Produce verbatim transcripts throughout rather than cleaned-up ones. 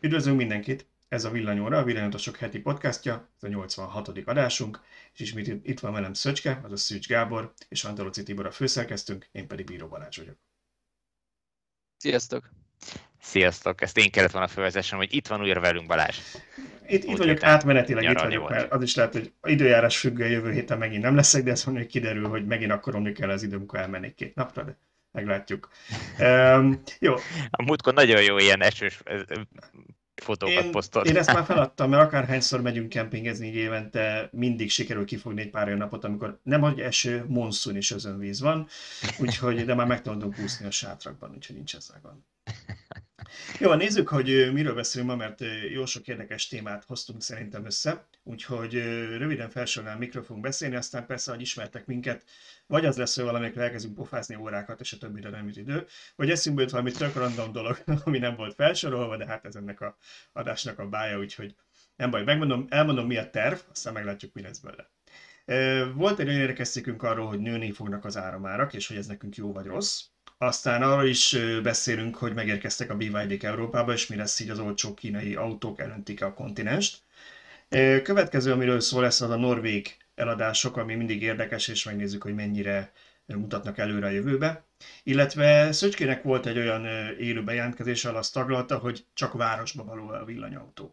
Üdvözlünk mindenkit! Ez a Villanyóra, a villanyautósok heti podcastja, ez a nyolcvanhatodik adásunk, és ismét itt van velem Szöcske, azaz Szűcs Gábor, és Antaloci Tibor a főszerkesztőnk, én pedig Bíró Balázs vagyok. Sziasztok! Sziasztok! Ezt én kellett volna fölvezessem, hogy itt van újra velünk Balázs. Itt, itt vagyok, átmenetileg itt vagyok, volt. Mert az is lehet, hogy időjárás függően jövő héten megint nem leszek, de ez mondja, hogy kiderül, hogy megint akkor omni kell az időm, amikor elmennék két napra, de meglátjuk. Um, jó. A múltkor nagyon jó ilyen esős fotókat én, posztolt. Én ezt már feladtam, mert akárhányszor megyünk kempingezni évente, mindig sikerül kifogni egy pár olyan napot, amikor nem hogy eső, monszun is özönvíz van, úgyhogy, de már meg tudunk úszni a sátrakban, úgyhogy nincs ezzel gond. Jó, nézzük, hogy miről beszélünk ma, mert jó sok érdekes témát hoztunk szerintem össze, úgyhogy röviden felsorolnám, mikről fogunk beszélni, aztán persze, hogy ismertek minket, vagy az lesz, hogy valamikor elkezdünk pofázni órákat, és a többire nem jut idő, vagy eszünkbe jut valami tök random dolog, ami nem volt felsorolva, de hát ez ennek a adásnak a bája, úgyhogy nem baj, megmondom, elmondom, mi a terv, aztán meglátjuk, mi lesz belőle. Volt egy olyan érkeztükünk arról, hogy nőni fognak az áramárak, és hogy ez nekünk jó vagy rossz. Aztán arról is beszélünk, hogy megérkeztek a bé vé dé-k Európába, és mi lesz így az olcsó kínai autók elöntik a kontinenst. Következő, amiről szó lesz, az a norvég eladások, ami mindig érdekes, és megnézzük, hogy mennyire mutatnak előre a jövőbe. Illetve Szöcskének volt egy olyan élő bejelentkezéssel, azt taglalta, hogy csak városba való a villanyautó.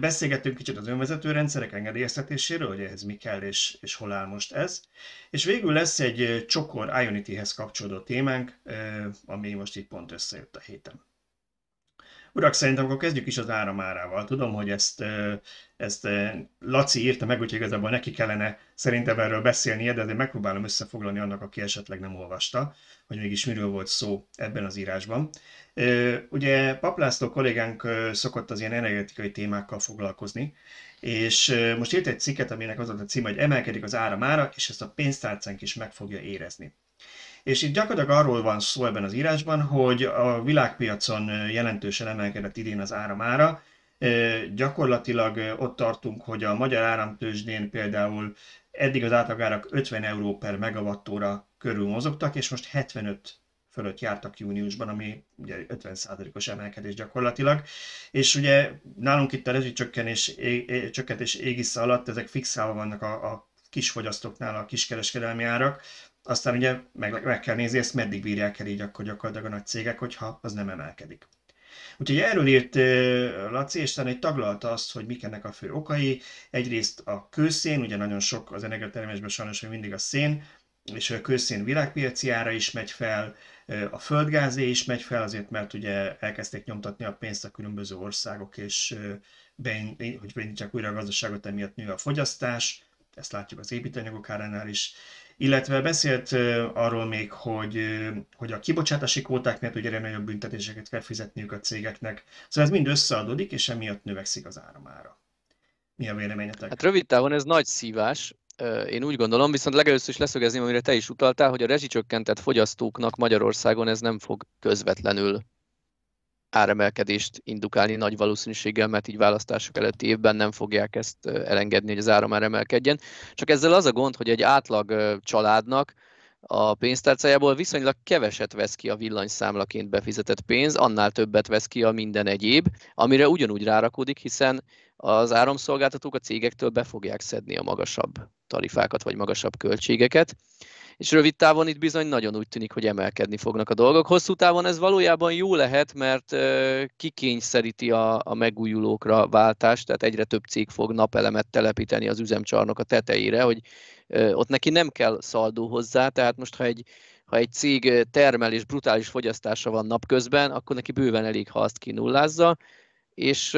Beszélgettünk kicsit az önvezető rendszerek engedélyeztetéséről, hogy ehhez mi kell és, és hol áll most ez. És végül lesz egy csokor Ionityhez kapcsolódó témánk, ami most itt pont összejött a héten. Urak, szerintem akkor kezdjük is az áramárával. Tudom, hogy ezt, ezt Laci írta meg, úgyhogy igazából neki kellene szerintem erről beszélnie, de azért megpróbálom összefoglalni annak, aki esetleg nem olvasta, hogy mégis miről volt szó ebben az írásban. Ugye Pap László kollégánk szokott az ilyen energetikai témákkal foglalkozni, és most írt egy cikket, aminek az volt a címe, hogy emelkedik az áramára, és ezt a pénztárcánk is meg fogja érezni. És itt gyakorlatilag arról van szó ebben az írásban, hogy a világpiacon jelentősen emelkedett idén az áramára. Gyakorlatilag ott tartunk, hogy a magyar áramtőzsdén például eddig az átlagárak ötven euró per megawattóra körül mozogtak, és most hetvenöt fölött jártak júniusban, ami ugye ötven százalékos emelkedés gyakorlatilag. És ugye nálunk itt a rezsicsökkentés csökkentés égisze alatt ezek fixálva vannak a, a kisfogyasztóknál a kiskereskedelmi árak. Aztán ugye meg, meg kell nézni, ezt meddig bírják el így akkor gyakorlatilag a nagy cégek, hogyha az nem emelkedik. Úgyhogy erről írt Laci, és egy taglalta azt, hogy mik ennek a fő okai. Egyrészt a kőszén, ugye nagyon sok az energiatermelésben sajnos még mindig a szén, és a kőszén világpiaci ára is megy fel, a földgázé is megy fel, azért mert ugye elkezdték nyomtatni a pénzt a különböző országok, és beind, hogy beindítsák újra a gazdaságot, emiatt nő a fogyasztás, ezt látjuk az építőanyagok áránál is. Illetve beszélt arról még, hogy, hogy a kibocsátási kvóták miatt ugye nagyobb büntetéseket kell fizetniük a cégeknek. Szóval ez mind összeadódik, és emiatt növekszik az áramára. Mi a véleményetek? Hát rövid távon ez nagy szívás, én úgy gondolom, viszont legelőször is leszögezném, amire te is utaltál, hogy a rezsicsökkentett fogyasztóknak Magyarországon ez nem fog közvetlenül áremelkedést indukálni nagy valószínűséggel, mert így választások előtti évben nem fogják ezt elengedni, hogy az áram emelkedjen. Csak ezzel az a gond, hogy egy átlag családnak a pénztárcájából viszonylag keveset vesz ki a villanyszámlaként befizetett pénz, annál többet vesz ki a minden egyéb, amire ugyanúgy rárakódik, hiszen az áramszolgáltatók a cégektől be fogják szedni a magasabb tarifákat vagy magasabb költségeket. És rövid távon itt bizony nagyon úgy tűnik, hogy emelkedni fognak a dolgok. Hosszú távon ez valójában jó lehet, mert kikényszeríti a, a megújulókra váltást, tehát egyre több cég fog napelemet telepíteni az üzemcsarnok a tetejére, hogy ott neki nem kell szaldó hozzá, tehát most ha egy, ha egy cég termel és brutális fogyasztása van napközben, akkor neki bőven elég, ha azt kinullázza, és...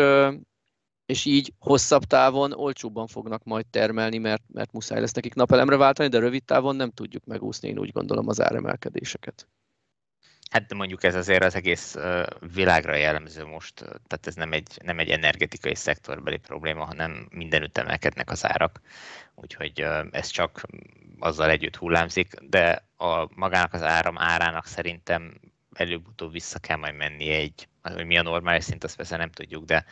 és így hosszabb távon olcsóbban fognak majd termelni, mert, mert muszáj lesz nekik napelemre váltani, de rövid távon nem tudjuk megúszni, én úgy gondolom, az áremelkedéseket. Hát mondjuk ez azért az egész világra jellemző most, tehát ez nem egy, nem egy energetikai szektorbeli probléma, hanem mindenütt emelkednek az árak, úgyhogy ez csak azzal együtt hullámzik, de a magának az áram árának szerintem előbb-utóbb vissza kell majd menni egy, hogy mi a normális szint, azt persze nem tudjuk, de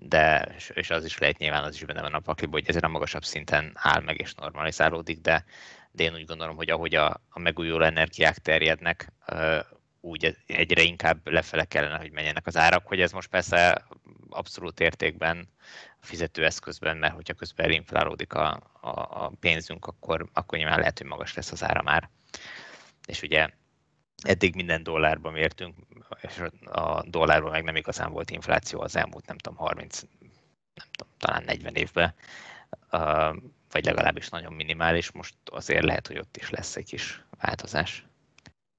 de, és az is lehet nyilván, az is benne van a pakliból, hogy ezen a magasabb szinten áll meg és normalizálódik, de, de én úgy gondolom, hogy ahogy a, a megújuló energiák terjednek, úgy egyre inkább lefele kellene, hogy menjenek az árak, hogy ez most persze abszolút értékben, a fizetőeszközben, mert hogyha közben elinflálódik a, a, a pénzünk, akkor, akkor nyilván lehet, hogy magas lesz az ára már. És ugye eddig minden dollárba mértünk, és a dollárban meg nem igazán volt infláció az elmúlt, nem tudom, harminc, nem tudom, talán negyven évben, vagy legalábbis nagyon minimális, most azért lehet, hogy ott is lesz egy kis változás.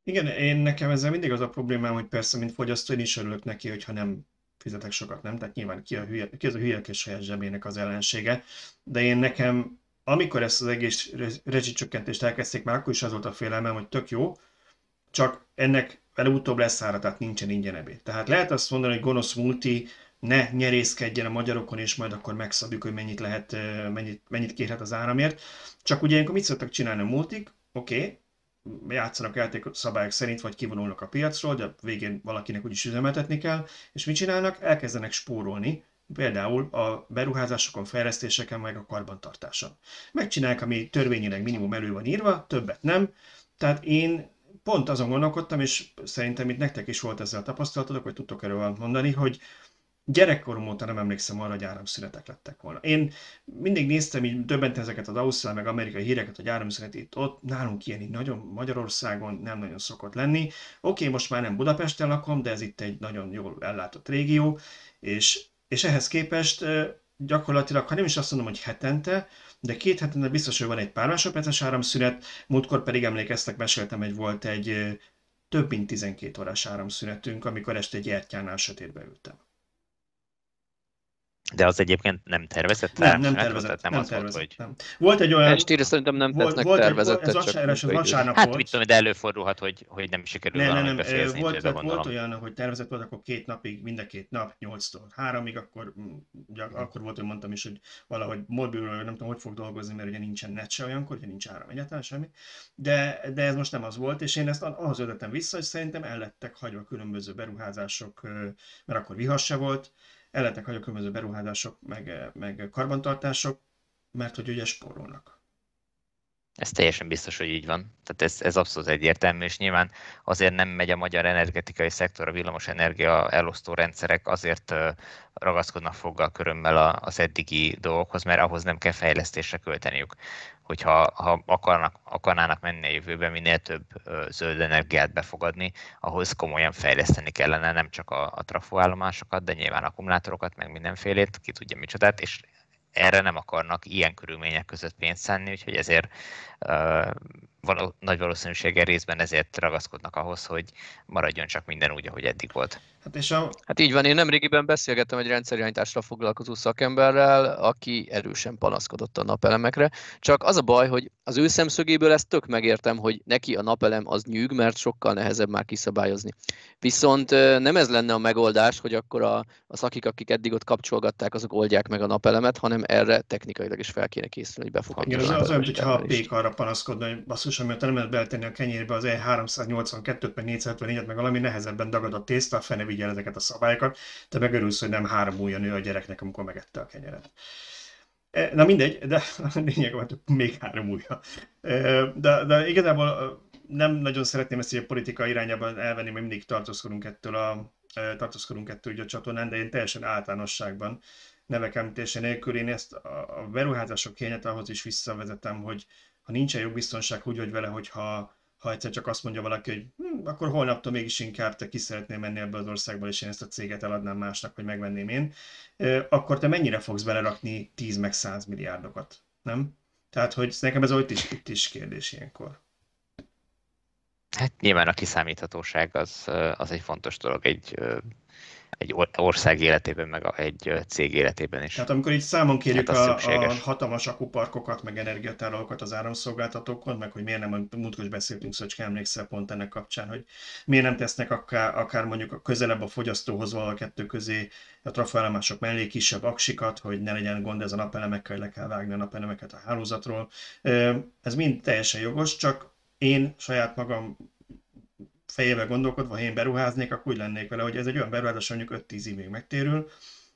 Igen, én nekem ezzel mindig az a problémám, hogy persze, mint fogyasztó, én is örülök neki, hogyha nem fizetek sokat, nem? Tehát nyilván ki, a hülye, ki az a hülye és saját zsebének az ellensége, de én nekem, amikor ezt az egész rezsicsökkentést elkezdték, már akkor is az volt a félelmem, hogy tök jó, csak ennek előbb-utóbb lesz ára, tehát nincsen ingyen ebéd. Tehát lehet azt mondani, hogy gonosz multi ne nyerészkedjen a magyarokon, és majd akkor megszabjuk, hogy mennyit lehet, mennyit, mennyit kérhet az áramért. Csak ugye ilyenkor mit szoktak csinálni a multik? Oké, okay, játszanak játékszabályok szerint, vagy kivonulnak a piacról, de végén valakinek úgyis üzemeltetni kell, és mit csinálnak? Elkezdenek spórolni, például a beruházásokon, fejlesztéseken, meg a karbantartáson. Megcsinálják, ami törvényileg minimum elő van írva, többet nem. Tehát én pont azon gondolkodtam, és szerintem itt nektek is volt ezzel a tapasztalatotok, vagy tudtok erről mondani, hogy gyerekkorom óta nem emlékszem arra, hogy áramszünetek lettek volna. Én mindig néztem így döbbenten ezeket az ausztrál meg amerikai híreket, hogy áramszünet itt ott, nálunk ilyen így nagyon Magyarországon nem nagyon szokott lenni. Oké, okay, most már nem Budapesten lakom, de ez itt egy nagyon jól ellátott régió, és, és ehhez képest gyakorlatilag, ha nem is azt mondom, hogy hetente, de két hetente biztos, hogy van egy pár másodperces áramszünet, múltkor pedig emlékeztek, meséltem, hogy volt egy több mint tizenkét órás áramszünetünk, amikor este egy gyertyánál sötétbe ültem. De az egyébként nem tervezett? Nem, nem tervezett. Nem, nem tervezett. Volt, nem. Volt egy olyan... Stíri szerintem nem tesznek tervezettet. Ez vasárnap volt. Hát mit tudom, de előfordulhat, hogy, hogy nem sikerül nem, valamit befejezni. Volt, volt, volt olyan, hogy tervezett volt, akkor két napig, mind a két nap, nyolctól háromig, akkor, ugye, akkor volt, hogy mondtam is, hogy valahogy mobilról nem tudom, hogy fog dolgozni, mert ugye nincsen net se olyankor, ugye nincs áram egyáltalán semmi. De, de ez most nem az volt, és én ezt ahhoz ötletem vissza, hogy szerintem el lettek hagyva különböző beruházások, mert akkor vihar se volt. El lettek hagyva különböző beruházások, meg, meg karbantartások, mert hogy ugye spórolnak. Ez teljesen biztos, hogy így van. Tehát ez, ez abszolút egyértelmű, és nyilván azért nem megy a magyar energetikai szektor, a villamos energia elosztó rendszerek azért ragaszkodnak foggal körömmel az eddigi dolgokhoz, mert ahhoz nem kell fejlesztésre költeniük. Hogyha ha akarnak, akarnának menni a jövőben minél több zöld energiát befogadni, ahhoz komolyan fejleszteni kellene nem csak a, a trafóállomásokat, de nyilván akkumulátorokat, meg mindenfélét, ki tudja micsodát, és erre nem akarnak ilyen körülmények között pénzt szánni, úgyhogy ezért uh, való, nagy valószínűséggel részben ezért ragaszkodnak ahhoz, hogy maradjon csak minden úgy, ahogy eddig volt. Hát, és a... hát így van, én nemrégiben beszélgettem egy rendszerirányításra foglalkozó szakemberrel, aki erősen panaszkodott a napelemekre. Csak az a baj, hogy az ő szemszögéből ezt tök megértem, hogy neki a napelem az nyűg, mert sokkal nehezebb már kiszabályozni. Viszont nem ez lenne a megoldás, hogy akkor a, a szakik, akik eddig ott kapcsolgatták, azok oldják meg a napelemet, hanem erre technikailag is fel kéne készülni, hogy befogható. Igen, az olyan, hogyha a pék arra panaszkodna, hogy basszus, amiatt nem lehet beletenni a kenyérbe az E háromszáznyolcvankettőt, meg négyszázhetvennégyet, meg valami nehezebben dagad a tészta, a fene vigyel ezeket a szabályokat, te megörülsz, hogy nem három ujja nő a gyereknek, amikor megette a kenyeret. Na mindegy, de a lényeg volt, hogy még három ujja. De, de igazából nem nagyon szeretném ezt a politika irányában elvenni, mert mindig tartózkodunk ettől a, tartózkodunk ettől, ugye, a csatornán, de én teljesen általánosságban nevek említése nélkül én ezt a beruházások kényet ahhoz is visszavezetem, hogy ha nincsen jogbiztonság, úgy vagy vele, hogyha ha egyszer csak azt mondja valaki, hogy hm, akkor holnaptól mégis inkább te ki szeretnél menni ebbe az országból, és én ezt a céget eladnám másnak, hogy megvenném én, akkor te mennyire fogsz belerakni tíz meg száz milliárdokat, nem? Tehát, hogy nekem ez ott is, itt is kérdés ilyenkor. Hát nyilván a kiszámíthatóság az, az egy fontos dolog, egy... egy ország életében, meg egy cég életében is. Tehát amikor így számon kérjük hát a, a hatalmas akuparkokat, meg energiatárolókat az áramszolgáltatókon, meg hogy miért nem, múltkor is beszéltünk, Szöcske, emlékszel pont ennek kapcsán, hogy miért nem tesznek akár, akár mondjuk közelebb a fogyasztóhoz valahol kettő közé a trafóállomások mellé kisebb aksikat, hogy ne legyen gond ez a napelemekkel, le kell vágni a napelemeket a hálózatról. Ez mind teljesen jogos, csak én saját magam fejével gondolkodva, ha én beruháznék, akkor úgy lennék vele, hogy ez egy olyan beruházás, mondjuk öt-tíz évig megtérül.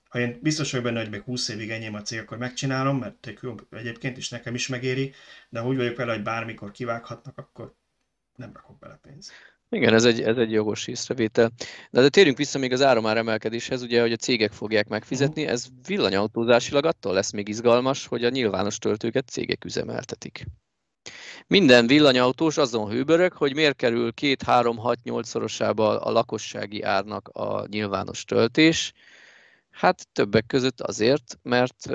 Ha én biztos vagyok benne, hogy még húsz évig enyém a cég, akkor megcsinálom, mert egyébként is nekem is megéri, de ha úgy vagyok vele, hogy bármikor kivághatnak, akkor nem rakok bele pénzt. Igen, ez egy, ez egy jogos észrevétel. De, de térjünk vissza még az áramár emelkedéshez, ugye, hogy a cégek fogják megfizetni, ez villanyautózásilag attól lesz még izgalmas, hogy a nyilvános töltőket cégek üzemeltetik. Minden villanyautós azon hőbörög, hogy miért kerül két-három-hat-nyolc szorosába a lakossági árnak a nyilvános töltés. Hát többek között azért, mert,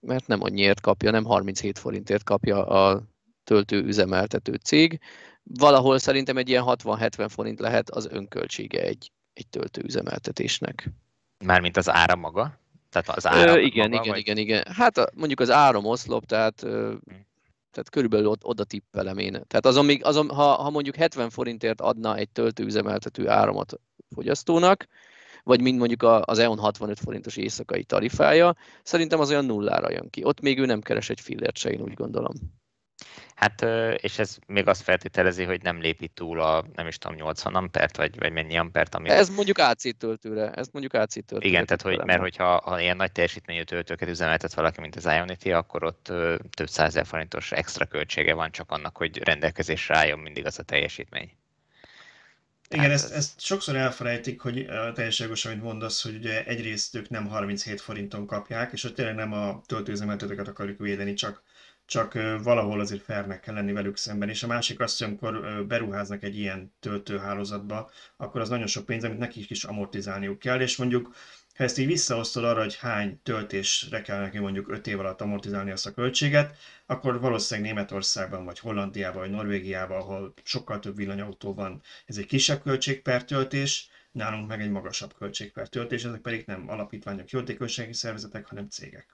mert nem annyiért kapja, nem harminchét forintért kapja a töltő üzemeltető cég. Valahol szerintem egy ilyen hatvan-hetven forint lehet az önköltsége egy, egy töltő üzemeltetésnek. Mármint az ára maga? Tehát az ára Ö, igen, maga, igen, vagy? igen, igen. Hát a, mondjuk az áramoszlop, tehát, tehát körülbelül ott, oda tippelem én. Tehát azon még, azon, ha, ha mondjuk hetven forintért adna egy töltő üzemeltető áramot fogyasztónak, vagy mint mondjuk az e on hatvanöt forintos éjszakai tarifája, szerintem az olyan nullára jön ki. Ott még ő nem keres egy fillért se, én úgy gondolom. Hát, és ez még azt feltételezi, hogy nem lépi túl a, nem is tudom, nyolcvan ampert, vagy, vagy mennyi ampert, ami... Ez mondjuk á cé töltőre, ez mondjuk á cé töltőre. Igen, tehát, hogy, mert hogyha ha ilyen nagy teljesítményű töltőket üzemeltet valaki, mint az Ionity, akkor ott több százezer forintos extra költsége van csak annak, hogy rendelkezésre álljon mindig az a teljesítmény. Igen, hát, ezt, ezt sokszor elfelejtik, hogy teljesen jogos, amit mondasz, hogy ugye egyrészt ők nem harminchét forinton kapják, és ott tényleg nem a töltőüzemeltetőket akarjuk védeni, csak csak valahol azért fairnek kell lenni velük szemben. És a másik az, hogy amikor beruháznak egy ilyen töltőhálózatba, akkor az nagyon sok pénz, amit nekik is amortizálniuk kell, és mondjuk, ha ezt így visszaosztod arra, hogy hány töltésre kell neki mondjuk öt év alatt amortizálni azt a költséget, akkor valószínűleg Németországban, vagy Hollandiában, vagy Norvégiában, ahol sokkal több villanyautó van, ez egy kisebb költség per töltés, nálunk meg egy magasabb költség per töltés, ezek pedig nem alapítványok, jótékonysági szervezetek, hanem cégek.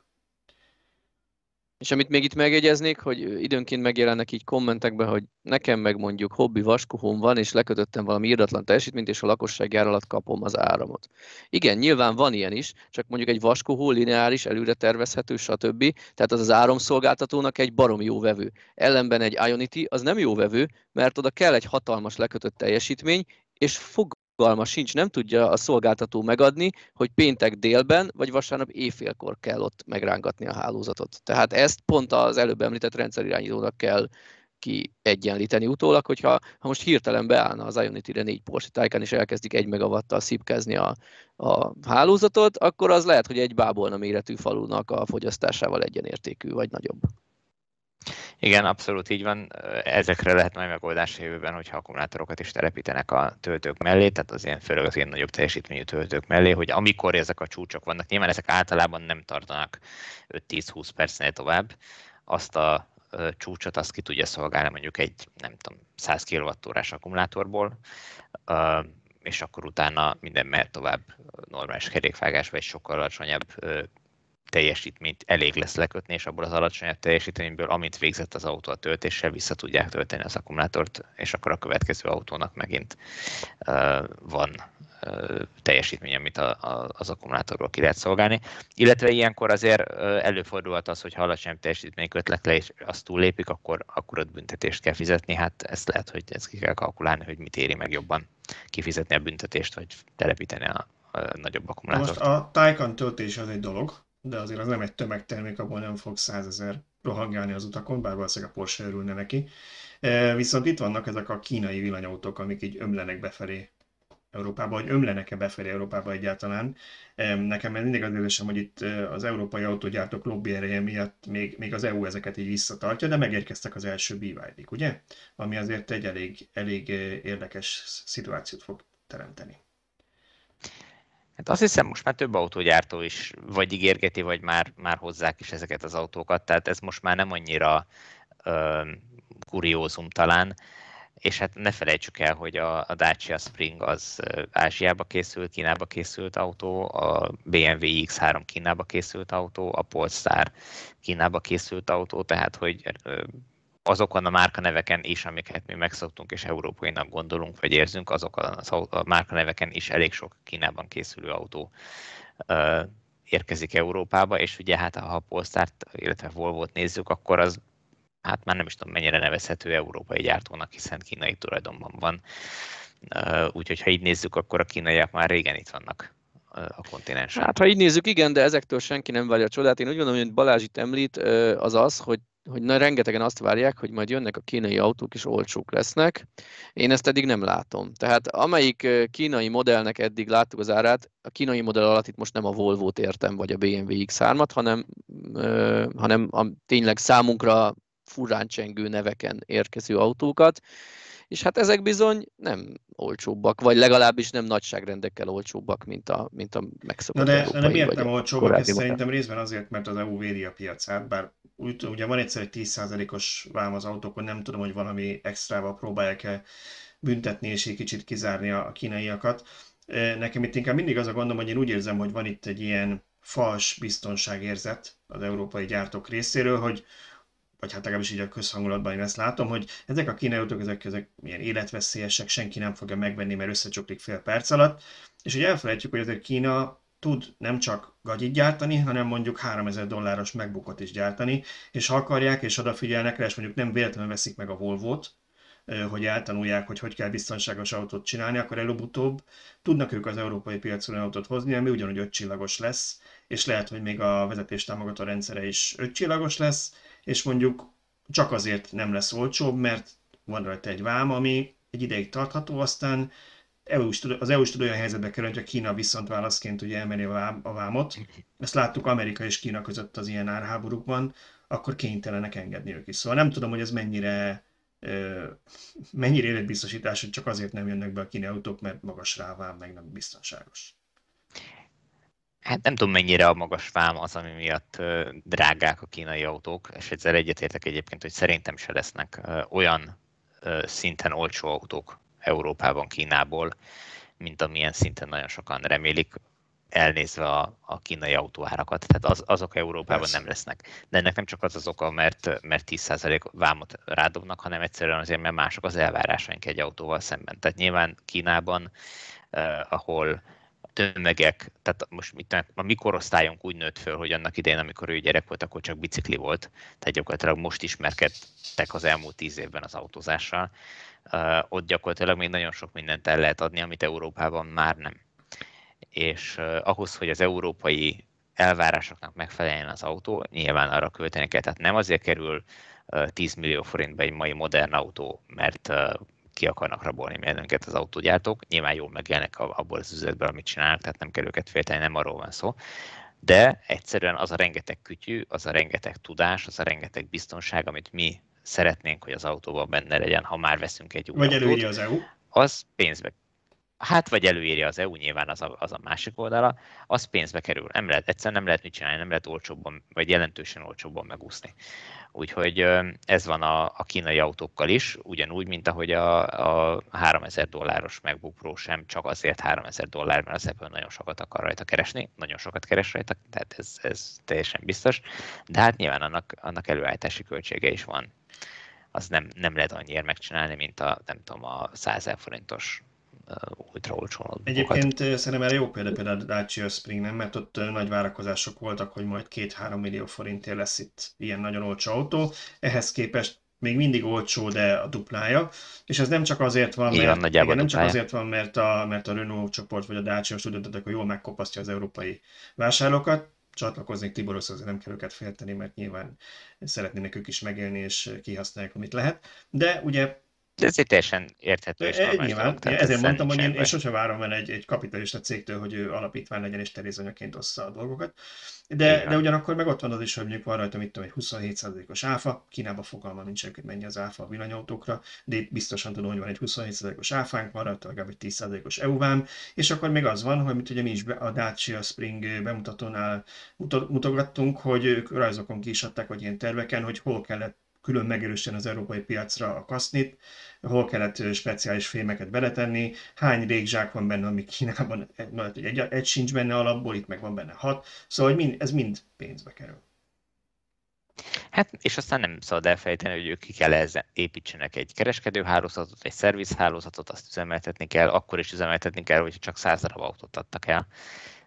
És amit még itt megjegyeznék, hogy időnként megjelennek így kommentekben, hogy nekem meg mondjuk hobbi vaskuhóm van, és lekötöttem valami irdatlan teljesítményt, és a lakossági ár alatt kapom az áramot. Igen, nyilván van ilyen is, csak mondjuk egy vaskuhó lineáris, előre tervezhető, stb. Tehát az az áramszolgáltatónak egy barom jó vevő. Ellenben egy Ionity az nem jó vevő, mert oda kell egy hatalmas lekötött teljesítmény, és fog fogalma sincs, nem tudja a szolgáltató megadni, hogy péntek délben, vagy vasárnap éjfélkor kell ott megrángatni a hálózatot. Tehát ezt pont az előbb említett rendszerirányítónak kell kiegyenlíteni utólag, hogyha ha most hirtelen beállna az Ionity-re négy Porsche Taycan, és elkezdik egy megawattal szipkázni a, a hálózatot, akkor az lehet, hogy egy bábolna méretű falunak a fogyasztásával egyenértékű, vagy nagyobb. Igen, abszolút így van. Ezekre lehet majd megoldás a jövőben, hogyha akkumulátorokat is telepítenek a töltők mellé, tehát az ilyen, főleg az ilyen nagyobb teljesítményű töltők mellé, hogy amikor ezek a csúcsok vannak, nyilván ezek általában nem tartanak öt-tíz-húsz percnél tovább, azt a csúcsot azt ki tudja szolgálni mondjuk egy, nem tudom, száz kilowattórás akkumulátorból, és akkor utána minden mehet tovább normális kerékvágásba, vagy sokkal alacsonyabb teljesítményt elég lesz lekötni, és abból az alacsonyabb teljesítményből, amit végzett az autó a töltéssel, vissza tudják tölteni az akkumulátort, és akkor a következő autónak megint uh, van uh, teljesítmény, amit a, a, az akkumulátorról ki lehet szolgálni. Illetve ilyenkor azért uh, előfordulhat az, hogy ha alacsonyabb teljesítmény kötlek le, és azt túllépik, akkor, akkor ott büntetést kell fizetni. Hát ezt lehet, hogy ezt ki kell kalkulálni, hogy mit éri meg jobban kifizetni a büntetést, vagy telepíteni a, a, a nagyobb akkumulátort. Most a Taycan töltés az egy dolog, de azért az nem egy tömegtermék, abból nem fog százezer rohangálni az utakon, bár valószínűleg a Porsche örülne neki. Viszont itt vannak ezek a kínai villanyautók, amik így ömlenek befelé Európába, vagy ömlenek-e befelé Európába egyáltalán. Nekem mindig az érzésem, hogy itt az európai autógyártók lobby ereje miatt még, még az é u ezeket így visszatartja, de megérkeztek az első bé vé dé-k, ugye? Ami azért egy elég, elég érdekes szituációt fog teremteni. Hát azt hiszem, most már több autógyártó is vagy ígérgeti, vagy már, már hozzák is ezeket az autókat, tehát ez most már nem annyira ö, kuriózum talán, és hát ne felejtsük el, hogy a, a Dacia Spring az Ázsiába készült, Kínába készült autó, a bé em vé iksz három Kínába készült autó, a Polestar Kínába készült autó, tehát hogy ö, azokon a márkaneveken is, amiket mi megszoktunk és európainak gondolunk, vagy érzünk, azokon a márkaneveken is elég sok Kínában készülő autó ö, érkezik Európába, és ugye hát ha a Polestart, illetve Volvót nézzük, akkor az hát már nem is tudom mennyire nevezhető európai gyártónak, hiszen kínai tulajdonban van. Úgyhogy ha így nézzük, akkor a kínaiak már régen itt vannak a kontinensen. Hát ha így nézzük, igen, de ezektől senki nem várja a csodát. Én úgy gondolom, hogy Balázs itt említ, az az, hogy hogy na, rengetegen azt várják, hogy majd jönnek a kínai autók és olcsók lesznek. Én ezt eddig nem látom. Tehát amelyik kínai modellnek eddig láttuk az árát, a kínai modell alatt itt most nem a Volvo-t értem, vagy a bé em vé iksz hármat, hanem, ö, hanem a, tényleg számunkra furán csengő neveken érkező autókat. És hát ezek bizony nem olcsóbbak, vagy legalábbis nem nagyságrendekkel olcsóbbak, mint a, mint a megszokott. Na de, európai, de nem értem olcsóbbak, és szerintem részben azért, mert az é u védi a piacát, bár úgy, ugye van egyszer egy tíz százalékos vám az autókon, nem tudom, hogy valami extrával próbálják-e büntetni, és egy kicsit kizárni a kínaiakat. Nekem itt inkább mindig az a gondom, hogy én úgy érzem, hogy van itt egy ilyen fals biztonságérzet az európai gyártók részéről, hogy vagy hát legalábbis így a közhangulatban én ezt látom, hogy ezek a kínai autók, ezek, ezek ilyen életveszélyesek, senki nem fogja megvenni, mert összecsuklik fél perc alatt, és hogy elfelejtjük, hogy azért Kína tud nem csak gagyit gyártani, hanem mondjuk háromezer dolláros MacBookot is gyártani, és ha akarják és odafigyelnek rá, és mondjuk nem véletlenül veszik meg a Volvo-t, hogy eltanulják, hogy hogy kell biztonságos autót csinálni, akkor előbb-utóbb tudnak ők az európai piacon autót hozni, ami ugyanúgy ötcsillagos lesz, és lehet, hogy még a vezetéstámogató rendszere is ötcsillagos lesz, és mondjuk csak azért nem lesz olcsóbb, mert van rajta egy vám, ami egy ideig tartható, aztán az é u is tud olyan helyzetbe kerülni, hogy a Kína viszont válaszként ugye emeli a vámot. Ezt láttuk Amerika és Kína között az ilyen árháborúkban, akkor kénytelenek engedni ők is. Szóval nem tudom, hogy ez mennyire, mennyire életbiztosítás, hogy csak azért nem jönnek be a kínai autók, mert magas rá a vám, meg nem biztonságos. Hát nem tudom, mennyire a magas vám az, ami miatt drágák a kínai autók, és ezzel egyetértek egyébként, hogy szerintem se lesznek olyan szinten olcsó autók Európában, Kínából, mint amilyen szinten nagyon sokan remélik, elnézve a, a kínai autóárakat. Tehát az, azok Európában Persze. nem lesznek. De ennek nem csak az az oka, mert, mert tíz százalék vámot rádobnak, hanem egyszerűen azért, mert mások az elvárásaink egy autóval szemben. Tehát nyilván Kínában, eh, ahol tömegek, tehát most a mi korosztályunk úgy nőtt föl, hogy annak idején, amikor ő gyerek volt, akkor csak bicikli volt, tehát gyakorlatilag most ismerkedtek az elmúlt tíz évben az autózással, uh, ott gyakorlatilag még nagyon sok mindent el lehet adni, amit Európában már nem. És uh, ahhoz, hogy az európai elvárásoknak megfeleljen az autó, nyilván arra költeni kell, tehát nem azért kerül uh, tíz millió forintba egy mai modern autó, mert uh, ki akarnak rabolni mindenünket az autógyártók, nyilván jól megélnek abból az üzletből, amit csinálnak, tehát nem kell őket félteni, nem arról van szó. De egyszerűen az a rengeteg kütyű, az a rengeteg tudás, az a rengeteg biztonság, amit mi szeretnénk, hogy az autóban benne legyen, ha már veszünk egy új vagy autót. Vagy előírja az é u? Az pénzbe. Hát vagy előírja az é u, nyilván az a, az a másik oldala, az pénzbe kerül. Nem lehet, egyszerűen nem lehet mit csinálni, nem lehet olcsóbban, vagy jelentősen olcsóbban megúszni. Úgyhogy ez van a, a kínai autókkal is, ugyanúgy, mint ahogy a, a háromezer dolláros MacBook Pro sem csak azért háromezer dollár, mert az Apple nagyon sokat akar rajta keresni, nagyon sokat keres rajta, tehát ez, ez teljesen biztos, de hát nyilván annak, annak előállítási költsége is van. Az nem, nem lehet annyiért megcsinálni, mint a, nem tudom, a százezer forintos ultra olcsón. Egyébként szerintem erre jó példa például a Dacia Spring, nem? Mert ott nagy várakozások voltak, hogy majd két-három millió forintért lesz itt ilyen nagyon olcsó autó. Ehhez képest még mindig olcsó, de a duplája. És ez nem csak azért van, mert, igen, igen, nem csak azért van, mert, a, mert a Renault csoport vagy a Dacia most úgy döntöttek, hogy jól megkopasztja az európai vásárlókat. Csatlakoznék Tiborhoz, azért nem kell őket félteni, mert nyilván szeretnének ők is megélni, és kihasználják, amit lehet. De ugye de ez egy teljesen érthető és normális dolog. Ezért mondtam, hogy én, én sosem várom el egy, egy kapitalista cégtől, hogy ő alapítvány legyen és terézanyaként ossza a dolgokat. De, de ugyanakkor meg ott van az is, hogy mondjuk van rajta, mit tudom, egy huszonhét százalékos áfa. Kínában fogalma nincs, hogy mennyi az áfa a villanyautókra, de itt biztosan tudom, hogy van egy huszonhét százalékos áfánk, van rajta legalább egy tíz százalékos é u vám, és akkor még az van, hogy mit ugye mi is a Dacia Spring bemutatónál mutogattunk, hogy ők rajzokon ki is adták, vagy ilyen terveken, hogy hol kellett külön megerősíteni az európai piacra a kasznit, hol kellett speciális fémeket beletenni, hány régzsák van benne, ami Kínában egy, egy sincs benne alapból, itt meg van benne hat, szóval mind, ez mind pénzbe kerül. Hát, és aztán nem szabad elfejteni, hogy ők ki kell ezzel építsenek egy kereskedőhálózatot, egy szervizhálózatot, azt üzemeltetni kell, akkor is üzemeltetni kell, hogy csak száz darab autót adtak el,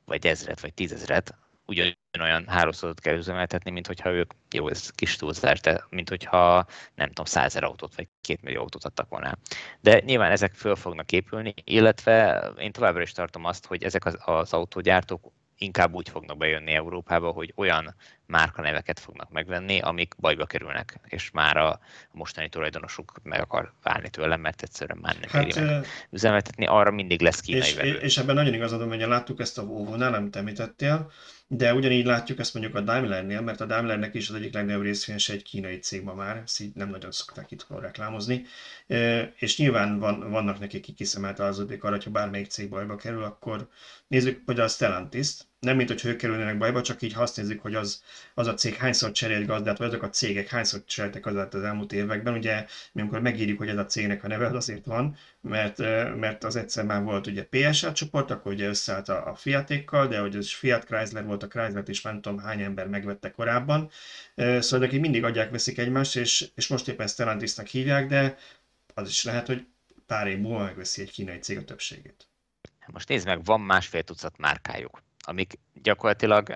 vagy ezret, vagy tízezret. Ugyanolyan hálózatot kell üzemeltetni, mint hogyha ők, jó, ez kis túlzás, de mint hogyha nem tudom, százezer autót vagy két millió autót adtak volna. De nyilván ezek föl fognak épülni, illetve én továbbra is tartom azt, hogy ezek az, az autógyártók inkább úgy fognak bejönni Európába, hogy olyan márkaneveket fognak megvenni, amik bajba kerülnek, és már a mostani tulajdonosuk meg akar válni tőlem, mert egyszerűen már nem hát, éri meg üzemeltetni, arra mindig lesz kínai és, vevő. És ebben nagyon igazadom, hogy láttuk ezt a Volvo-nál, amit említettél, de ugyanígy látjuk ezt mondjuk a Daimlernél, mert a Daimlernek is az egyik legnagyobb részvényese egy kínai cégben már, ezt így nem nagyon szokták itthon reklámozni, és nyilván van, vannak nekik kikiszemelt alazódik arra, hogyha bármelyik cég bajba kerül, akkor nézzük, hogy a Stellantis-t, nem mint, hogy ők kerülnének bajba, csak így azt nézzük, hogy az, az a cég hányszor cserélt gazdát, vagy azok a cégek hányszor cseréltek gazdát az elmúlt években. Ugye mi amikor megírjuk, hogy ez a cégnek a neve, az azért van, mert, mert az egyszer már volt ugye pé es á csoport, akkor ugye összeállt a, a Fiatékkal, de hogy ez Fiat Chrysler volt, a Chrysler-t is nem tudom hány ember megvette korábban. Szóval neki mindig adják, veszik egymást, és, és most éppen Stellantisnak hívják, de az is lehet, hogy pár év múlva megveszi egy kínai cég a többségét. Most nézd meg, van másfél tucat márkájuk, amik gyakorlatilag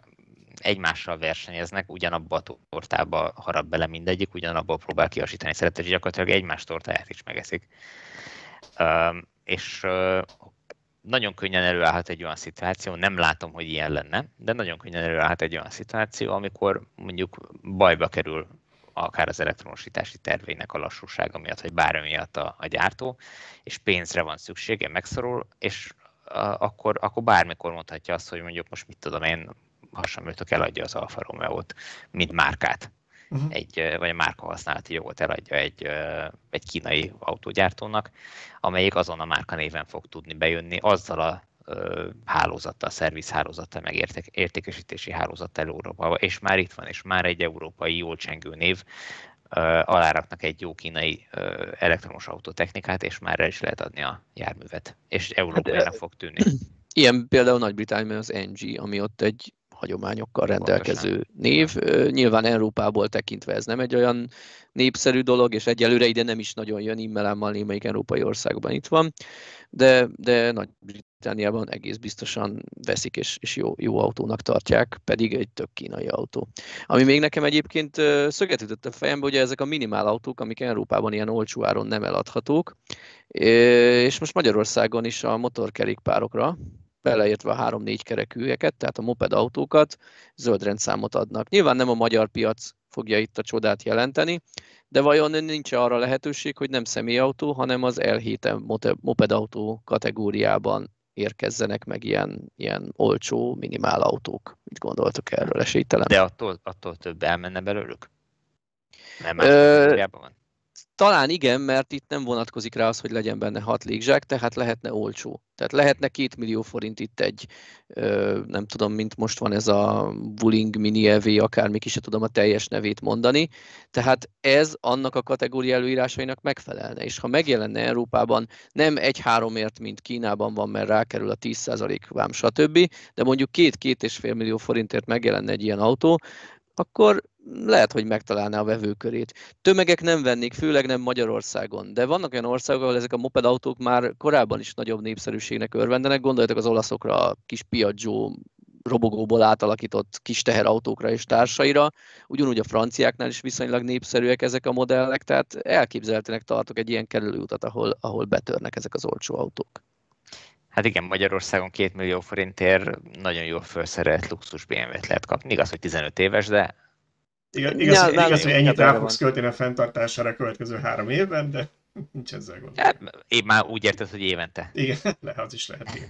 egymással versenyeznek, ugyanabba a tortába harap bele mindegyik, ugyanabba próbál kiasítani szeretet, és gyakorlatilag egymás tortáját is megeszik. Uh, és uh, nagyon könnyen előállhat egy olyan szituáció, nem látom, hogy ilyen lenne, de nagyon könnyen előállhat egy olyan szituáció, amikor mondjuk bajba kerül akár az elektronosítási terveinek a lassúsága miatt, vagy bármi miatt a, a gyártó, és pénzre van szüksége, megszorul, és Akkor, akkor bármikor mondhatja azt, hogy mondjuk most mit tudom én, hasonlítok, eladja az Alfa Romeo-t, mint márkát, uh-huh. egy, vagy a márkahasználati jogot eladja egy, egy kínai autógyártónak, amelyik azon a márkanéven fog tudni bejönni, azzal a ö, hálózattal, szervizhálózattal, meg érték, értékesítési hálózattal Európában, és már itt van, és már egy európai jól csengő név, ö, aláraknak egy jó kínai ö, elektromos autótechnikát, és már el is lehet adni a járművet, és Európájának hát, fog tűnni. Ilyen például Nagy-Britanniában az en gé, ami ott egy hagyományokkal rendelkező pontosan név. Nyilván Európából tekintve ez nem egy olyan népszerű dolog, és egyelőre ide nem is nagyon jön, immelámmal némelyik európai országban itt van, de, de Nagy-Britanniában egész biztosan veszik, és, és jó, jó autónak tartják, pedig egy tök kínai autó. Ami még nekem egyébként szöget ütött a fejembe, ugye ezek a minimál autók, amik Európában ilyen olcsó áron nem eladhatók, és most Magyarországon is a motorkerékpárokra, beleértve a három-négy kerekűeket, tehát a moped autókat, zöld rendszámot adnak. Nyilván nem a magyar piac fogja itt a csodát jelenteni, de vajon nincs arra lehetőség, hogy nem személyautó, hanem az el hét moped autó kategóriában érkezzenek meg ilyen, ilyen olcsó, minimál autók. Mit gondoltok erről, esélytelen? De attól, attól több elmenne belőlük? Nem más kategóriában van. Talán igen, mert itt nem vonatkozik rá az, hogy legyen benne hat légzsák, tehát lehetne olcsó. Tehát lehetne két millió forint itt egy, nem tudom, mint most van ez a Wuling Mini é vé, akármi ki se tudom a teljes nevét mondani. Tehát ez annak a kategória előírásainak megfelelne. És ha megjelenne Európában nem egy háromért, mint Kínában van, mert rákerül a tíz százalék vám, stb., de mondjuk két-két és fél millió forintért megjelenne egy ilyen autó, akkor lehet, hogy megtalálná a vevőkörét. Tömegek nem vennék, főleg nem Magyarországon, de vannak olyan országok, ahol ezek a mopedautók már korábban is nagyobb népszerűségnek örvendenek. Gondoljatok az olaszokra, a kis Piaggio robogóból átalakított kis teherautókra és társaira. Ugyanúgy a franciáknál is viszonylag népszerűek ezek a modellek, tehát elképzelhetőnek tartok egy ilyen kerülőutat, ahol, ahol betörnek ezek az olcsó autók. Hát igen, Magyarországon két millió forintért nagyon jól felszerelt luxus bé em vé-t lehet kapni. Igaz, hogy tizenöt éves, de... Igaz, igaz, ja, igaz, igaz hogy ennyit rá fogsz költeni a fenntartására a következő három évben, de nincs ezzel gond. Hát, én már úgy érted, hogy évente. Igen, az is lehet. Igen.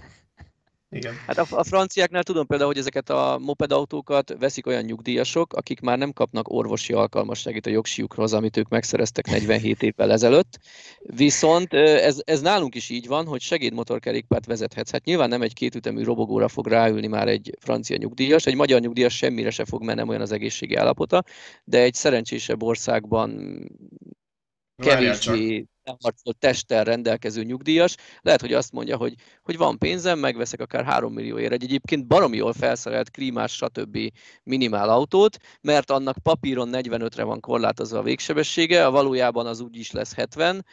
Igen. Hát a, a franciáknál tudom például, hogy ezeket a mopedautókat veszik olyan nyugdíjasok, akik már nem kapnak orvosi alkalmasságit a jogsíjukhoz, amit ők megszereztek negyvenhét évvel ezelőtt. Viszont ez, ez nálunk is így van, hogy segédmotorkerékpárt vezethetsz. Hát nyilván nem egy kétütemű robogóra fog ráülni már egy francia nyugdíjas, egy magyar nyugdíjas semmire se fog, mert nem olyan az egészségi állapota, de egy szerencsésebb országban kevésbé harcolt testtel rendelkező nyugdíjas, lehet, hogy azt mondja, hogy, hogy van pénzem, megveszek akár három millióért egy egyébként baromi jól felszerelt, krímás, stb. Minimál autót, mert annak papíron negyvenötre van korlátozva a végsebessége, a valójában az úgyis lesz hetven,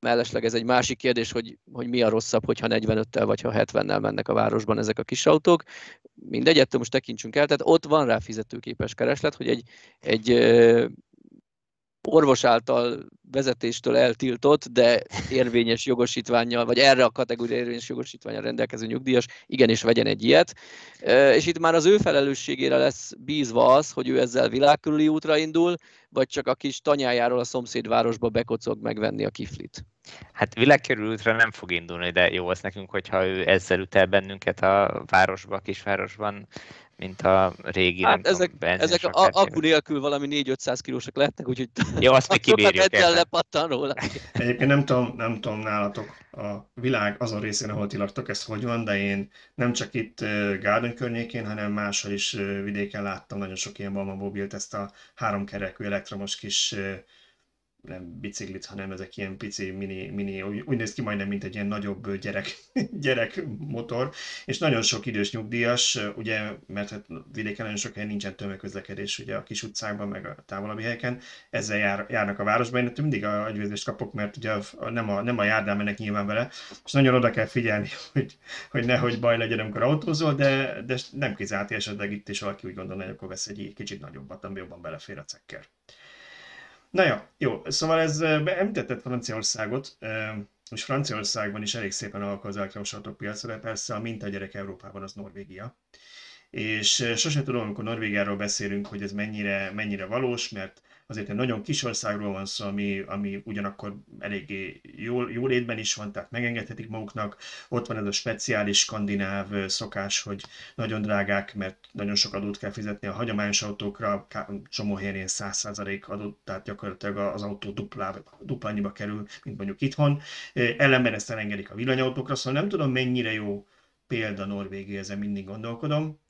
mellesleg ez egy másik kérdés, hogy, hogy mi a rosszabb, hogyha negyvenöttel vagy ha hetvennel mennek a városban ezek a kis autók. Mindegy, ettől most tekintsünk el, tehát ott van rá fizetőképes kereslet, hogy egy, egy orvos által vezetéstől eltiltott, de érvényes jogosítvánnyal, vagy erre a kategóriára érvényes jogosítvánnyal rendelkező nyugdíjas, igenis vegyen egy ilyet. És itt már az ő felelősségére lesz bízva az, hogy ő ezzel világkörüli útra indul, vagy csak a kis tanyájáról a szomszédvárosba bekocog megvenni a kiflit. Hát világkörüli útra nem fog indulni, de jó az nekünk, hogyha ő ezzel üt el bennünket a városba, a kisvárosban, mint a régi, hát nem ezek, tudom, ezek a, akku nélkül valami négy-ötszáz kilósak lehetnek, úgyhogy jó, azt mi kibírjuk. Egyébként nem tudom, nem tudom nálatok a világ azon részén, ahol ti laktok, ez hogy van, de én nem csak itt Gárdony környékén, hanem máshol is vidéken láttam nagyon sok ilyen balmamobilt, ezt a háromkerekű elektromos kis nem biciklit, hanem ezek ilyen pici, mini, mini úgy, úgy néz ki majdnem, mint egy ilyen nagyobb gyerek, gyerek motor, és nagyon sok idős nyugdíjas, ugye, mert hát vidéken nagyon sok helyen nincsen tömegközlekedés, ugye a kis utcákban, meg a távolabbi helyeken, ezzel jár, járnak a városban, én mindig a agyvérzést kapok, mert ugye a, nem, a, nem a járdán mennek nyilván vele, és nagyon oda kell figyelni, hogy, hogy nehogy baj legyen, amikor autózol, de, de nem kizárt, esetleg itt is valaki úgy gondolna, hogy akkor vesz egy kicsit nagyobbat, ami jobban belefér a cekker. Na jó, jó, szóval ez említetted Franciaországot, és Franciaországban is elég szépen alakul az elektromos autók piacra, de persze a mintagyerek Európában az Norvégia. És sosem tudom, amikor Norvégiáról beszélünk, hogy ez mennyire, mennyire valós, mert azért egy nagyon kis országról van szó, ami, ami ugyanakkor eléggé jól, jól étben is van, tehát megengedhetik maguknak. Ott van ez a speciális skandináv szokás, hogy nagyon drágák, mert nagyon sok adót kell fizetni a hagyományos autókra, csomó helyen ilyen száz százalék adót, tehát gyakorlatilag az autó duplá, dupla annyiba kerül, mint mondjuk itthon. Ellenben ezt elengedik a villanyautókra, szóval nem tudom, mennyire jó példa Norvégia, ezen mindig gondolkodom.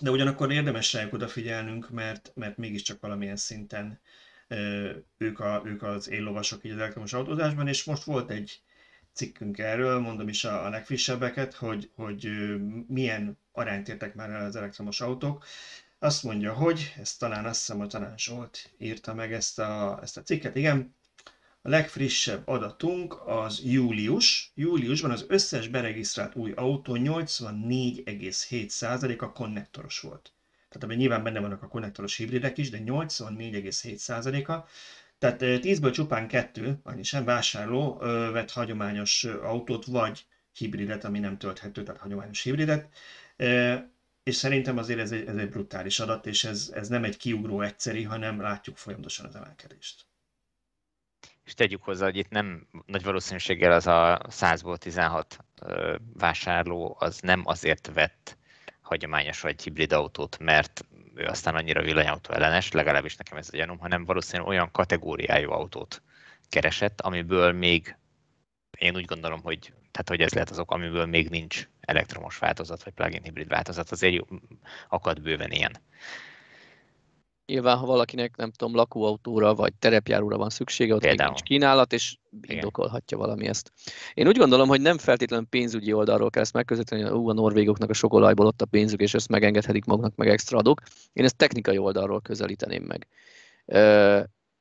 De ugyanakkor érdemes rájuk odafigyelnünk, mert, mert mégiscsak valamilyen szinten ö, ők, a, ők az éllovasok így az elektromos autózásban, és most volt egy cikkünk erről, mondom is a, a legfrissebbeket, hogy, hogy ö, milyen arányt értek már el az elektromos autók. Azt mondja, hogy, ezt talán azt hiszem, hogy talán Zsolt írta meg ezt a, ezt a cikket, igen. A legfrissebb adatunk az július. Júliusban az összes beregisztrált új autó nyolcvannégy egész hét százaléka konnektoros volt. Tehát ebben nyilván benne vannak a konnektoros hibridek is, de nyolcvannégy egész hét százaléka. Tehát tízből csupán kettő, annyi sem vásárló vett hagyományos autót, vagy hibridet, ami nem tölthető, tehát hagyományos hibridet. És szerintem azért ez egy, ez egy brutális adat, és ez, ez nem egy kiugró egyszeri, hanem látjuk folyamatosan az emelkedést. És tegyük hozzá, hogy itt nem nagy valószínűséggel az a százból tizenhat vásárló az nem azért vett hagyományos vagy hibrid autót, mert ő aztán annyira villanyautó ellenes, legalábbis nekem ez a gyanúm, hanem valószínűleg olyan kategóriájú autót keresett, amiből még, én úgy gondolom, hogy, tehát, hogy ez lehet az ok, amiből még nincs elektromos változat vagy plug-in hibrid változat, azért akad bőven ilyen. Nyilván, ha valakinek, nem tudom, lakóautóra vagy terepjáróra van szüksége, ott például még nincs kínálat, és indokolhatja valami ezt. Én úgy gondolom, hogy nem feltétlenül pénzügyi oldalról kell ezt megközelíteni, hogy ú, a norvégoknak a sok olajból ott a pénzük, és ezt megengedhetik magnak, meg extra adók. Én ezt technikai oldalról közelíteném meg.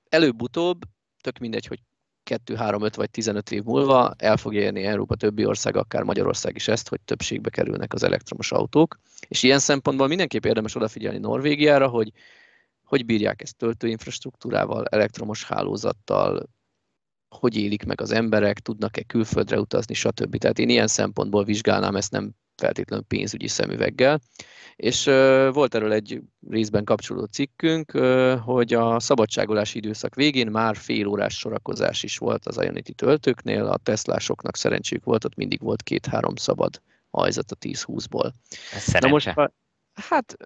Előbb-utóbb, tök mindegy, hogy kettő, három, öt vagy tizenöt év múlva el fogja érni Európa többi ország, akár Magyarország is ezt, hogy többségbe kerülnek az elektromos autók. És ilyen szempontból mindenképp érdemes odafigyelni Norvégiára, hogy hogy bírják ezt töltőinfrastruktúrával, elektromos hálózattal, hogy élik meg az emberek, tudnak-e külföldre utazni, stb. Tehát én ilyen szempontból vizsgálnám ezt, nem feltétlenül pénzügyi szemüveggel. És uh, volt erről egy részben kapcsolódó cikkünk, uh, hogy a szabadságolási időszak végén már fél órás sorakozás is volt az Ionity töltőknél, a Teslásoknak szerencséjük volt, ott mindig volt két-három szabad ajzat a tíz-húszból. Na most, hát...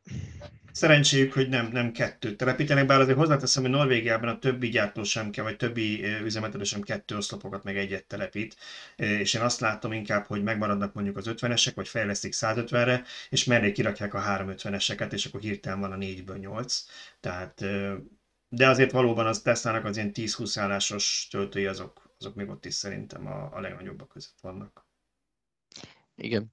Szerencséjük, hogy nem, nem kettőt telepítenek, bár azért hozzáteszem, hogy Norvégiában a többi gyártó sem kell, vagy többi üzemeltető sem kettő oszlopokat meg egyet telepít, és én azt látom inkább, hogy megmaradnak mondjuk az ötvenesek, vagy fejlesztik százötvenre, és mellé kirakják a háromszázötveneseket, és akkor hirtelen van a négyből nyolc. Tehát, de azért valóban az Teslának az ilyen tíz-húsz állásos töltői, azok, azok még ott is szerintem a, a legnagyobbak között vannak. Igen.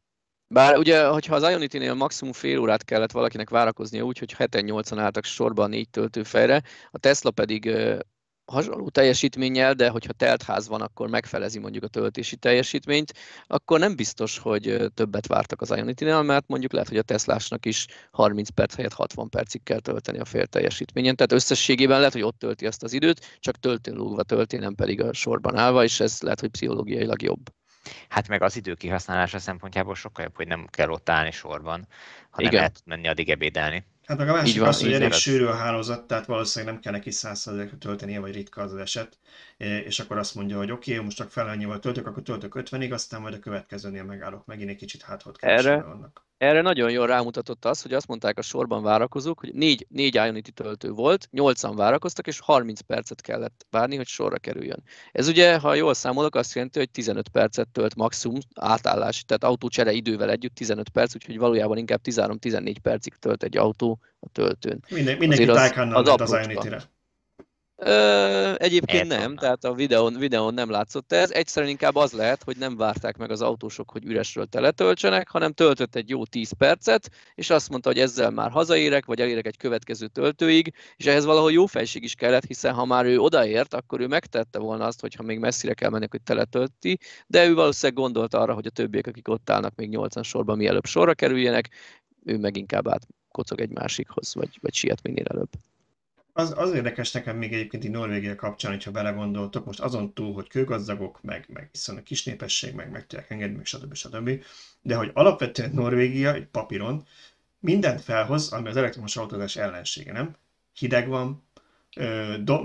Bár ugye, hogyha az Ionity-nél maximum fél órát kellett valakinek várakoznia úgy, hogy heten-nyolcan álltak sorba a négy töltőfejre, a Tesla pedig hasonló teljesítménnyel, de hogyha teltház van, akkor megfelezi mondjuk a töltési teljesítményt, akkor nem biztos, hogy többet vártak az Ionity-nél, mert mondjuk lehet, hogy a Teslásnak is harminc perc helyett hatvan percig kell tölteni a fél teljesítményen, tehát összességében lehet, hogy ott tölti azt az időt, csak töltőn lógva tölti, nem pedig a sorban állva, és ez lehet, hogy pszichológiailag jobb. Hát meg az idő kihasználása szempontjából sokkal jobb, hogy nem kell ott állni sorban, hanem igen, lehet menni addig ebédelni. Hát meg a másik van, az, hogy elég sűrű a hálózat, tehát valószínűleg nem kell neki száz százalékra töltenie, vagy ritka az eset, és akkor azt mondja, hogy oké, okay, most csak fel annyival töltök, akkor töltök ötvenig, aztán majd a következőnél megállok, megint egy kicsit hátholt keresőre vannak. Erre nagyon jól rámutatott az, hogy azt mondták a sorban várakozók, hogy négy, négy Ionity töltő volt, nyolcan várakoztak, és harminc percet kellett várni, hogy sorra kerüljön. Ez ugye, ha jól számolok, azt jelenti, hogy tizenöt percet tölt maximum átállás, tehát autócsere idővel együtt tizenöt perc, úgyhogy valójában inkább tizenhárom-tizennégy percig tölt egy autó a töltőn. Minden, mindenki Taycannal ment az Ionity-re. Ö, egyébként nem, tehát a videón, videón nem látszott ez. Egyszerűen inkább az lehet, hogy nem várták meg az autósok, hogy üresről teletöltsenek, hanem töltött egy jó tíz percet, és azt mondta, hogy ezzel már hazaérek, vagy elérek egy következő töltőig, és ehhez valahol jó fejség is kellett, hiszen ha már ő odaért, akkor ő megtette volna azt, hogyha még messzire kell menni, hogy teletölti, de ő valószínűleg gondolt arra, hogy a többiek, akik ott állnak még nyolcan sorban, mielőbb sorra kerüljenek, ő meg inkább átkocog egy másikhoz, vagy, vagy siet minél előbb. Az, az érdekes nekem még egyébként így Norvégia kapcsán, hogyha belegondoltok, most azon túl, hogy kőgazdagok, meg, meg viszont a kis népesség, meg meg tudják engedni, meg stb. Stb. De hogy alapvetően Norvégia egy papíron mindent felhoz, ami az elektromos autózás ellensége, nem? Hideg van, ö, do,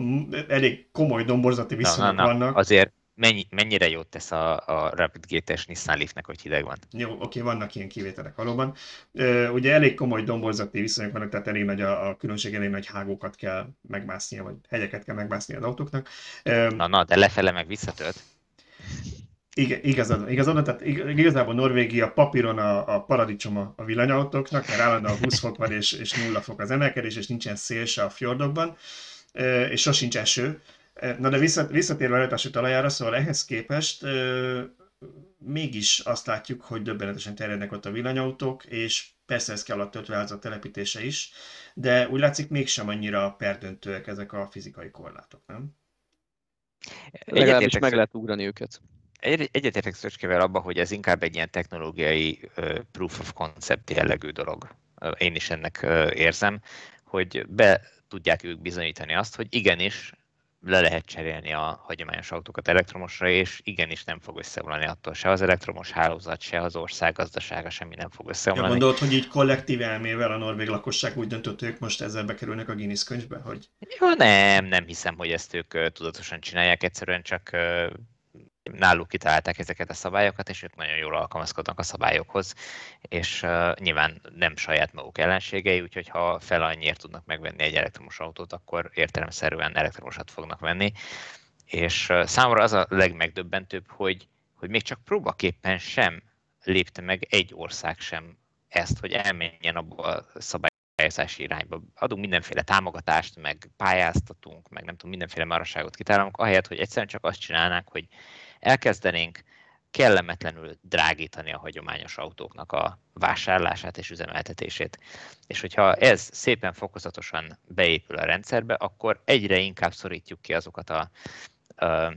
elég komoly domborzati viszonyok na, na, na. vannak. Azért mennyi, mennyire jót tesz a, a Rapid Gate-es Nissan Leaf-nek, hogy hideg van? Jó, oké, vannak ilyen kivételek valóban. Ö, ugye elég komoly domborzati viszonyok vannak, tehát elég nagy a, a különbség, elég nagy hágókat kell megmásznia, vagy hegyeket kell megmászni az autóknak. Ö, na, na, de lefele meg visszatölt. Igen, igazad, igazad, tehát igazából Norvégia papíron a, a paradicsoma a villanyautóknak, mert állandóan húsz fok van és, és nulla fok az emelkedés, és nincsen szél se a fjordokban, és sosincs eső. Na de visszatérve előtási talajára, szóval ehhez képest euh, mégis azt látjuk, hogy döbbenetesen terjednek ott a villanyautók, és persze ez kell a töltőházak telepítése is, de úgy látszik mégsem annyira perdöntőek ezek a fizikai korlátok, nem? Legalábbis meg lehet ugrani őket. Egyetértek Szöcskével abban, hogy ez inkább egy ilyen technológiai uh, proof of concept jellegű dolog. Uh, én is ennek uh, érzem, hogy be tudják ők bizonyítani azt, hogy igenis, le lehet cserélni a hagyományos autókat elektromosra, és igenis nem fog összeomlani attól se az elektromos hálózat, se az ország gazdasága, semmi nem fog összeomlani. Ja, gondolod, hogy így kollektív elmével a norvég lakosság úgy döntött, ők most ezzel bekerülnek a Guinness könyvbe, hogy... Ja, nem, nem hiszem, hogy ezt ők tudatosan csinálják, egyszerűen csak náluk kitalálták ezeket a szabályokat, és ők nagyon jól alkalmazkodnak a szabályokhoz, és uh, nyilván nem saját maguk ellenségei, úgyhogy ha fel annyiért tudnak megvenni egy elektromos autót, akkor értelemszerűen elektromosat fognak venni. És uh, számomra az a legmegdöbbentőbb, hogy, hogy még csak próbaképpen sem lépte meg egy ország sem ezt, hogy elmenjen abba a szabályozási irányba. Adunk mindenféle támogatást, meg pályáztatunk, meg nem tudom, mindenféle maraságot kitálunk, ahelyett, hogy egyszerűen csak azt csinálnánk, hogy elkezdenénk kellemetlenül drágítani a hagyományos autóknak a vásárlását és üzemeltetését. És hogyha ez szépen fokozatosan beépül a rendszerbe, akkor egyre inkább szorítjuk ki azokat a, a,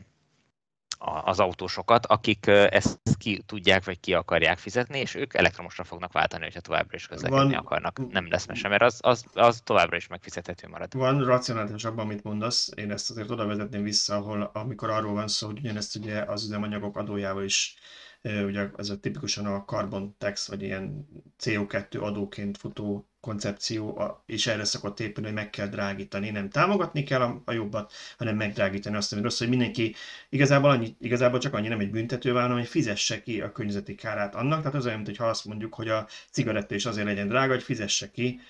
az autósokat, akik ezt ki tudják vagy ki akarják fizetni, és ők elektromosra fognak váltani, hogyha továbbra is közlekedni van, akarnak. Nem lesz mese, mert az, az, az továbbra is megfizethető marad. Van racionális abban, amit mondasz, én ezt azért oda vezetném vissza, ahol, amikor arról van szó, hogy ugyanezt ugye az üzemanyagok adójával is, ugye ez a tipikusan a carbon tax, vagy ilyen cé o kettő adóként futó koncepció, és erre szokott épülni, hogy meg kell drágítani, nem támogatni kell a jobbat, hanem megdrágítani azt, ami rossz, hogy mindenki igazából, annyi, igazából csak annyi nem egy büntetővel, hanem hogy fizesse ki a környezeti kárát annak, tehát az olyan, mint hogyha azt mondjuk, hogy a cigaretta is azért legyen drága, hogy fizesse ki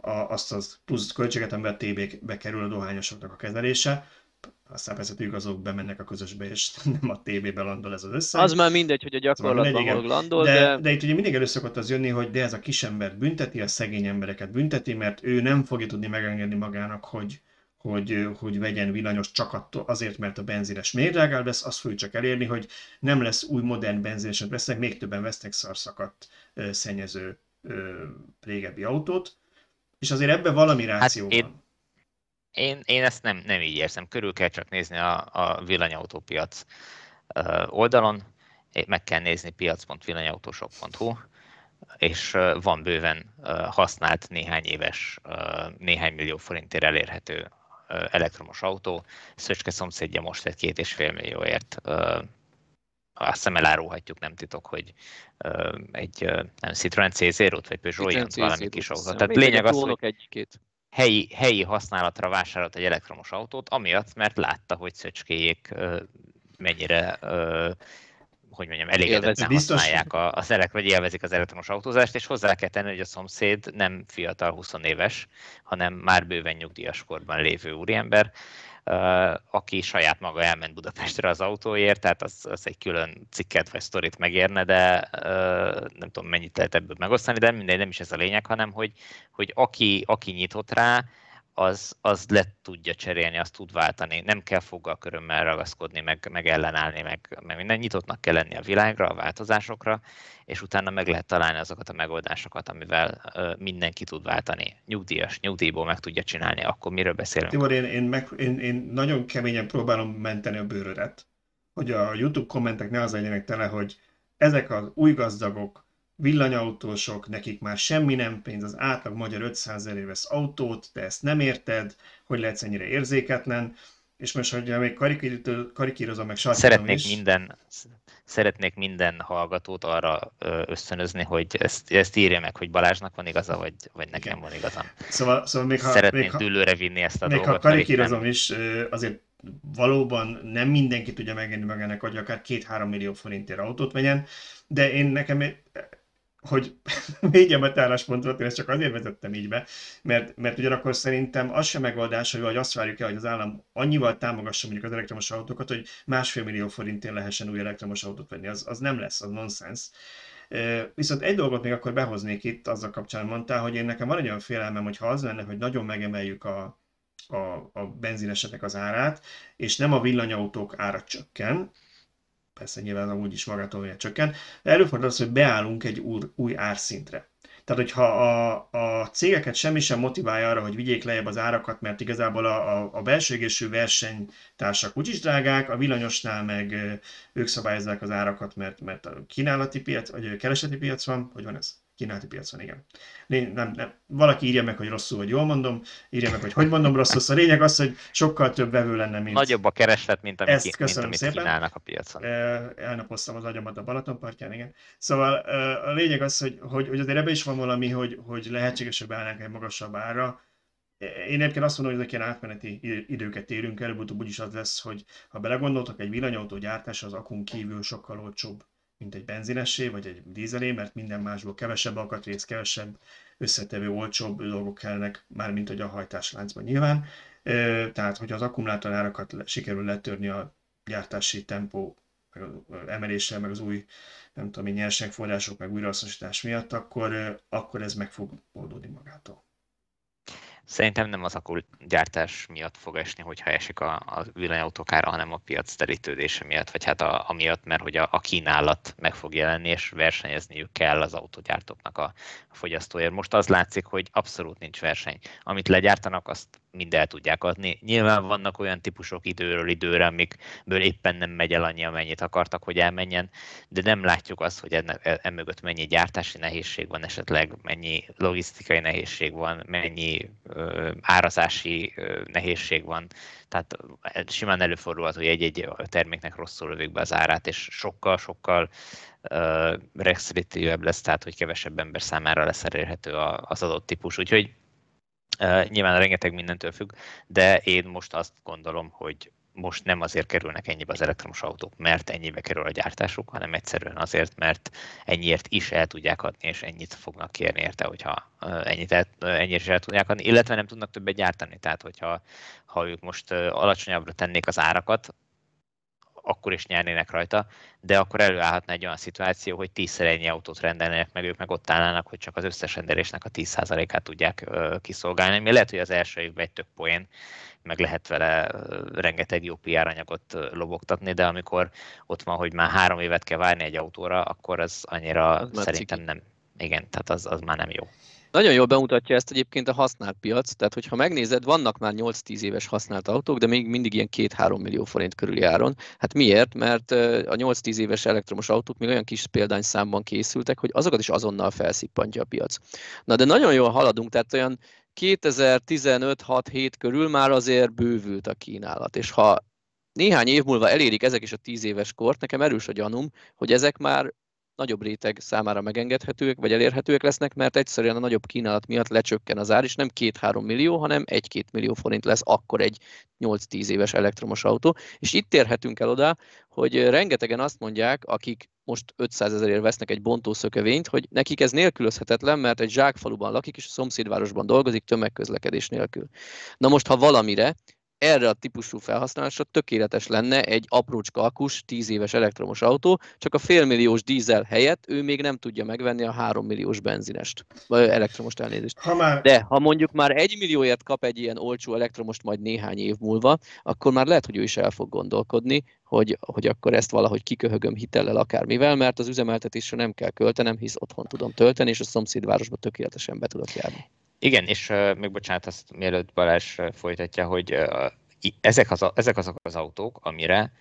a, azt az plusz költséget, amivel té bébe kerül a dohányosoknak a kezelése. Aztán persze tűk azok bemennek a közösbe, és nem a té bébe landol ez az összeg. Az már mindegy, hogy a gyakorlatban hol landol, de, de... de itt ugye mindig elő szokott az jönni, hogy de ez a kis embert bünteti, a szegény embereket bünteti, mert ő nem fogja tudni megengedni magának, hogy, hogy, hogy vegyen villanyos csak attól, azért, mert a benzines még drágább lesz, azt fogjuk csak elérni, hogy nem lesz új modern benzineset vesznek, még többen vesznek szarszakadt szennyező régebbi autót, és azért ebben valami ráció hát van. Én... Én, én ezt nem, nem így érzem. Körül kell csak nézni a, a villanyautópiac oldalon, meg kell nézni piac pont villanyautosok pont hu, és van bőven használt néhány éves, néhány millió forintért elérhető elektromos autó. Szöcske szomszédja most vett két és fél millióért. Azt hiszem elárulhatjuk, nem titok, hogy egy nem, Citroën C-Zero-t vagy Peugeot Ioniq valami kis autó. Tehát lényeg az, hogy helyi, helyi használatra vásárolt egy elektromos autót, amiatt, mert látta, hogy Szöcskéjék mennyire, hogy mondjam, elégedetten használják az elektromos, vagy élvezik az elektromos autózást, és hozzá kell tenni, hogy a szomszéd nem fiatal húsz éves, hanem már bőven nyugdíjas korban lévő úriember, aki saját maga elment Budapestre az autóért, tehát az, az egy külön cikket vagy sztorit megérne, de nem tudom, mennyit lehet ebből megosztani, de mindegy, nem is ez a lényeg, hanem hogy, hogy aki, aki nyitott rá, az, az le tudja cserélni, azt tud váltani. Nem kell foggal körömmel ragaszkodni, meg, meg ellenállni, meg, meg minden. Nyitottnak kell lenni a világra, a változásokra, és utána meg lehet találni azokat a megoldásokat, amivel ö, mindenki tud váltani. Nyugdíjas, nyugdíjból meg tudja csinálni, akkor miről beszélünk? Tibor, én, én, meg, én, én nagyon keményen próbálom menteni a bőrödet, hogy a YouTube kommentek ne az legyenek tele, hogy ezek az új gazdagok, villanyautósok, nekik már semmi nem pénz, az átlag magyar ötszázezer vesz autót, te ezt nem érted, hogy lehetsz ennyire érzéketlen, és most, hogy még karikírozom, meg sarkítom is. Minden, szeretnék minden hallgatót arra ösztönözni, hogy ezt, ezt írja meg, hogy Balázsnak van igaza, vagy, vagy nekem igen. van igazam. Szóval, szóval még ha, szeretnék dűlőre vinni ezt a még dolgot. Még ha karikírozom is, azért valóban nem mindenki tudja megérni magának, hogy akár két-három millió forintért autót vegyen, de én nekem... hogy védjem a álláspontot, én ezt csak azért vezettem így be, mert, mert ugyanakkor szerintem az sem megoldás, hogy azt várjuk el, hogy az állam annyival támogassa mondjuk az elektromos autókat, hogy másfél millió forintért lehessen új elektromos autót venni. Az, az nem lesz, az nonsens. Viszont egy dolgot még akkor behoznék itt, azzal kapcsán mondtál, hogy én nekem van egy olyan félelmem, hogy ha az lenne, hogy nagyon megemeljük a, a, a benzineseknek az árát, és nem a villanyautók ára csökken, persze nyilván amúgy is magától miért csökken, de előfordul az, hogy beállunk egy új, új árszintre. Tehát, hogyha a, a cégeket semmi sem motiválja arra, hogy vigyék lejjebb az árakat, mert igazából a, a, a belső égésű versenytársak úgyis drágák, a villanyosnál meg ők szabályozzák az árakat, mert, mert a kínálati piac, vagy a kereseti piac van, hogy van ez? Kínálati piac van, igen. Nem, nem. Valaki írja meg, hogy rosszul, vagy jól mondom, írja meg, hogy hogy mondom rosszul. A lényeg az, hogy sokkal több vevő lenne, mint... Nagyobb a kereslet, mint amit, Ezt köszönöm mint, amit kínálnak a piacon. Elnapoztam az agyamat a Balatonpartján, igen. Szóval a lényeg az, hogy, hogy, hogy azért ebben is van valami, hogy, hogy lehetséges, hogy beállnánk egy magasabb árra. Én egyébként azt mondom, hogy ezek ilyen átmeneti időket érünk, előbb-utóbb úgyis az lesz, hogy ha belegondoltok, egy villanyautó gyártása az akun kívül sokkal olcsóbb, mint egy benzinessé, vagy egy dízelé, mert minden másból kevesebb alkatrész, kevesebb összetevő, olcsóbb dolgok kellnek, mármint hogy a hajtásláncban nyilván. Tehát, hogyha az akkumulátorárakat sikerül letörni a gyártási tempó meg emeléssel, meg az új, nem tudom, nyersanyagforrások, meg újrahasznosítás miatt, akkor, akkor ez meg fog oldódni magától. Szerintem nem az akkugyártás miatt fog esni, hogyha esik a, a villanyautók ára, hanem a piac terítődése miatt, vagy hát a, amiatt, mert hogy a, a kínálat meg fog jelenni, és versenyezniük kell az autógyártóknak a, a fogyasztóért. Most az látszik, hogy abszolút nincs verseny. Amit legyártanak, azt mind el tudják adni. Nyilván vannak olyan típusok időről időre, amikből éppen nem megy el annyi, amennyit akartak, hogy elmenjen, de nem látjuk azt, hogy ennek, emögött mennyi gyártási nehézség van esetleg, mennyi logisztikai nehézség van, mennyi ö, árazási ö, nehézség van. Tehát simán előfordulhat, hogy egy-egy terméknek rosszul lövik be az árát, és sokkal-sokkal uh, restrictívebb lesz, tehát hogy kevesebb ember számára lesz elérhető az adott típus. Úgyhogy uh, nyilván rengeteg mindentől függ, de én most azt gondolom, hogy most nem azért kerülnek ennyibe az elektromos autók, mert ennyibe kerül a gyártásuk, hanem egyszerűen azért, mert ennyiért is el tudják adni, és ennyit fognak kérni érte, hogyha ennyit el, ennyire is el tudják adni, illetve nem tudnak többet gyártani. Tehát, hogyha ha ők most alacsonyabbra tennék az árakat, akkor is nyernének rajta, de akkor előállhatna egy olyan szituáció, hogy tízszer ennyi autót rendelnének meg, ők meg ott állnának, hogy csak az összes rendelésnek a tíz százalékát tudják kiszolgálni. Még lehet, hogy az első évben egy tök poén, meg lehet vele rengeteg jó pé er anyagot lobogtatni, de amikor ott van, hogy már három évet kell várni egy autóra, akkor az annyira az szerintem nem, igen, tehát az, az már nem jó. Nagyon jól bemutatja ezt egyébként a használt piac, tehát hogyha megnézed, vannak már nyolc-tíz éves használt autók, de még mindig ilyen két-három millió forint körüli áron. Hát miért? Mert a nyolc-tíz éves elektromos autók még olyan kis példányszámban készültek, hogy azokat is azonnal felszippantja a piac. Na de nagyon jól haladunk, tehát olyan kétezer-tizenöt-hat-hét körül már azért bővült a kínálat, és ha néhány év múlva elérik ezek is a tíz éves kort, nekem erős a gyanúm, hogy ezek már nagyobb réteg számára megengedhetőek, vagy elérhetőek lesznek, mert egyszerűen a nagyobb kínálat miatt lecsökken az ár, és nem két-három millió, hanem egy-két millió forint lesz akkor egy nyolc-tíz éves elektromos autó. És itt érhetünk el oda, hogy rengetegen azt mondják, akik most ötszázezerért vesznek egy bontószökevényt, hogy nekik ez nélkülözhetetlen, mert egy zsákfaluban lakik, és a szomszédvárosban dolgozik tömegközlekedés nélkül. Na most, ha valamire, erre a típusú felhasználásra tökéletes lenne egy aprócska akus, tíz éves elektromos autó, csak a félmilliós dízel helyett ő még nem tudja megvenni a három milliós benzinest, vagy elektromost elnézést. Ha már... De ha mondjuk már egy millióért kap egy ilyen olcsó elektromost majd néhány év múlva, akkor már lehet, hogy ő is el fog gondolkodni, hogy, hogy akkor ezt valahogy kiköhögöm hitellel akármivel, mert az üzemeltetésre nem kell költenem, hisz otthon tudom tölteni, és a szomszédvárosba tökéletesen be tudok járni. Igen, és uh, még bocsánat, azt mielőtt Balázs folytatja, hogy uh, ezek, az, ezek azok az autók, amire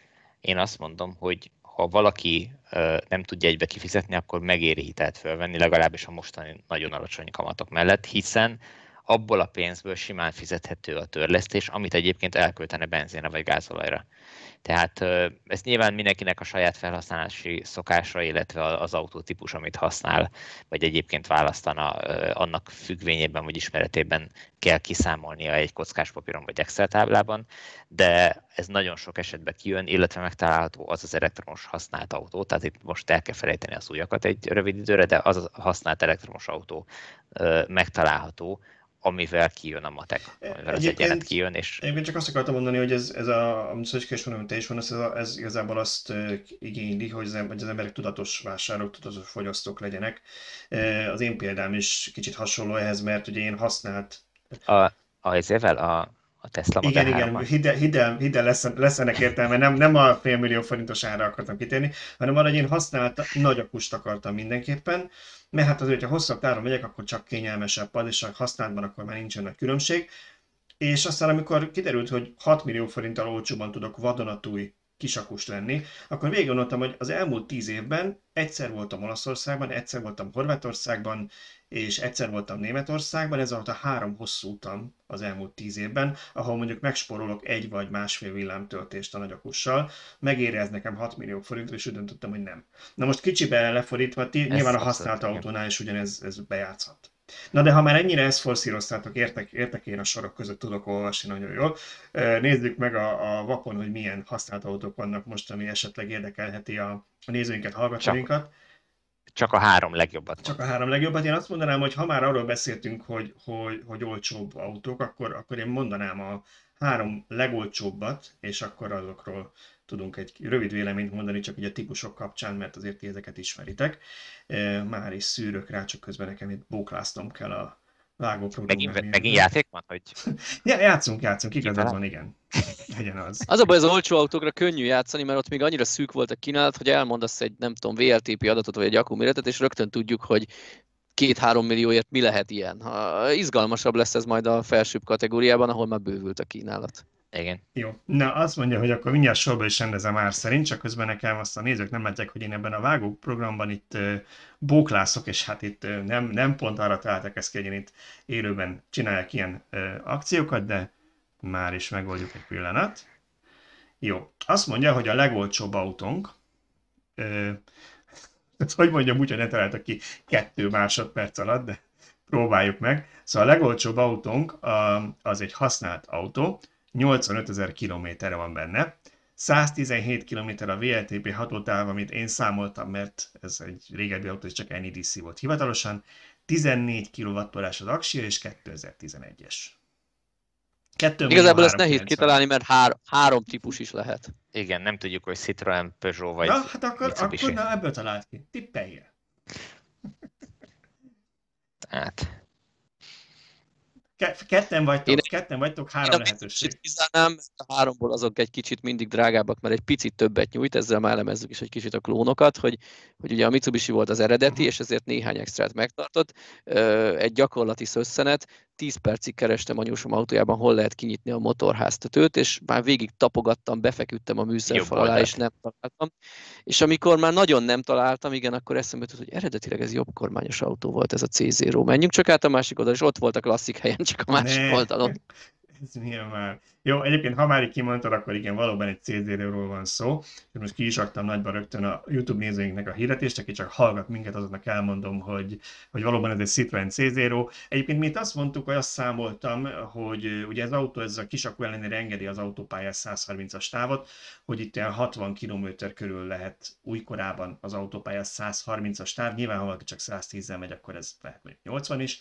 én azt mondom, hogy ha valaki uh, nem tudja egybe kifizetni, akkor megéri hitelt fölvenni, legalábbis a mostani nagyon alacsony kamatok mellett, hiszen abból a pénzből simán fizethető a törlesztés, amit egyébként elköltene benzinre vagy gázolajra. Tehát ez nyilván mindenkinek a saját felhasználási szokásra, illetve az autótípus, amit használ, vagy egyébként választana, annak függvényében vagy ismeretében kell kiszámolnia egy kockás papíron vagy Excel táblában, de ez nagyon sok esetben kijön, illetve megtalálható az az elektromos használt autó, tehát itt most el kell felejteni az újakat egy rövid időre, de az a használt elektromos autó megtalálható, amivel kijön a matek, amivel az egyenlet kijön. És... Egyébként csak azt akartam mondani, hogy ez, ez a, amit Szöcskés mondom, amit te is mondasz, ez, a, ez igazából azt igényli, hogy az emberek tudatos vásárlók, tudatos fogyasztók legyenek. Az én példám is kicsit hasonló ehhez, mert ugye én használt... A, a ezével a... A Tesla igen, igen, hidd el, hidd el, lesz, lesz ennek értelme, nem, nem a félmillió forintos árra akartam kitérni, hanem arra, hogy én használtam, nagy akust akartam mindenképpen, mert hát azért, hogyha hosszabb távra megyek, akkor csak kényelmesebb az, és ha használatban akkor már nincsen nagy különbség. És aztán, amikor kiderült, hogy hat millió forinttal olcsóban tudok vadonatúj kisakus lenni, akkor végig gondoltam, hogy az elmúlt tíz évben egyszer voltam Olaszországban, egyszer voltam Horvátországban, és egyszer voltam Németországban, ez volt a három hosszú utam az elmúlt tíz évben, ahol mondjuk megspórolok egy vagy másfél villámtöltést a nagyakussal, megéri ez nekem hat millió forint, és úgy döntöttem, hogy nem. Na most kicsiben lefordítva, ti, nyilván a használt autónál is ugyanez ez bejátszhat. Na de ha már ennyire ezt forszíroztátok, értek, értek én a sorok között, tudok olvasni nagyon jól. Nézzük meg a, a vapon, hogy milyen használt autók vannak most, ami esetleg érdekelheti a, a nézőinket, hallgatóinkat. Csak. Csak a három legjobbat. Csak a három legjobbat. Én azt mondanám, hogy ha már arról beszéltünk, hogy, hogy, hogy olcsóbb autók, akkor, akkor én mondanám a három legolcsóbbat, és akkor azokról tudunk egy rövid véleményt mondani, csak ugye a típusok kapcsán, mert azért ti ezeket ismeritek. Már is szűrök rá, csak közben nekem itt bóklásznom kell a vágóprogramért. Megint, megint játék van? Hogy... Ja, játszunk, játszunk, igazad van, igen. Az. az a baj, az olcsó autókra könnyű játszani, mert ott még annyira szűk volt a kínálat, hogy elmondasz egy, nem tudom, vé el té pé adatot, vagy egy akkuméretet, és rögtön tudjuk, hogy két-három millióért mi lehet ilyen. Ha izgalmasabb lesz ez majd a felsőbb kategóriában, ahol már bővült a kínálat. Igen. Jó. Na, azt mondja, hogy akkor mindjárt sorba is rendezem már szerint, csak közben nekem azt a nézők nem látják, hogy én ebben a vágó programban itt bóklászok, és hát itt nem, nem pont arra találtak ezt ki, hogy én itt élőben csinálják ilyen akciókat, de már is megoldjuk egy pillanat. Jó. Azt mondja, hogy a legolcsóbb autónk, ö, hogy mondjam, úgy, hogy ne találtak ki kettő másodperc alatt, de próbáljuk meg. Szóval a legolcsóbb autónk a, az egy használt autó, nyolcvanötezer kilométerre van benne, száztizenhét kilométer a vé el té pé hatótáv, amit én számoltam, mert ez egy régebbi autó, és csak en i dé cé volt hivatalosan, tizennégy kilowattórás az aksia, és kétezer-tizenegyes. Igazából ezt nehéz kitalálni, mert hár, három típus is lehet. Igen, nem tudjuk, hogy Citroën, Peugeot vagy Mitsubishi. Na, hát akkor, akkor na, ebből talált ki. Tippeljél. Hát... Ketten vagytok, én ketten vagytok, három én lehetőség. Én kizárnám, a háromból azok egy kicsit mindig drágábbak, mert egy picit többet nyújt, ezzel már elemezzük is egy kicsit a klónokat, hogy, hogy ugye a Mitsubishi volt az eredeti, és ezért néhány extrát megtartott. Egy gyakorlati szösszenet, tíz percig kerestem anyósom autójában, hol lehet kinyitni a motorháztetőt, és már végig tapogattam, befeküdtem a műszerfal alá, és nem találtam. És amikor már nagyon nem találtam, igen, akkor eszembe jutott, hogy eredetileg ez jobb kormányos autó volt, ez a C-Zero. Menjünk csak át a másik oldalon, és ott volt a klasszik helyen, csak a másik oldalon. Ez milyen már. Jó, egyébként ha már így kimondtad, akkor igen, valóban egy C-Zeroról van szó. És most ki is adtam nagyba rögtön a YouTube nézőinknek a híret, és aki csak hallgat minket, azoknak elmondom, hogy, hogy valóban ez egy Citroën C-Zero. Egyébként mi itt azt mondtuk, vagy azt számoltam, hogy ugye az autó, ez a kisakú ellenére engedi az autópályás százharmincas távot, hogy itt ilyen hatvan kilométer körül lehet újkorában az autópályás százharmincas táv. Nyilván, ha valaki csak száztízzel megy, akkor ez lehet mondjuk nyolcvan is.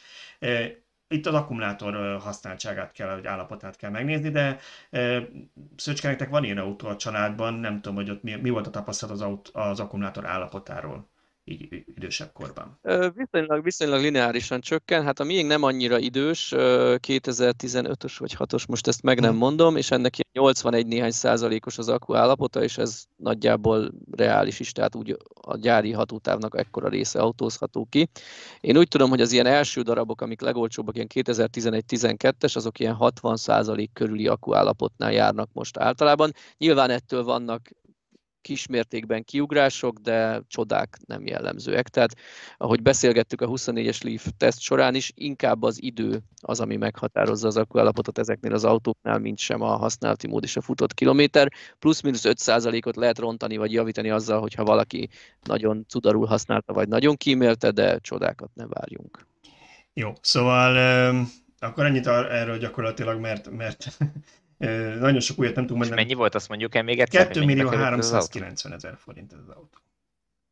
Itt az akkumulátor használtságát kell, vagy állapotát kell megnézni, de e, Szöcske, nektek van ilyen autó a családban, nem tudom, hogy ott mi, mi volt a tapasztalat az, autó, az akkumulátor állapotáról így idősebb korban. Viszonylag, viszonylag lineárisan csökken, hát a miénk nem annyira idős, kétezer-tizenötös vagy hatos, most ezt meg nem mondom, és ennek nyolcvanegy néhány százalékos az akku állapota, és ez nagyjából reális is, tehát úgy a gyári hatótávnak ekkora része autózható ki. Én úgy tudom, hogy az ilyen első darabok, amik legolcsóbbak, ilyen kétezer-tizenegy tizenkettes, azok ilyen hatvan százalék körüli akku állapotnál járnak most általában. Nyilván ettől vannak kismértékben kiugrások, de csodák nem jellemzőek. Tehát ahogy beszélgettük a huszonnégyes Leaf teszt során is, inkább az idő az, ami meghatározza az akkuállapotot ezeknél az autóknál, mint sem a használati mód és a futott kilométer. Plusz-minusz öt százalékot lehet rontani vagy javítani azzal, hogyha valaki nagyon cudarul használta vagy nagyon kímélte, de csodákat ne várjunk. Jó, szóval um, akkor ennyit erről gyakorlatilag, mert... mert... Ö, nagyon sok újat nem tudunk mondani. Mennyi volt, azt mondjuk el még egyszer? kettőmillió-háromszázkilencvenezer forint ez az autó.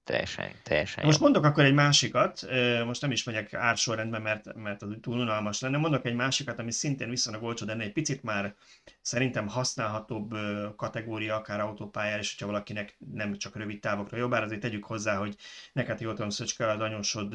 Teljesen, teljesen. Most mondok akkor egy másikat, most nem is megyek ársorrendben, mert, mert az túl unalmas lenne. Mondok egy másikat, ami szintén viszonylag olcsó, de ennél egy picit már szerintem használhatóbb kategória, akár autópályára, és hogyha valakinek nem csak rövid távokra jobb, bár azért tegyük hozzá, hogy neked jól tudom, Szöcske, az anyósod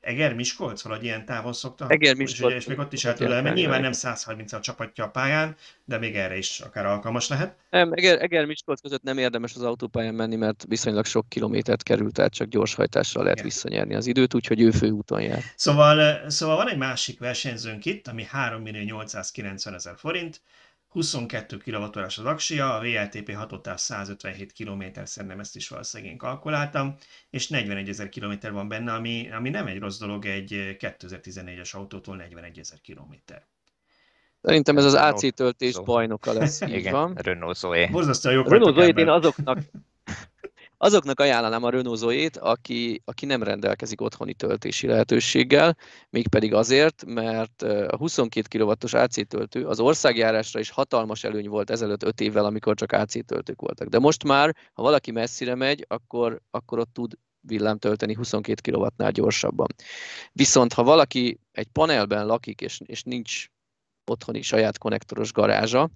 Eger-Miskolc, valahogy ilyen távon szokta, és, és még ott is el tudja, mert nyilván nem százharminc csapatja a pályán, de még erre is akár alkalmas lehet. Nem, Eger-Miskolc között nem érdemes az autópályán menni, mert viszonylag sok kilométert kerül, tehát csak gyorshajtással lehet igen visszanyerni az időt, úgyhogy ő főúton jár. Szóval, szóval van egy másik versenyzőnk itt, ami hárommillió-nyolcszázkilencvenezer forint, huszonkettő kilowattórás az aksia, a vé el té pé hatótáv százötvenhét kilométer, szerintem ezt is valószínűleg kalkuláltam, és negyvenegyezer kilométer van benne, ami, ami nem egy rossz dolog egy kétezer-tizennégyes autótól negyvenegyezer kilométer. Szerintem ez az á cé töltés bajnoka lesz, így van. Renault Zoe. Renault Zoe-t én azoknak... Azoknak ajánlanám a Renault Zoe-t, aki, aki nem rendelkezik otthoni töltési lehetőséggel, mégpedig azért, mert a huszonkét kilowattos á cé töltő az országjárásra is hatalmas előny volt ezelőtt öt évvel, amikor csak á cé töltők voltak. De most már, ha valaki messzire megy, akkor, akkor ott tud villám tölteni huszonkét kilowattnál gyorsabban. Viszont ha valaki egy panelben lakik, és, és nincs otthoni saját konnektoros garázsa,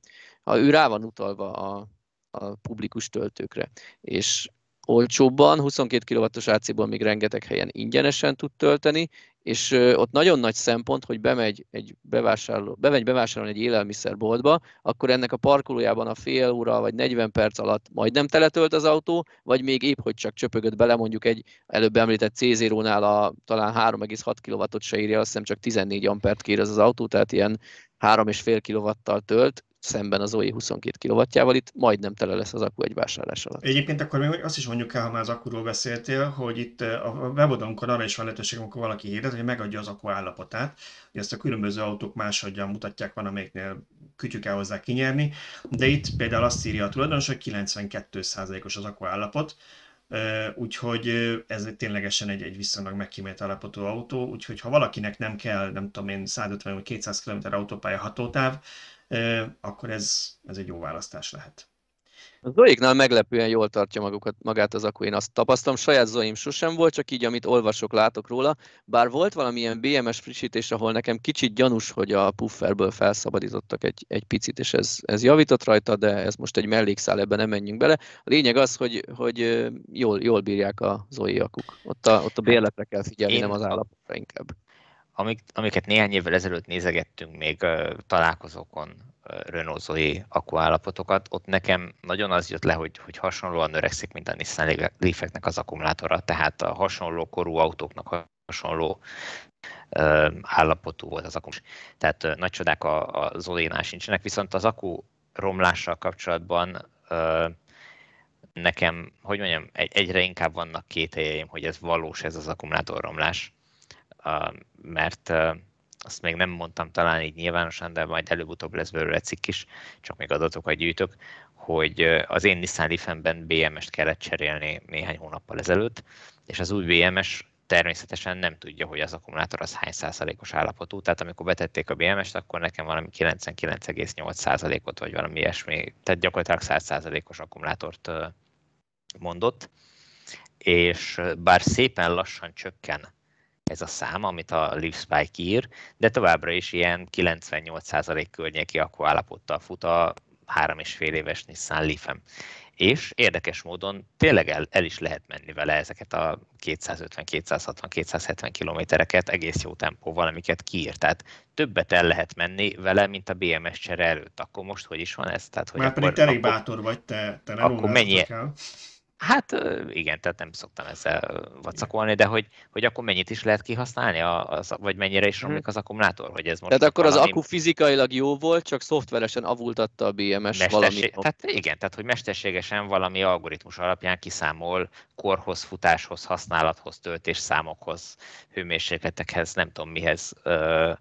ha ő rá van utalva a, a publikus töltőkre, és olcsóbban, huszonkét kilowattos á cé-ból még rengeteg helyen ingyenesen tud tölteni, és ott nagyon nagy szempont, hogy bemegy, egy bevásárló, bemegy bevásárolni egy élelmiszerboltba, akkor ennek a parkolójában a fél óra vagy negyven perc alatt majdnem teletölt az autó, vagy még épp hogy csak csöpögött bele, mondjuk egy előbb említett C-Zero-nál a talán három egész hat kilowattot se írja, azt hiszem csak tizennégy ampert kér az, az autó, tehát ilyen három egész öt kilowattal tölt, szemben az Zoe huszonkét kilowattjával, itt majdnem tele lesz az akku egy vásárlás alatt. Egyébként akkor még azt is mondjuk el, ha már az akkuról beszéltél, hogy itt a weboldalunkon arra is van lehetőség, amikor valaki hirdet, hogy megadja az akku állapotát, hogy ezt a különböző autók máshogyan mutatják, van amelyiknél kütyük el hozzá kinyerni, de itt például azt írja a tulajdonos, hogy kilencvenkettő százalékos az akku állapot, úgyhogy ez ténylegesen egy, egy viszonylag megkímélt állapotú autó, úgyhogy ha valakinek nem kell, nem tudom én, százötven vagy kétszáz kilométer autópálya hatótáv, akkor ez, ez egy jó választás lehet. A Zoe-knál meglepően jól tartja magukat, magát az akku, én azt tapasztalom, saját Zoe-m sosem volt, csak így, amit olvasok, látok róla, bár volt valamilyen bé em es frissítés, ahol nekem kicsit gyanús, hogy a pufferből felszabadítottak egy, egy picit, és ez, ez javított rajta, de ez most egy mellékszál, ebben nem menjünk bele. A lényeg az, hogy, hogy jól, jól bírják a Zoe akuk. Ott a, ott a bérletre kell figyelni, én... nem az állapotra inkább. amik, amiket néhány évvel ezelőtt nézegettünk még uh, találkozókon, uh, Renault Zoe akkuállapotokat, ott nekem nagyon az jött le, hogy, hogy hasonlóan öregszik, mint a Nissan Leafeknek az akkumulátora, tehát a hasonló korú autóknak hasonló uh, állapotú volt az akkumulátor. Tehát uh, nagy csodák a, a Zoe-nál sincsenek, viszont az akku romlással kapcsolatban uh, nekem, hogy mondjam, egyre inkább vannak kételjeim, hogy ez valós, ez az akkumulátorromlás, mert azt még nem mondtam talán így nyilvánosan, de majd előbb-utóbb lesz belőle cikk is, csak még adatokat gyűjtök, hogy az én Nissan Leaf-emben bé em est kellett cserélni néhány hónappal ezelőtt, és az új bé em es természetesen nem tudja, hogy az akkumulátor az hány százalékos állapotú, tehát amikor betették a bé em est, akkor nekem valami kilencvenkilenc egész nyolc százalékot vagy valami ilyesmi, tehát gyakorlatilag száz százalékos akkumulátort mondott, és bár szépen lassan csökken ez a szám, amit a LeafSpy ír, de továbbra is ilyen kilencvennyolc százalék környéki akkuállapottal fut a három és fél éves Nissan Leaf-em. És érdekes módon tényleg el, el is lehet menni vele ezeket a kétszázötven, kétszázhatvan, kétszázhetven kilométereket egész jó tempóval, amiket kiír. Tehát többet el lehet menni vele, mint a bé em es csere előtt. Akkor most hogy is van ez? Tehát, hogy Már akkor, pedig te elég bátor vagy, te, te nem romláltatok el. Hát igen, tehát nem szoktam ezzel vacakolni, de hogy, hogy akkor mennyit is lehet kihasználni, az, vagy mennyire is romlik az akkumulátor, hogy ez most... Tehát akkor valami... az akku fizikailag jó volt, csak szoftveresen avultatta a bé em es valamit. Tehát igen, tehát hogy mesterségesen valami algoritmus alapján kiszámol korhoz, futáshoz, használathoz, töltésszámokhoz, hőmérsékletekhez, nem tudom mihez ö,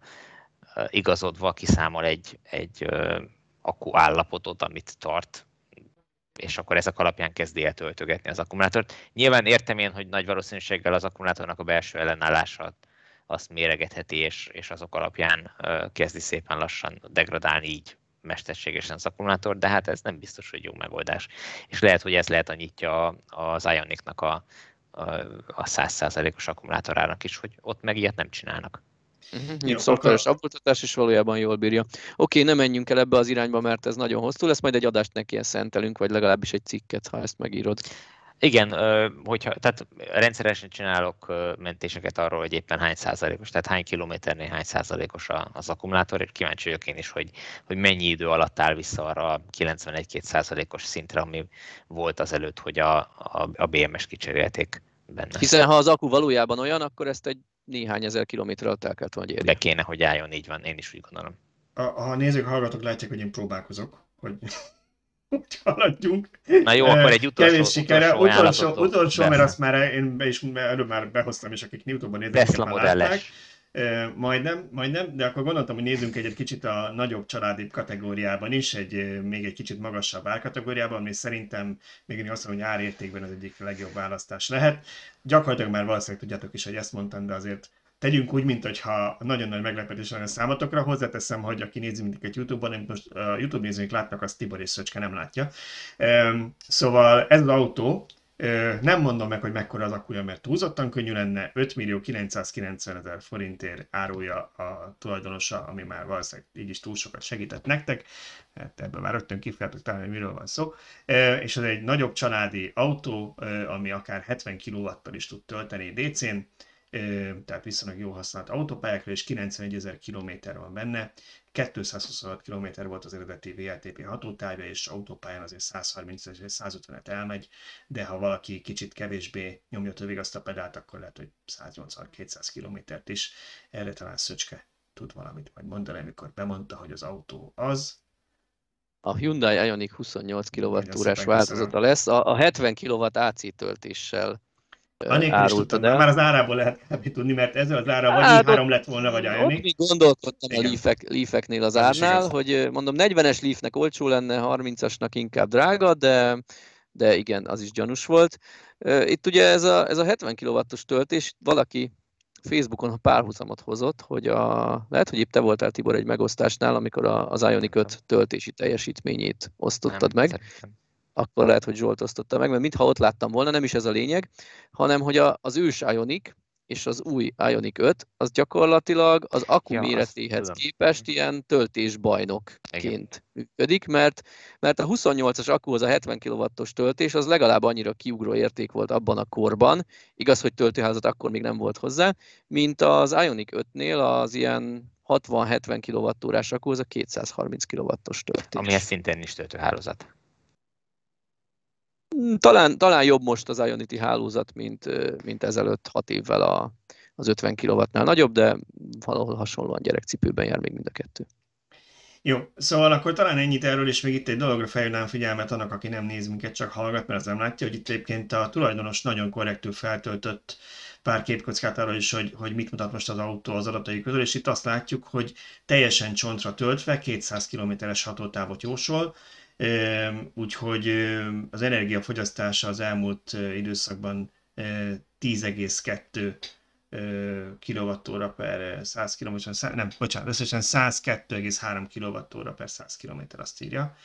ö, igazodva kiszámol egy, egy ö, akku állapotot, amit tart, és akkor ezek alapján kezdi el töltögetni az akkumulátort. Nyilván értem én, hogy nagy valószínűséggel az akkumulátornak a belső ellenállása azt méregetheti, és, és azok alapján kezdi szépen lassan degradálni így mesterségesen az akkumulátor, de hát ez nem biztos, hogy jó megoldás. És lehet, hogy ez lehet a nyitja az Ioniqnak a, a száz százalékos akkumulátorának is, hogy ott meg ilyet nem csinálnak. Uh-huh. Szoftveres abultatás is valójában jól bírja. Oké, nem menjünk el ebbe az irányba, mert ez nagyon hosszú lesz, majd egy adást neki szentelünk, vagy legalábbis egy cikket, ha ezt megírod. Igen, hogyha, tehát rendszeresen csinálok mentéseket arról, hogy éppen hány százalékos, tehát hány kilométernél hány százalékos az akkumulátor, és kíváncsi vagyok én is, hogy, hogy mennyi idő alatt áll vissza arra a kilencvenegy-két százalékos szintre, ami volt azelőtt, hogy a, a, a bé em es kicserélték benne. Hiszen ha az akku valójában olyan, akkor ezt egy néhány ezer kilométer alatt el kellett volna érni. De kéne, hogy álljon, így van, én is úgy gondolom. A, ha nézzük, hallgatok, látják, hogy én próbálkozok, hogy úgy haladjunk. Na jó, akkor egy utolsó Kevés sikere, utolsó, utolsó, utolsó, utolsó mert azt már én be is, előbb már behoztam, és akik YouTube-ban néznek, Tesla modelles. Majdnem, majdnem, de akkor gondoltam, hogy nézzünk egy kicsit a nagyobb családi kategóriában is, egy, még egy kicsit magasabb árkategóriában, ami szerintem még én azt mondom, hogy árértékben az egyik legjobb választás lehet. Gyakorlatilag már valószínűleg tudjátok is, hogy ezt mondtam, de azért tegyünk úgy, mintha nagyon nagy meglepetés lenne számotokra. Hozzáteszem, hogy aki nézi mindig YouTube-ban, amit most a YouTube nézőink látnak, az Tibor és Szöcske nem látja. Szóval ez az autó, nem mondom meg, hogy mekkora az akkuja, mert túlzottan könnyű lenne, ötmillió-kilencszázkilencvenezer forintért árulja a tulajdonosa, ami már valószínűleg így is túl sokat segített nektek, hát ebből már rögtön kifejtettek talán, hogy miről van szó, és ez egy nagyobb családi autó, ami akár hetven kilowattal is tud tölteni dé cén, tehát viszonylag jó használt autópályákra, és kilencvenegy ezer kilométer van benne, kétszázhuszonhat kilométer volt az eredeti vé el té pé hatótávja, és autópályán azért százharminc és százötvenet elmegy, de ha valaki kicsit kevésbé nyomja tövig azt a pedált, akkor lehet, hogy száznyolcvan-kétszáz kilométert is. Erre talán Szöcske tud valamit majd mondani, amikor bemondta, hogy az autó az... A Hyundai Ioniq huszonnyolc kilowattórás változata lesz, a hetven kilowatt á cé töltéssel. Anélkül is tudtam, de már az árából lehet kb. Tudni, mert ezzel az ára vagy i három lett volna, vagy Ioniq. Én gondolkodtam igen. a Leafeknél az árnál, hogy mondom negyvenes Leafnek olcsó lenne, harmincasnak inkább drága, de, de igen, az is gyanús volt. Itt ugye ez a, ez a hetven kilowattos töltés, valaki Facebookon párhuzamot hozott, hogy a, lehet, hogy épp te voltál, Tibor, egy megosztásnál, amikor az Ioniq öt töltési teljesítményét osztottad nem, meg. Szerintem. Akkor lehet, hogy Zsolt osztotta meg, mert mintha ott láttam volna, nem is ez a lényeg, hanem hogy a, az ős Ioniq és az új Ioniq öt, az gyakorlatilag az akku ja, méretéhez képest ilyen töltésbajnokként működik, mert, mert a huszonnyolcas akkuhoz a hetven kilowattos töltés az legalább annyira kiugró érték volt abban a korban, igaz, hogy töltőházat akkor még nem volt hozzá, mint az Ioniq ötnél az ilyen hatvan-hetven kilowattórás akkuhoz a kétszázharminc kilowattos töltés. Ami szintén is töltőhálózat. Talán, talán jobb most az Ionity hálózat, mint, mint ezelőtt hat évvel a, az ötven kilowattnál nagyobb, de valahol hasonlóan gyerekcipőben jár még mind a kettő. Jó, szóval akkor talán ennyit erről, és még itt egy dologra felhívnám figyelmet annak, aki nem néz minket, csak hallgat, mert az nem látja, hogy itt egyébként a tulajdonos nagyon korrektül feltöltött pár képkockát arról is, hogy, hogy mit mutat most az autó az adatai közül, és itt azt látjuk, hogy teljesen csontra töltve kétszáz kilométeres hatótávot jósol, úgyhogy az energiafogyasztása az elmúlt időszakban tíz egész kettő kilowatttóra per száz kilométer, nem, bocsánat, összesen százkettő egész három kilowatttóra per száz kilométer, azt írja.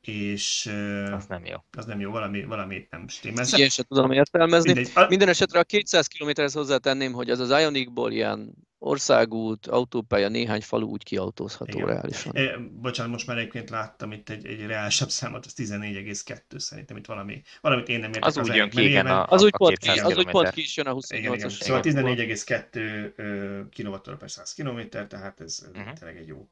És az nem jó. Az nem jó, valami, valami nem stimmel. Ilyen se tudom értelmezni. Mindegy. Minden esetre a kétszáz kilométerhez hozzátenném, hogy az az Ioniqból ilyen országút, autópálya, néhány falu úgy kiautózható reálisan. É, bocsánat, most már egyébként láttam itt egy, egy reálisabb számot, az tizenegy egész kettő szerintem, itt valami, valamit én nem értek. Az, az úgy jön ki, igen, a, az, a, úgy a pont, az úgy pont ki is jön a huszonnyolcas. Szóval tizenegy egész kettő kilowatttóra per száz kilométer, tehát ez uh-huh. tényleg egy jó,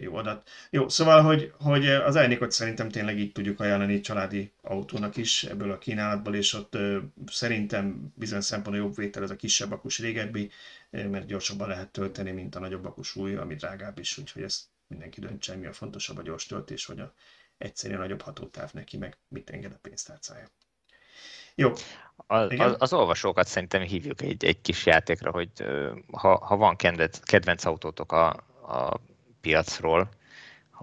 jó adat. Jó, szóval, hogy, hogy az Ioniqot szerintem tényleg így tudjuk ajánlani családi autónak is ebből a kínálatból, és ott szerintem bizonyos szempontból jobb vétel ez a kisebb akus régebbi, mert gyorsabban lehet tölteni, mint a nagyobb akus új, ami drágább is, úgyhogy ezt mindenki döntse, mi a fontosabb, a gyors töltés, vagy a egyszerűen nagyobb hatótáv neki, meg mit enged a pénztárcája. Jó. A, az, az olvasókat szerintem hívjuk egy, egy kis játékra, hogy ha, ha van kedvenc, kedvenc autótok a, a piacról,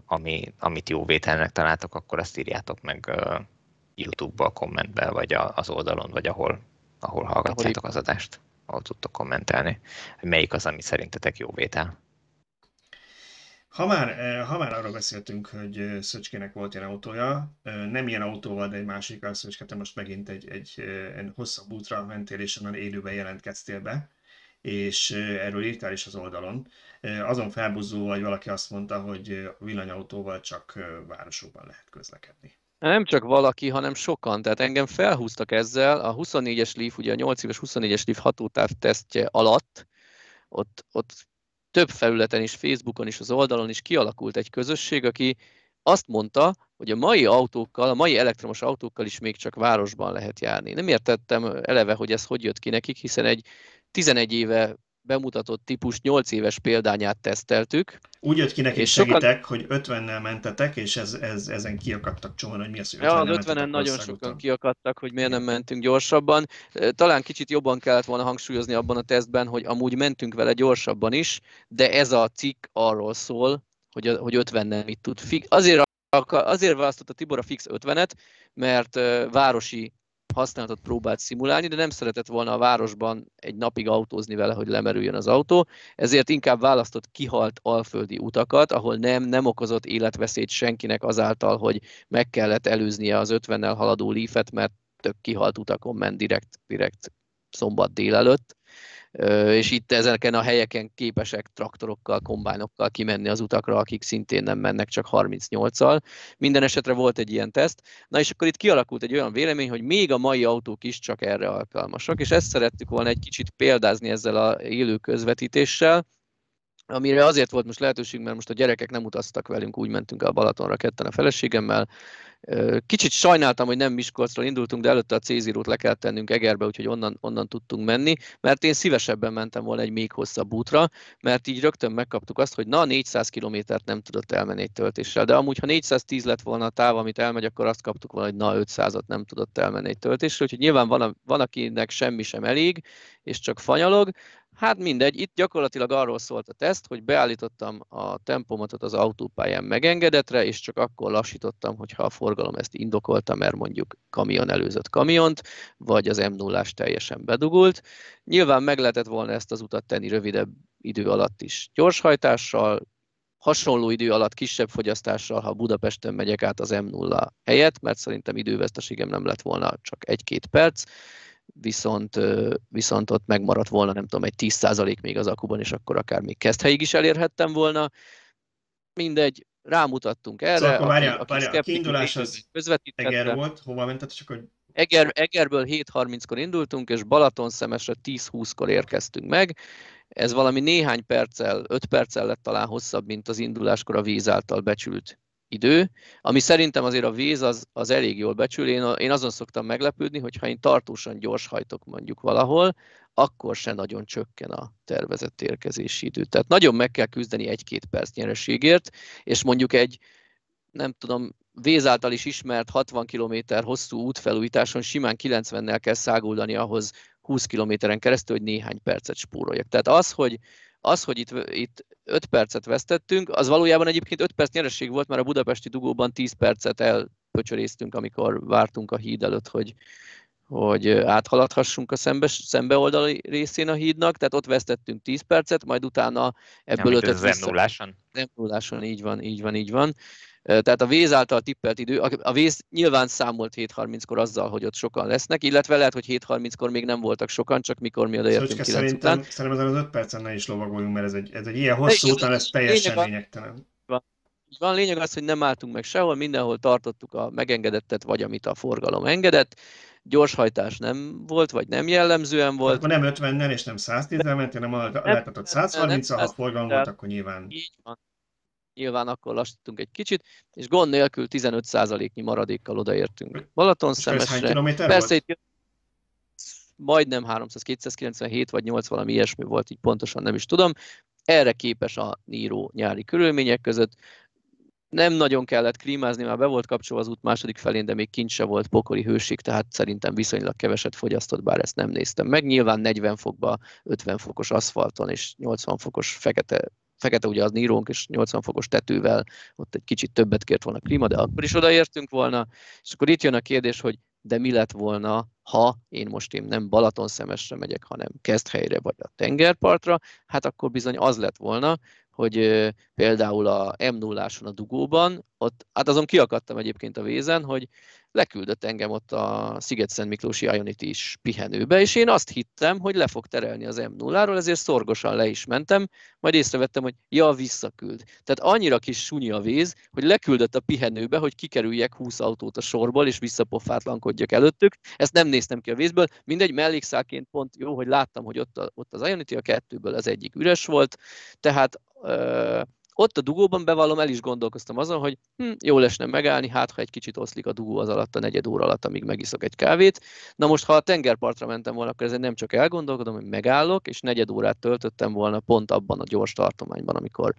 ami, amit jó vételnek találtok, akkor azt írjátok meg uh, YouTube-ba, kommentbe, vagy a, az oldalon, vagy ahol, ahol hallgatjátok az adást, ahol tudtok kommentelni, hogy melyik az, ami szerintetek jó vétel. Ha már, ha már arról beszéltünk, hogy Szöcskének volt ilyen autója, nem ilyen autóval, de egy másikkal, Szöcske, te most megint egy, egy, egy hosszabb útra mentél, és onnan élőben jelentkeztél be, és erről írtál is az oldalon. Azon felbuzdulva, hogy valaki azt mondta, hogy villanyautóval csak városokban lehet közlekedni. Nem csak valaki, hanem sokan. Tehát engem felhúztak ezzel. A huszonnégyes Leaf, ugye a nyolc éves huszonnégyes Leaf hatótáv tesztje alatt, ott, ott több felületen is, Facebookon is, az oldalon is kialakult egy közösség, aki azt mondta, hogy a mai autókkal, a mai elektromos autókkal is még csak városban lehet járni. Nem értettem eleve, hogy ez hogy jött ki nekik, hiszen egy tizenegy éve bemutatott típus nyolc éves példányát teszteltük. Úgy jött ki nekik, segítek, sokan... hogy ötvennel mentetek, és ez, ez, ezen kiakadtak csomóan, hogy mi az, hogy ötvennel ja, az ötvenen nagyon sokan kiakadtak, hogy miért nem mentünk gyorsabban. Talán kicsit jobban kellett volna hangsúlyozni abban a tesztben, hogy amúgy mentünk vele gyorsabban is, de ez a cikk arról szól, hogy, a, hogy ötvennel mit tud. Azért, azért választott a Tibor a fix ötvenet, mert városi használatot próbált szimulálni, de nem szeretett volna a városban egy napig autózni vele, hogy lemerüljön az autó, ezért inkább választott kihalt alföldi utakat, ahol nem, nem okozott életveszélyt senkinek azáltal, hogy meg kellett előznie az ötvennel haladó Leafet, mert tök kihalt utakon ment direkt, direkt szombat délelőtt, és itt ezeken a helyeken képesek traktorokkal, kombájnokkal kimenni az utakra, akik szintén nem mennek csak harmincnyolccal. Minden esetre volt egy ilyen teszt. Na és akkor itt kialakult egy olyan vélemény, hogy még a mai autók is csak erre alkalmasak, és ezt szerettük volna egy kicsit példázni ezzel az élő közvetítéssel, amire azért volt most lehetőség, mert most a gyerekek nem utaztak velünk, úgy mentünk el Balatonra ketten a feleségemmel. Kicsit sajnáltam, hogy nem Miskolcról indultunk, de előtte a C-Zerót le kell tennünk Egerbe, úgyhogy onnan, onnan tudtunk menni, mert én szívesebben mentem volna egy még hosszabb útra, mert így rögtön megkaptuk azt, hogy na, négyszáz kilométert nem tudott elmenni egy töltéssel, de amúgy, ha négyszáztíz lett volna a táv, amit elmegy, akkor azt kaptuk volna, hogy na, ötszázat nem tudott elmenni egy töltéssel, úgyhogy nyilván van, a, van akinek semmi sem elég, és csak fanyalog. Hát mindegy, itt gyakorlatilag arról szólt a teszt, hogy beállítottam a tempomatot az autópályán megengedetre, és csak akkor lassítottam, hogyha a forgalom ezt indokolta, mert mondjuk kamion előzött kamiont, vagy az M nullás teljesen bedugult. Nyilván meg lehetett volna ezt az utat tenni rövidebb idő alatt is gyorshajtással, hasonló idő alatt kisebb fogyasztással, ha Budapesten megyek át az M nulla helyett, mert szerintem időveszteségem nem lett volna, csak egy-két perc. viszont, viszont ott megmaradt volna, nem tudom, egy tíz százalék még az akuban, és akkor akár még kezdhelyig is elérhettem volna. Mindegy, rámutattunk erre. Szóval akkor várja, aki, várja, aki a kiindulás az Eger volt, hova mentet, csak hogy... Eger, Egerből hét harminckor indultunk, és Balatonszemesre tíz húszkor érkeztünk meg. Ez valami néhány perccel, öt perccel lett talán hosszabb, mint az induláskor a víz által becsült idő, ami szerintem azért a víz az, az elég jól becsül. Én, én azon szoktam meglepődni, hogy ha én tartósan gyors hajtok mondjuk valahol, akkor se nagyon csökken a tervezett érkezési idő. Tehát nagyon meg kell küzdeni egy-két perc nyereségért, és mondjuk egy, nem tudom, víz által is ismert hatvan kilométer hosszú útfelújításon simán kilencvennel kell száguldani ahhoz húsz kilométeren keresztül, hogy néhány percet spóroljak. Tehát az, hogy Az, hogy itt, itt öt percet vesztettünk, az valójában egyébként öt perc nyeresség volt, mert a budapesti dugóban tíz percet elpöcsöréztünk, amikor vártunk a híd előtt, hogy, hogy áthaladhassunk a szembe, szembe oldali részén a hídnak, tehát ott vesztettünk tíz percet, majd utána ebből öt percet. Az em nulláson? em nulláson, így van, így van, így van. Tehát a Véz által tippelt idő, a Véz nyilván számolt hét harminckor azzal, hogy ott sokan lesznek, illetve lehet, hogy hét harminckor még nem voltak sokan, csak mikor mi odaértünk kilenc után. Szerintem az öt percen ne is lovagoljunk, mert ez egy, ez egy ilyen hosszú után, ez teljesen lényegtelen. Van lényeg az, hogy nem álltunk meg sehol, mindenhol tartottuk a megengedettet, vagy amit a forgalom engedett. Gyorshajtás nem volt, vagy nem jellemzően volt. Akkor nem ötvennel és nem száztízzel ment, hanem a lehetetett százharminc, ha forgalom volt, akkor nyilván... Nyilván akkor lassítunk egy kicsit, és gond nélkül tizenöt százaléknyi maradékkal odaértünk Balatonszemesre. Persze itt majdnem háromszáz, kétszázkilencvenhét vagy nyolc, valami ilyesmi volt, így pontosan nem is tudom. Erre képes a Niro nyári körülmények között. Nem nagyon kellett klímázni, már be volt kapcsolva az út második felén, de még kint se volt pokoli hőség, tehát szerintem viszonylag keveset fogyasztott, bár ezt nem néztem meg. Nyilván negyven fokba, ötven fokos aszfalton és nyolcvan fokos fekete Fekete ugye az Nírónk, és nyolcvan fokos tetővel ott egy kicsit többet kért volna a klíma, de akkor is odaértünk volna. És akkor itt jön a kérdés, hogy de mi lett volna, ha én most én nem Balatonszemesre megyek, hanem Keszthelyre vagy a tengerpartra, hát akkor bizony az lett volna, hogy például a em nulláson a dugóban, ott, hát azon kiakadtam egyébként a Vézen, hogy leküldött engem ott a Sziget-Szentmiklósi Ionity is pihenőbe, és én azt hittem, hogy le fog terelni az em nulláról, ezért szorgosan le is mentem, majd észrevettem, hogy ja, visszaküld. Tehát annyira kis sunyi a Véz, hogy leküldött a pihenőbe, hogy kikerüljek húsz autót a sorból, és visszapofátlankodjak előttük. Ezt nem néztem ki a Vézből, mindegy, mellékszálként pont jó, hogy láttam, hogy ott, a, ott az Ionity, a kettőből az egyik üres volt, tehát Ö, ott a dugóban, bevallom, el is gondolkoztam azon, hogy hm, jól esne megállni, hát ha egy kicsit oszlik a dugó az alatt, a negyed óra alatt, amíg megiszok egy kávét. Na most, ha a tengerpartra mentem volna, akkor ezen nem csak elgondolkodom, hogy megállok, és negyed órát töltöttem volna pont abban a gyors tartományban, amikor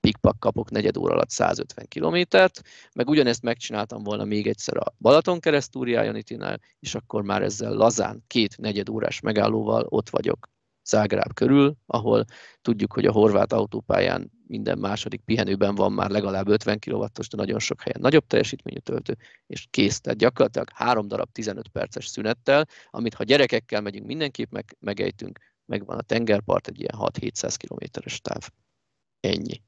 pikpak kapok negyed óra alatt százötven kilométert, meg ugyanezt megcsináltam volna még egyszer a Balatonkeresztúri Ionitinál, és akkor már ezzel lazán két negyed órás megállóval ott vagyok Zágráb körül, ahol tudjuk, hogy a horvát autópályán minden második pihenőben van már legalább ötven kilowattos, de nagyon sok helyen nagyobb teljesítményű töltő, és kész. Tehát gyakorlatilag három darab tizenöt perces szünettel, amit ha gyerekekkel megyünk, mindenképp meg, megejtünk, megvan a tengerpart, egy ilyen hat-hétszáz kilométeres táv. Ennyi.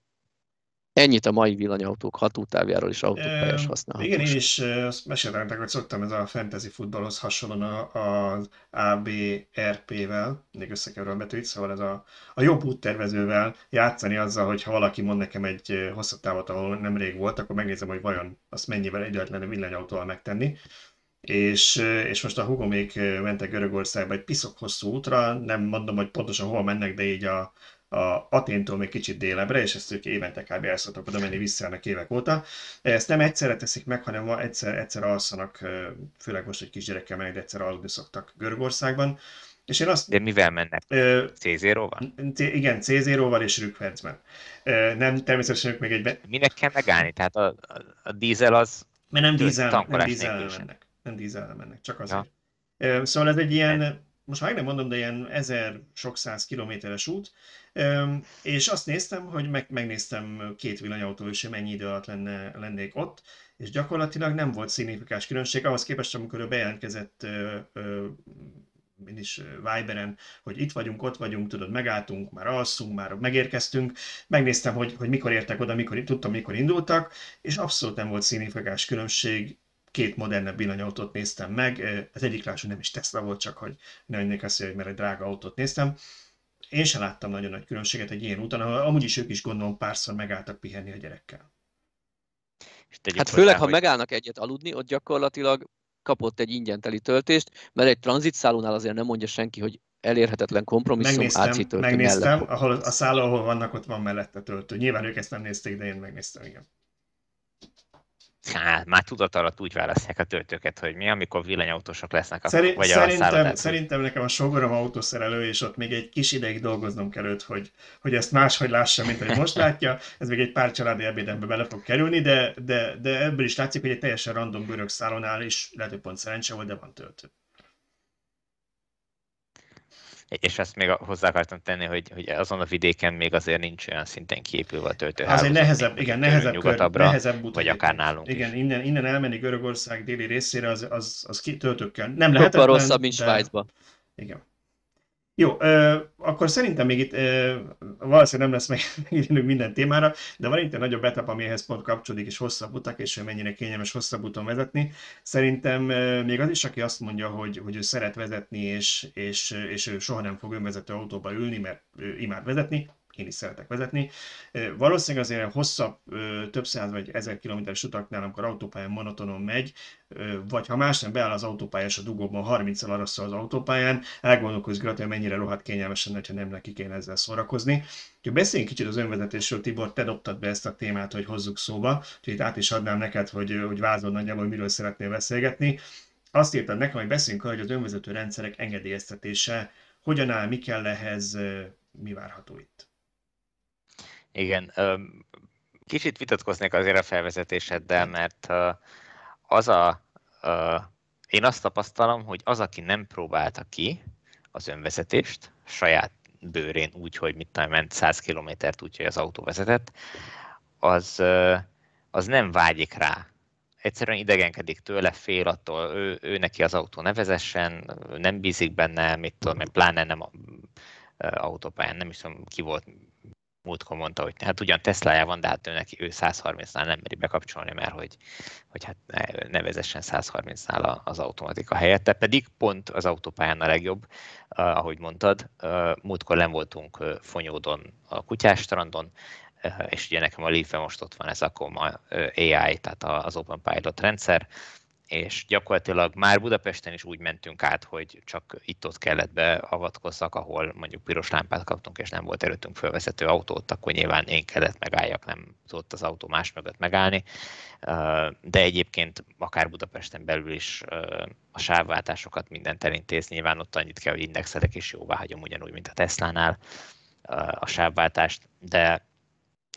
Ennyit a mai villanyautók hatótávjáról is autópályás használható. Igen, én is azt meséltem, hogy szoktam ez a fantasy futballhoz hasonlóan az á bé er pé-vel, mindig összekeverem a betűit, szóval ez a, a jobb úttervezővel játszani azzal, hogy ha valaki mond nekem egy hosszabb távot, ahol nemrég volt, akkor megnézem, hogy vajon azt mennyivel egyetlen villanyautóval megtenni. És, és most a hugomék mentek Görögországba egy piszok hosszú útra, nem mondom, hogy pontosan hova mennek, de így a a Aténtól még kicsit délebre, és ezt ők évente kb. El szoktak oda menni visszajönnek évek óta. Ezt nem egyszerre teszik meg, hanem egyszer, egyszer alszanak, főleg most, hogy kisgyerekkel mennek, de egyszer aludni szoktak Görögországban. És én azt, de mivel mennek? cé zeróval? Igen, cé zeróval és rükvercben. Nem, természetesen ők még egyben... Minek kell megállni? Tehát a, a, a dízel az... Mert nem dízel, nem dízel mennek. Nem dízel mennek, csak azért. Ja. Szóval ez egy ilyen... Most már nem mondom, de ilyen ezer sok száz kilométeres út, és azt néztem, hogy meg, megnéztem két villanyautó is, mennyi idő alatt lenne, lennék ott, és gyakorlatilag nem volt szignifikáns különbség, ahhoz képest, amikor ő bejelentkezett én is Viberen, hogy itt vagyunk, ott vagyunk, tudod, megálltunk, már alszunk, már megérkeztünk, megnéztem, hogy, hogy mikor értek oda, mikor, tudtam, mikor indultak, és abszolút nem volt szignifikáns különbség két modernebb villanyautót néztem meg, az egyik lássú nem is Tesla volt, csak hogy ne önnek azt mondja, hogy mert egy drága autót néztem. Én sem láttam nagyon nagy különbséget egy ilyen úton, ahol amúgy is ők is gondolom párszor megálltak pihenni a gyerekkel. Hát főleg, hozzá, ha hogy... megállnak egyet aludni, ott gyakorlatilag kapott egy ingyenteli töltést, mert egy tranzitszállónál azért nem mondja senki, hogy elérhetetlen kompromisszum megnéztem, á cé töltő Megnéztem, mellett. Ahol a szálló, ahol vannak, ott van mellette töltő. Nyilván ők ezt nem nézték, de én megnéztem, igen. Hát, már tudat alatt úgy választják a töltőket, hogy mi, amikor villanyautósok lesznek, Szerint, vagy szerintem, a szállodát. Szerintem nekem a sogorom autószerelő, és ott még egy kis ideig dolgoznom kell őt, hogy, hogy ezt máshogy lássa, mint hogy most látja. Ez még egy pár családi ebédembe bele fog kerülni, de, de, de ebből is látszik, hogy egy teljesen random görög szállónál is lehet, hogy pont szerencse volt, de van töltő. És azt még hozzá akartam tenni, hogy, hogy azon a vidéken még azért nincs olyan szinten kiépülve a töltőhálózat. Azért nehezebb, igen, nehezebb nyugatabbra, nehezebb út, vagy akár nálunk igen, is. Innen, innen elmenni Görögország déli részére, az, az, az kitöltőkkel. Nem lehetetlen, rosszabb, mint de... Svájcba. Igen. Jó, ö, akkor szerintem még itt ö, valószínűleg nem lesz meg minden témára, de van itt egy nagyobb etap, amihez pont kapcsolódik, és hosszabb utak, és hogy mennyire kényelmes hosszabb úton vezetni. Szerintem ö, még az is, aki azt mondja, hogy, hogy ő szeret vezetni, és, és, és ő soha nem fog önvezető autóba ülni, mert ő imád vezetni, én is szeretek vezetni. Ö, valószínűleg azért hosszabb, ö, több száz vagy ezer kilométeres utaknál, amikor autópályán monotonon megy, vagy ha más nem beáll az autópályán, és a dugóban harminccel arra szól az autópályán, elgondolkozik rajta, hogy mennyire rohadt kényelmesen, hogyha nem neki kéne ezzel szórakozni. Úgyhogy beszéljünk kicsit az önvezetésről, Tibor, te dobtad be ezt a témát, hogy hozzuk szóba, úgyhogy itt át is adnám neked, hogy, hogy vázol nagyjából, hogy miről szeretnél beszélgetni. Azt írtad nekem, hogy beszéljünk arra, hogy az önvezető rendszerek engedélyeztetése, hogyan áll, mi kell ehhez, mi várható itt? Igen, kicsit vitatkoznék azért a felvezetéseddel, mert az a, uh, én azt tapasztalom, hogy az, aki nem próbálta ki az önvezetést saját bőrén úgy, hogy mit tudom, ment száz kilométert úgy, hogy az autó vezetett, az, uh, az nem vágyik rá. Egyszerűen idegenkedik tőle, fél attól, ő, ő neki az autó ne vezessen, nem bízik benne, mit tudom, mert pláne nem a, uh, autópályán, nem is tudom, ki volt múltkor mondta, hogy hát ugyan Teslája van, de hát ő neki ő száz harmincnál nem meri bekapcsolni, mert hogy, hogy hát ne, ne vezessen száz harmincnál az automatika helyette, pedig pont az autópályán a legjobb, uh, ahogy mondtad. Uh, múltkor nem voltunk uh, Fonyódon, a Kutyásstrandon, uh, és ugye nekem a Leaf-ben most ott van ez a Comma á i, tehát az OpenPilot rendszer, és gyakorlatilag már Budapesten is úgy mentünk át, hogy csak itt-ott kellett beavatkozzak, ahol mondjuk piros lámpát kaptunk, és nem volt előttünk fölvezető autót, akkor nyilván én kellett megálljak, nem tudott az autó más mögött megállni. De egyébként akár Budapesten belül is a sávváltásokat mindent elintéz, nyilván ott annyit kell, hogy indexelek, és jóvá hagyom ugyanúgy, mint a Teslánál a sávváltást, de...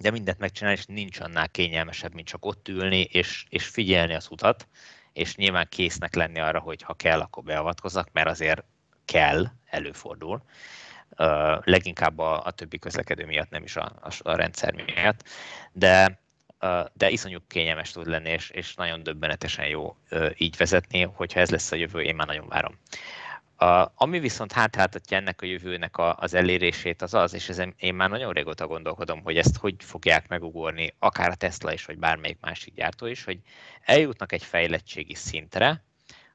de mindent megcsinálni, és nincs annál kényelmesebb, mint csak ott ülni, és, és figyelni az utat, és nyilván késznek lenni arra, hogy ha kell, akkor beavatkozzak, mert azért kell, előfordul. Uh, leginkább a, a többi közlekedő miatt, nem is a, a, a rendszer miatt, de, uh, de iszonyú kényelmes tud lenni, és, és nagyon döbbenetesen jó uh, így vezetni, hogyha ez lesz a jövő, én már nagyon várom. Uh, ami viszont hátráltatja ennek a jövőnek a, az elérését, az az, és ezen én már nagyon régóta gondolkodom, hogy ezt hogy fogják megugorni, akár a Tesla is, vagy bármelyik másik gyártó is, hogy eljutnak egy fejlettségi szintre,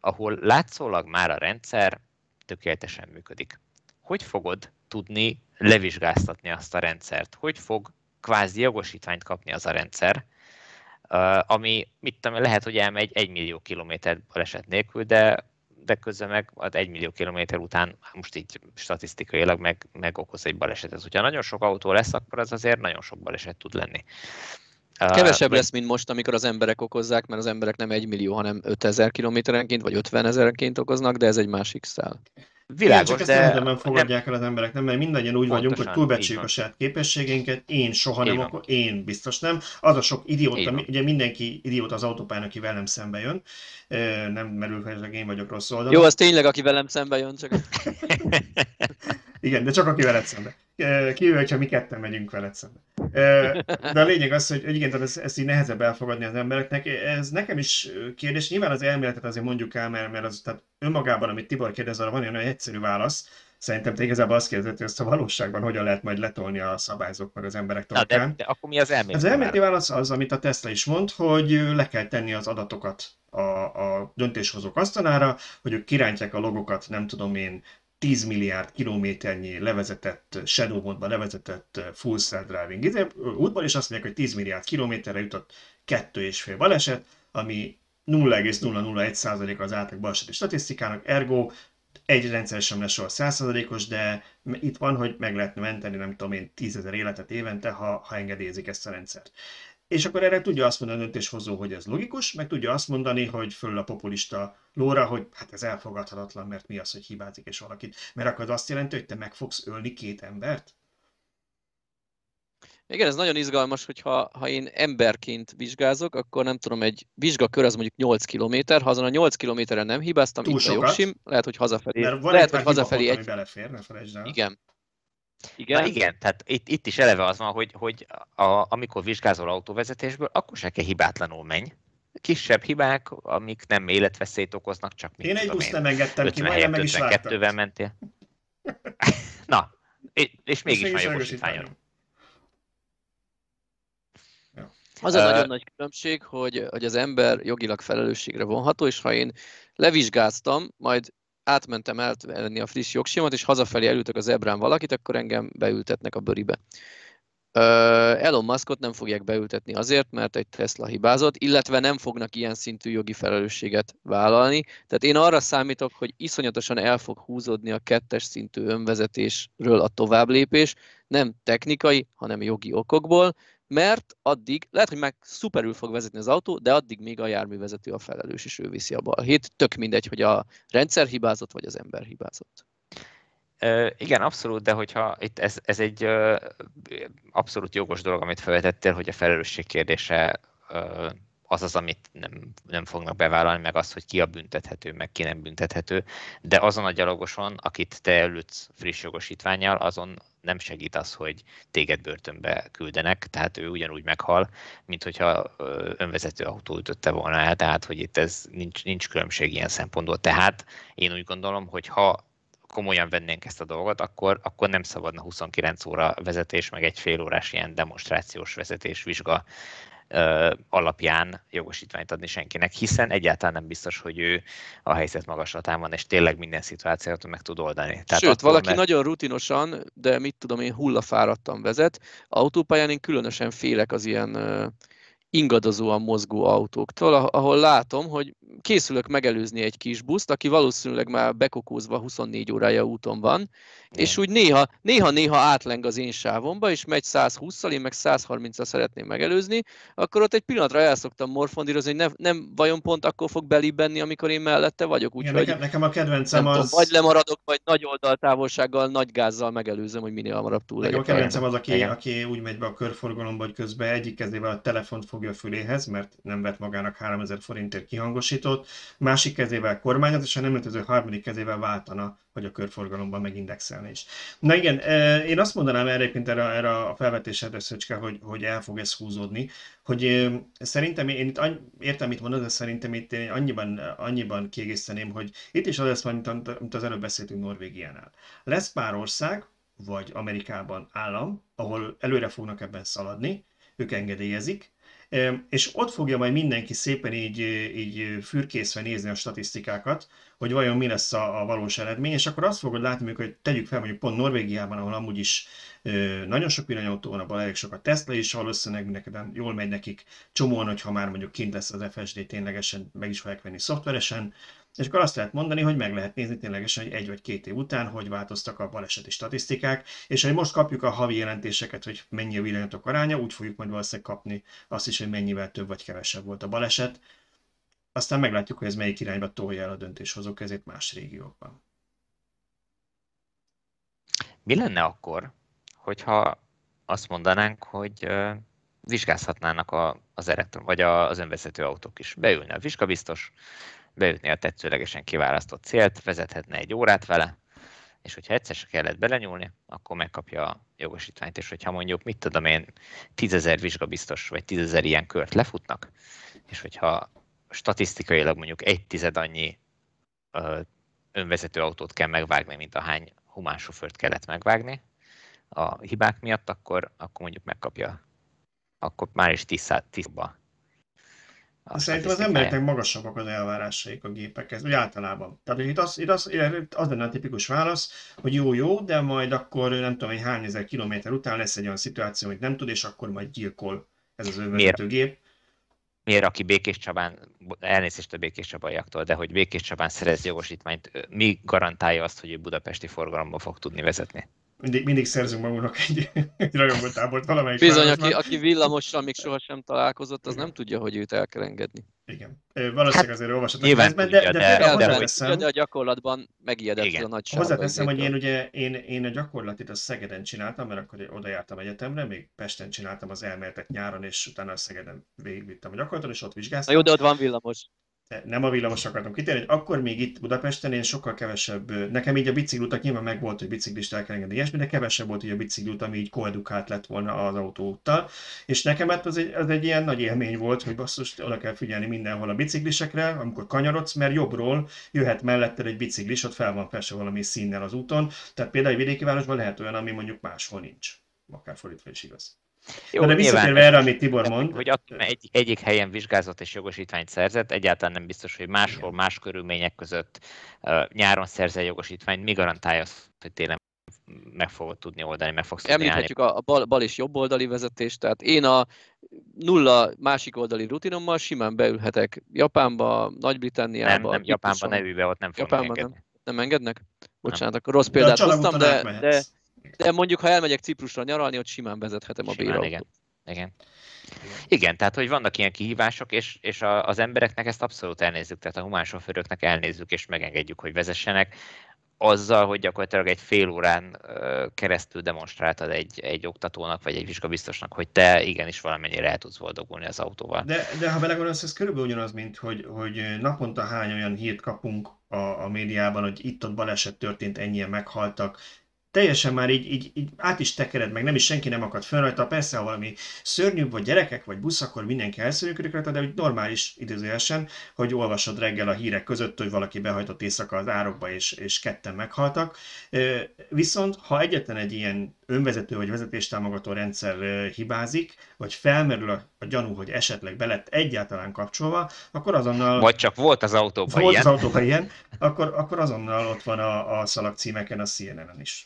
ahol látszólag már a rendszer tökéletesen működik. Hogy fogod tudni levizsgáztatni azt a rendszert? Hogy fog kvázi jogosítványt kapni az a rendszer? Uh, ami mit tudom, lehet, hogy elmegy egy millió kilométer baleset nélkül, de de közben meg az egy millió kilométer után, most így statisztikailag meg, meg okoz egy balesetet. Hogyha nagyon sok autó lesz, akkor az azért nagyon sok baleset tud lenni. Kevesebb uh, lesz, mint most, amikor az emberek okozzák, mert az emberek nem egy millió, hanem ötezer kilométerenként, vagy ötvenezerenként okoznak, de ez egy másik szál. Világos, csak de... nem fogadják el az emberek, nem, mert mindannyian úgy vagyunk, hogy túlbecsüljük a saját képességeinket, én soha nem, akkor én biztos nem. Az a sok idióta, ugye mindenki idióta az autópályán, aki velem szembe jön, nem merül fel, hogy én vagyok rossz oldalon. Jó, az tényleg, aki velem szembe jön, csak... Igen, de csak aki veled szembe. Kívül, hogyha mi ketten megyünk veled szembe. De a lényeg az, hogy igen, ezt, ezt így nehezebb elfogadni az embereknek. Ez nekem is kérdés. Nyilván az elméletet azért mondjuk el, mert, mert az, tehát önmagában, amit Tibor kérdez, arra van olyan egyszerű válasz, Szerintem te igazából azt kérdezett, hogy ezt a valóságban hogyan lehet majd letolni a szabályzók meg az emberek torkán. De, de akkor mi az elméleti? Az elméleti válasz az, amit a Tesla is mond, hogy le kell tenni az adatokat a, a döntéshozók asztalára, hogy ők kirántják a logokat, nem tudom én, tíz milliárd kilométernyi levezetett, shadow módban levezetett full self-driving útban, és azt mondják, hogy tíz milliárd kilométerre jutott kettő és fél baleset, ami nulla egész nulla nulla egy százalék az átlag baleseti statisztikának, ergo egy rendszer sem lesz sor száz százalékos, de itt van, hogy meg lehetne menteni, nem tudom én, tízezer életet évente, ha, ha engedélyezik ezt a rendszert. És akkor erre tudja azt mondani a döntéshozó, hogy ez logikus, meg tudja azt mondani, hogy föl a populista lóra, hogy hát ez elfogadhatatlan, mert mi az, hogy hibázik és valakit. Mert akkor az azt jelenti, hogy te meg fogsz ölni két embert? Igen, ez nagyon izgalmas, hogyha ha én emberként vizsgázok, akkor nem tudom, egy vizsgakör az mondjuk nyolc kilométer, ha azon a nyolc kilométeren nem hibáztam, túl itt sokat. A jogsim, lehet, hogy hazafelé. Mert van lehet, egy pár hiba volt, ami belefér, ne felejtsd el. Igen. Igen. Na igen, tehát itt, itt is eleve az van, hogy, hogy a, amikor vizsgázol autóvezetésből, akkor se kell hibátlanul menj. Kisebb hibák, amik nem életveszélyt okoznak, csak mit én tudom én. Én egy buszt nem engedtem ki, majdnem meg is vártam. Mentél. Na, és mégis van jogosítványom. Az a nagyon nagy különbség, hogy, hogy az ember jogilag felelősségre vonható, és ha én levizsgáztam, majd átmentem elvenni a friss jogsimat, és hazafelé elültök az ebrán valakit, akkor engem beültetnek a bőribe. Elon Muskot nem fogják beültetni azért, mert egy Tesla hibázott, illetve nem fognak ilyen szintű jogi felelősséget vállalni. Tehát én arra számítok, hogy iszonyatosan el fog húzódni a kettes szintű önvezetésről a továbblépés, nem technikai, hanem jogi okokból, mert addig, lehet, hogy már szuperül fog vezetni az autó, de addig még a járművezető a felelős, és ő viszi a balhét. Tök mindegy, hogy a rendszer hibázott, vagy az ember hibázott. Ö, igen, abszolút, de hogyha itt ez, ez egy ö, abszolút jogos dolog, amit felvetettél, hogy a felelősség kérdése ö, az az, amit nem, nem fognak bevállalni, meg az, hogy ki a büntethető, meg ki nem büntethető, de azon a gyalogoson, akit te előtsz friss jogosítvánnyal, azon nem segít az, hogy téged börtönbe küldenek, tehát ő ugyanúgy meghal, mint hogyha önvezető autó ütötte volna el, tehát hogy itt ez nincs, nincs különbség ilyen szempontból. Tehát én úgy gondolom, hogy ha komolyan vennénk ezt a dolgot, akkor, akkor nem szabadna huszonkilenc óra vezetés, meg egy fél órás ilyen demonstrációs vezetés vizsga alapján jogosítványt adni senkinek, hiszen egyáltalán nem biztos, hogy ő a helyzet magaslatán van, és tényleg minden szituációt meg tud oldani. Tehát sőt, attól, valaki mert... nagyon rutinosan, de mit tudom én, hullafáradtan vezet. Autópályán én különösen félek az ilyen ingadozóan mozgó autóktól, ahol látom, hogy készülök megelőzni egy kis buszt, aki valószínűleg már bekokózva huszonnégy órája úton van, igen. És úgy néha, néha-néha átleng az én sávomba, és megy száz hússzal, én meg száz harminccal szeretném megelőzni, akkor ott egy pillanatra el szoktam morfondírozni, hogy ne, nem vajon pont akkor fog belibbenni, amikor én mellette vagyok, úgyhogy ja, nekem a kedvencem az... tudom, vagy lemaradok, vagy nagy oldaltávolsággal, nagy gázzal megelőzöm, hogy minél hamarabb túl legyek. A kedvencem az, aki, aki úgy megy be a körforgalomba, hogy közben egyik kezével a telefont fog a füléhez, mert nem vett magának háromezer forintért kihangosítót, másik kezével kormányozat, és a nem létező harmadik kezével váltana, hogy a körforgalomban megindexelni is. Na igen, én azt mondanám erre, mint erre, erre a felvetésedre, Szöcske, hogy, hogy el fog ez húzódni, hogy szerintem, én itt any, értem, mit mondod, de szerintem itt én annyiban, annyiban kiegészteném, hogy itt is az lesz, amit az előbb beszéltünk Norvégiánál. Lesz pár ország, vagy Amerikában állam, ahol előre fognak ebben szaladni, ők engedélyezik, és ott fogja majd mindenki szépen így, így fürkészve nézni a statisztikákat, hogy vajon mi lesz a, a valós eredmény, és akkor azt fogod látni, hogy tegyük fel, mondjuk pont Norvégiában, ahol amúgy is ö, nagyon sok villanyautó van, abban elég sok a Tesla is, valószínűleg mindenképpen jól megy nekik csomóan, hogyha már mondjuk kint lesz az ef es dé ténylegesen, meg is fogják venni szoftveresen, és akkor azt lehet mondani, hogy meg lehet nézni ténylegesen, hogy egy vagy két év után, hogy változtak a baleseti statisztikák, és hogy most kapjuk a havi jelentéseket, hogy mennyi a villanyatok aránya, úgy fogjuk majd valószínűleg kapni azt is, hogy mennyivel több vagy kevesebb volt a baleset. Aztán meglátjuk, hogy ez melyik irányba tolja el a döntéshozók kezét más régiókban. Mi lenne akkor, hogyha azt mondanánk, hogy vizsgázhatnának az, elektron, vagy az önvezető autók is? Beülne a vizsgabiztos, beütni a tetszőlegesen kiválasztott célt, vezethetne egy órát vele, és hogyha egyszer se kellett belenyúlni, akkor megkapja a jogosítványt, és hogyha mondjuk, mit tudom én, tízezer vizsgabiztos, vagy tízezer ilyen kört lefutnak, és hogyha statisztikailag mondjuk egy tized annyi ö, önvezető autót kell megvágni, mint ahány humán sofőrt kellett megvágni a hibák miatt, akkor, akkor mondjuk megkapja, akkor már is tízba. Szerintem az embereknek magasabbak az elvárásaik a gépekhez, úgy általában. Tehát itt az, itt az, itt az lenne a tipikus válasz, hogy jó-jó, de majd akkor nem tudom, hogy hány ezer kilométer után lesz egy olyan szituáció, amit nem tud, és akkor majd gyilkol ez az önvezetőgép. Miért, aki Békés Csabán, elnézést a Békés Csabaiaktól, de hogy Békés Csabán szerez jogosítványt, mi garantálja azt, hogy ő budapesti forgalomban fog tudni vezetni? Mindig, mindig szerzünk magunknak egy, egy rajongótábort valamelyik. Bizony, aki, aki villamossal még sohasem találkozott, az igen, nem tudja, hogy őt el kell engedni. Igen. Valószínűleg azért olvashatok. Hát, nyilván tudja, de, de, de, de, de, de, de a gyakorlatban megijedett a nagy sárba. Hozzáteszem, hogy én ugye én, én a gyakorlatit a Szegeden csináltam, mert akkor oda jártam egyetemre, még Pesten csináltam az elméletet nyáron, és utána a Szegeden végigvittem a gyakorlaton, és ott vizsgáztam. Na jó, de ott van villamos. Nem a villamos akartam kitérni, hogy akkor még itt Budapesten én sokkal kevesebb, nekem így a biciklutak nyilván meg volt, hogy biciklist el kell engedni, ilyesmi, de kevesebb volt, hogy a biciklut, ami így koedukált lett volna az autóúttal. És nekem hát az egy, az egy ilyen nagy élmény volt, hogy basszus, oda kell figyelni mindenhol a biciklisekre, amikor kanyarodsz, mert jobbról jöhet mellette egy biciklis, ott fel van persze valami színnel az úton, tehát például egy vidéki városban lehet olyan, ami mondjuk máshol nincs, akár fordítva is igaz. Jó, de visszatérve erre, amit Tibor mond. Hogy ott egy, egyik helyen vizsgázott és jogosítványt szerzett, egyáltalán nem biztos, hogy máshol, igen, más körülmények között uh, nyáron szerzel jogosítványt, mi garantálja azt, hogy télen meg fogod tudni oldani, meg fogsz tudni. Említhetjük állni a bal, bal és jobb oldali vezetést, tehát én a nulla másik oldali rutinommal simán beülhetek Japánba, Nagy-Britanniába. Nem, nem, Japánba ne ülj be, ott nem fognak engedni. Nem, nem engednek? Bocsánat, nem. Akkor rossz példát hoztam, de... de De mondjuk, ha elmegyek Ciprusra nyaralni, ott simán vezethetem simán, a bérautót. Igen. Igen. Igen, tehát hogy vannak ilyen kihívások, és, és a, az embereknek ezt abszolút elnézzük, tehát a humán sofőröknek elnézzük, és megengedjük, hogy vezessenek, azzal, hogy gyakorlatilag egy fél órán keresztül demonstráltad egy, egy oktatónak, vagy egy vizsgabiztosnak, hogy te igenis valamennyire el tudsz boldogulni az autóval. De, de ha belegondolsz, ez körülbelül ugyanaz, mint hogy, hogy naponta hány olyan hírt kapunk a, a médiában, hogy itt-ott baleset történt, ennyien meghaltak. Teljesen már így, így, így át is tekered meg, nem is senki nem akad fönn rajta, persze, ha valami szörnyűbb, vagy gyerekek, vagy busz, akkor mindenki elszörnyűködik rajta, de úgy normális időzőjelesen, hogy olvasod reggel a hírek között, hogy valaki behajtott éjszaka az árokba, és, és ketten meghaltak. Viszont, ha egyetlen egy ilyen önvezető vagy vezetéstámogató rendszer hibázik, vagy felmerül a, a gyanú, hogy esetleg be lett egyáltalán kapcsolva, akkor azonnal... Vagy csak volt az autóban volt ilyen. Volt az autóban ilyen, akkor, akkor azonnal ott van a, a szalagcímeken, a C N N-en is.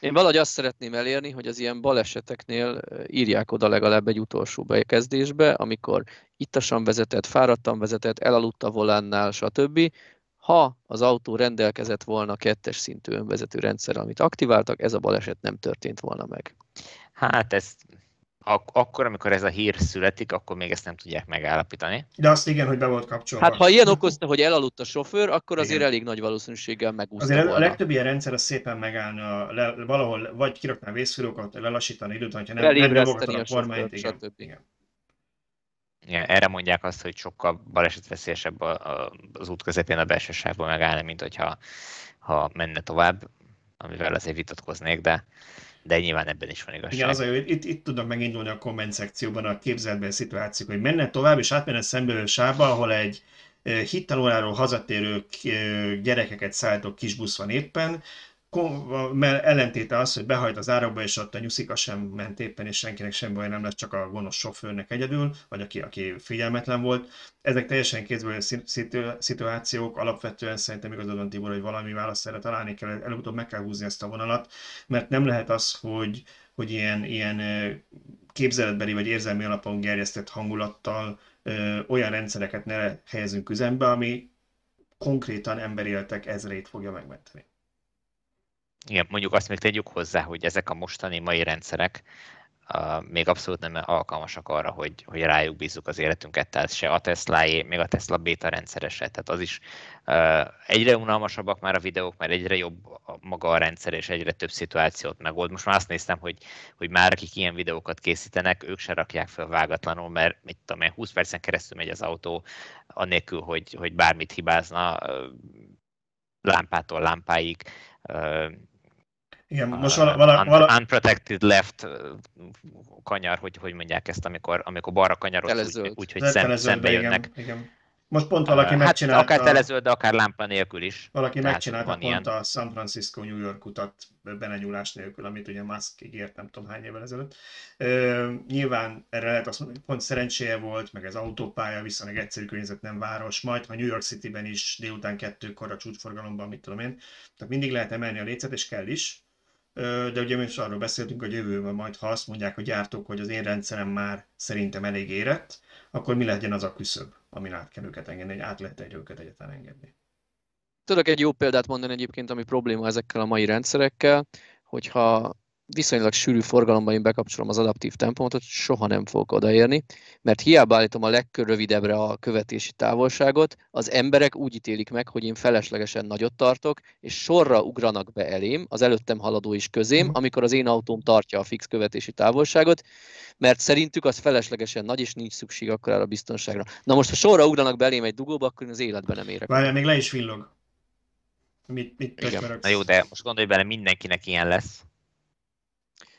Én valahogy azt szeretném elérni, hogy az ilyen baleseteknél írják oda legalább egy utolsó bekezdésbe, amikor ittasan vezetett, fáradtan vezetett, elaludt a volánnál, stb. Ha az autó rendelkezett volna kettes szintű önvezető rendszerrel, amit aktiváltak, ez a baleset nem történt volna meg. Hát ez... Ak- akkor, amikor ez a hír születik, akkor még ezt nem tudják megállapítani. De azt igen, hogy be volt kapcsolva. Hát ha ilyen okozta, hogy elaludt a sofőr, akkor igen, azért elég nagy valószínűséggel megúszta azért volna. A legtöbb ilyen rendszer az szépen megállna, le, valahol vagy kirakná vészfülókat, lelassítani időt, hogyha nem, nem remogatod a kormányt. Igen. Igen. Igen, erre mondják azt, hogy sokkal balesetveszélyesebb az út közepén a belső sávban megállni, mint hogyha ha menne tovább, amivel azért vitatkoznék, de... De nyilván ebben is van igazság. Igen, az a jó, itt, itt tudnak megindulni a komment szekcióban a képzeletben szituációk, hogy menne tovább, és átmenne szemből sávba, ahol egy hittanóráról hazatérő gyerekeket szállító kis busz van éppen, mert ellentéte az, hogy behajt az árokba, és ott a nyuszika sem ment éppen, és senkinek sem baj nem lesz, csak a gonosz sofőrnek egyedül, vagy aki, aki figyelmetlen volt. Ezek teljesen kézből szituációk, alapvetően szerintem igazad van, Tibor, hogy valami választ erre találni kell, előbb-utóbb meg kell húzni ezt a vonalat, mert nem lehet az, hogy, hogy ilyen, ilyen képzeletbeli vagy érzelmi alapon gerjesztett hangulattal ö, olyan rendszereket ne helyezünk üzembe, ami konkrétan emberéletek ezreit fogja megmenteni. Igen, mondjuk azt még tegyük hozzá, hogy ezek a mostani mai rendszerek uh, még abszolút nem alkalmasak arra, hogy, hogy rájuk bízzuk az életünket, tehát se a Tesláé, még a Tesla beta rendszere se. Tehát az is uh, egyre unalmasabbak már a videók, mert egyre jobb a maga a rendszer, és egyre több szituációt megold. Most már azt néztem, hogy, hogy már akik ilyen videókat készítenek, ők se rakják fel vágatlanul, mert mit tudom én, húsz percen keresztül megy az autó, anélkül, hogy, hogy bármit hibázna, uh, lámpától lámpáig, uh, igen, most vala, vala, vala... unprotected left kanyar, hogy, hogy mondják ezt, amikor, amikor balra kanyarodsz, úgyhogy úgy, szem, szembe jönnek. Igen, igen. Most pont valaki hát, megcsinálta... akár telezöld, de akár lámpa nélkül is. Valaki tehát megcsinálta pont ilyen. A San Francisco-New York utat benyúlás nélkül, amit ugye Musk ígért nem tudom hány évvel ezelőtt. Ö, nyilván erre lehet azt mondani, pont szerencséje volt, meg ez autópálya, viszonylag egyszerű környezet, nem város, majd ha New York Cityben is délután kettőkor a csúcsforgalomban, mit tudom én. Tehát mindig lehet emelni a lécet, és kell is. De ugye mi is arról beszéltünk, hogy jövőben majd, ha azt mondják a gyártók, hogy az én rendszerem már szerintem elég érett, akkor mi legyen az a küszöb, amin át kell őket engedni, hogy át lehet egy őket egyetlen engedni. Tudok egy jó példát mondani egyébként, ami probléma ezekkel a mai rendszerekkel, hogyha viszonylag sűrű forgalomban én bekapcsolom az adaptív tempomatot, soha nem fogok odaérni, mert hiába állítom a legrövidebbre a követési távolságot, az emberek úgy ítélik meg, hogy én feleslegesen nagyot tartok, és sorra ugranak be elém, az előttem haladó is közém, amikor az én autóm tartja a fix követési távolságot, mert szerintük az feleslegesen nagy, és nincs szükség akkor erre a biztonságra. Na most, ha sorra ugranak be elém egy dugóba, akkor én az életben nem érek. Várjál, még le is villog. Mit, mit Na jó, de most gondolj bele, mindenkinek ilyen lesz.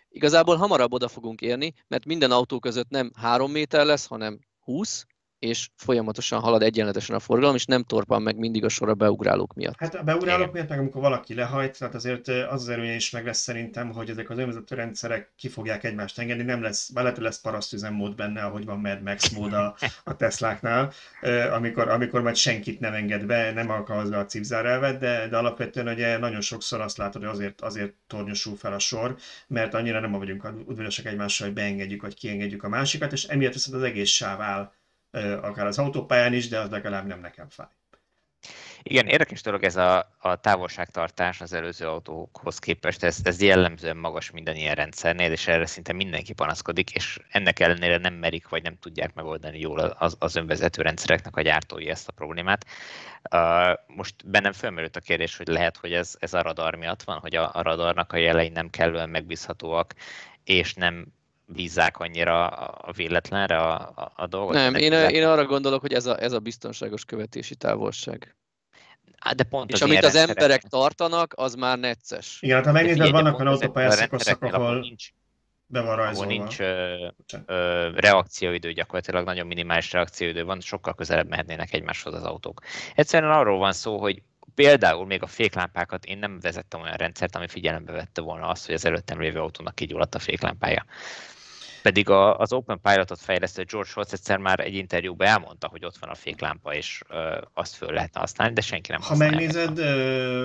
Igazából hamarabb oda fogunk érni, mert minden autó között nem három méter lesz, hanem húsz, és folyamatosan halad egyenletesen a forgalom, és nem torpan meg mindig a sor a beugrálók miatt. Hát a beugrálók Igen. miatt, meg amikor valaki lehajt, tehát azért az az erője is meg lesz szerintem, hogy ezek az önvezető rendszerek ki fogják egymást engedni, nem lesz, lehet, hogy lesz parasztüzemmód benne, ahogy van Mad Max mód a, a Tesláknál, amikor, amikor majd senkit nem enged be, nem alkalmazza a cipzárelvet, de, de alapvetően ugye nagyon sokszor azt látod, hogy azért, azért tornyosul fel a sor, mert annyira nem vagyunk udvariasak egymással, hogy beengedjük, vagy kiengedjük a másikat, és emiatt viszont az egész sáv áll, akár az autópályán is, de az legalább nem nekem fáj. Igen, érdekes dolog ez a, a távolságtartás az előző autókhoz képest, ez, ez jellemzően magas minden ilyen rendszernél, és erre szinte mindenki panaszkodik, és ennek ellenére nem merik, vagy nem tudják megoldani jól az, az önvezető rendszereknek a gyártói ezt a problémát. Most bennem felmerült a kérdés, hogy lehet, hogy ez, ez a radar miatt van, hogy a, a radarnak a jelei nem kellően megbízhatóak, és nem bízzák annyira a véletlenre a, a, a dolgot? Nem, én, én arra gondolok, hogy ez a, ez a biztonságos követési távolság. Hát de pont és az amit az emberek tartanak, az már necces. Igen, hát ha megnézed, vannak olyan autópályaszakaszok, ahol be van rajzolva. Ahol nincs ö, ö, reakcióidő, gyakorlatilag nagyon minimális reakcióidő van, sokkal közelebb mehetnének egymáshoz az autók. Egyszerűen arról van szó, hogy például még a féklámpákat, én nem vezettem olyan rendszert, ami figyelembe vette volna azt, hogy az előttem lévő autónak kigyulladt a féklámpája. Pedig a, az OpenPilotot fejlesztő George Holtz egyszer már egy interjúban elmondta, hogy ott van a féklámpa, és ö, azt föl lehetne használni, de senki nem használja. Ha megnézed,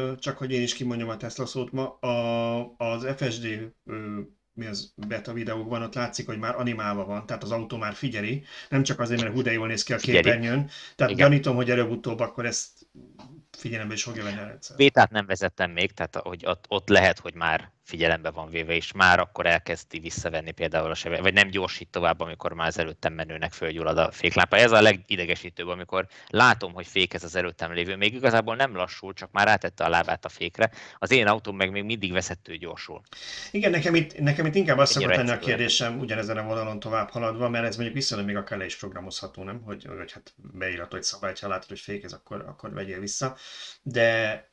meg. Csak hogy én is kimondjam a Tesla szót ma, a, az ef es dé ö, mi az beta videókban, ott látszik, hogy már animálva van, tehát az autó már figyeli, nem csak azért, mert hú, de jól néz ki a képernyőn, tehát Igen. gyanítom, hogy előbb-utóbb akkor ezt figyelembe is fogja venni a rendszer. Bétát nem vezettem még, tehát hogy ott, ott lehet, hogy már figyelembe van véve, és már akkor elkezdi visszavenni például a sebességet, vagy nem gyorsít tovább, amikor már az előttem menőnek fölgyullad a féklámpa. Ez a legidegesítőbb, amikor látom, hogy fékez az előttem lévő, még igazából nem lassul, csak már rátette a lábát a fékre, az én autóm meg még mindig veszettől gyorsul. Igen, nekem itt, nekem itt inkább azt szokott lenni a kérdésem, ugyanezen a vonalon tovább haladva, mert ez mondjuk viszonylag még akár le is programozható, nem? Hogy, hogy hát beírható egy szabályt, ha látod, hogy fékez, akkor, akkor vegyél vissza. De,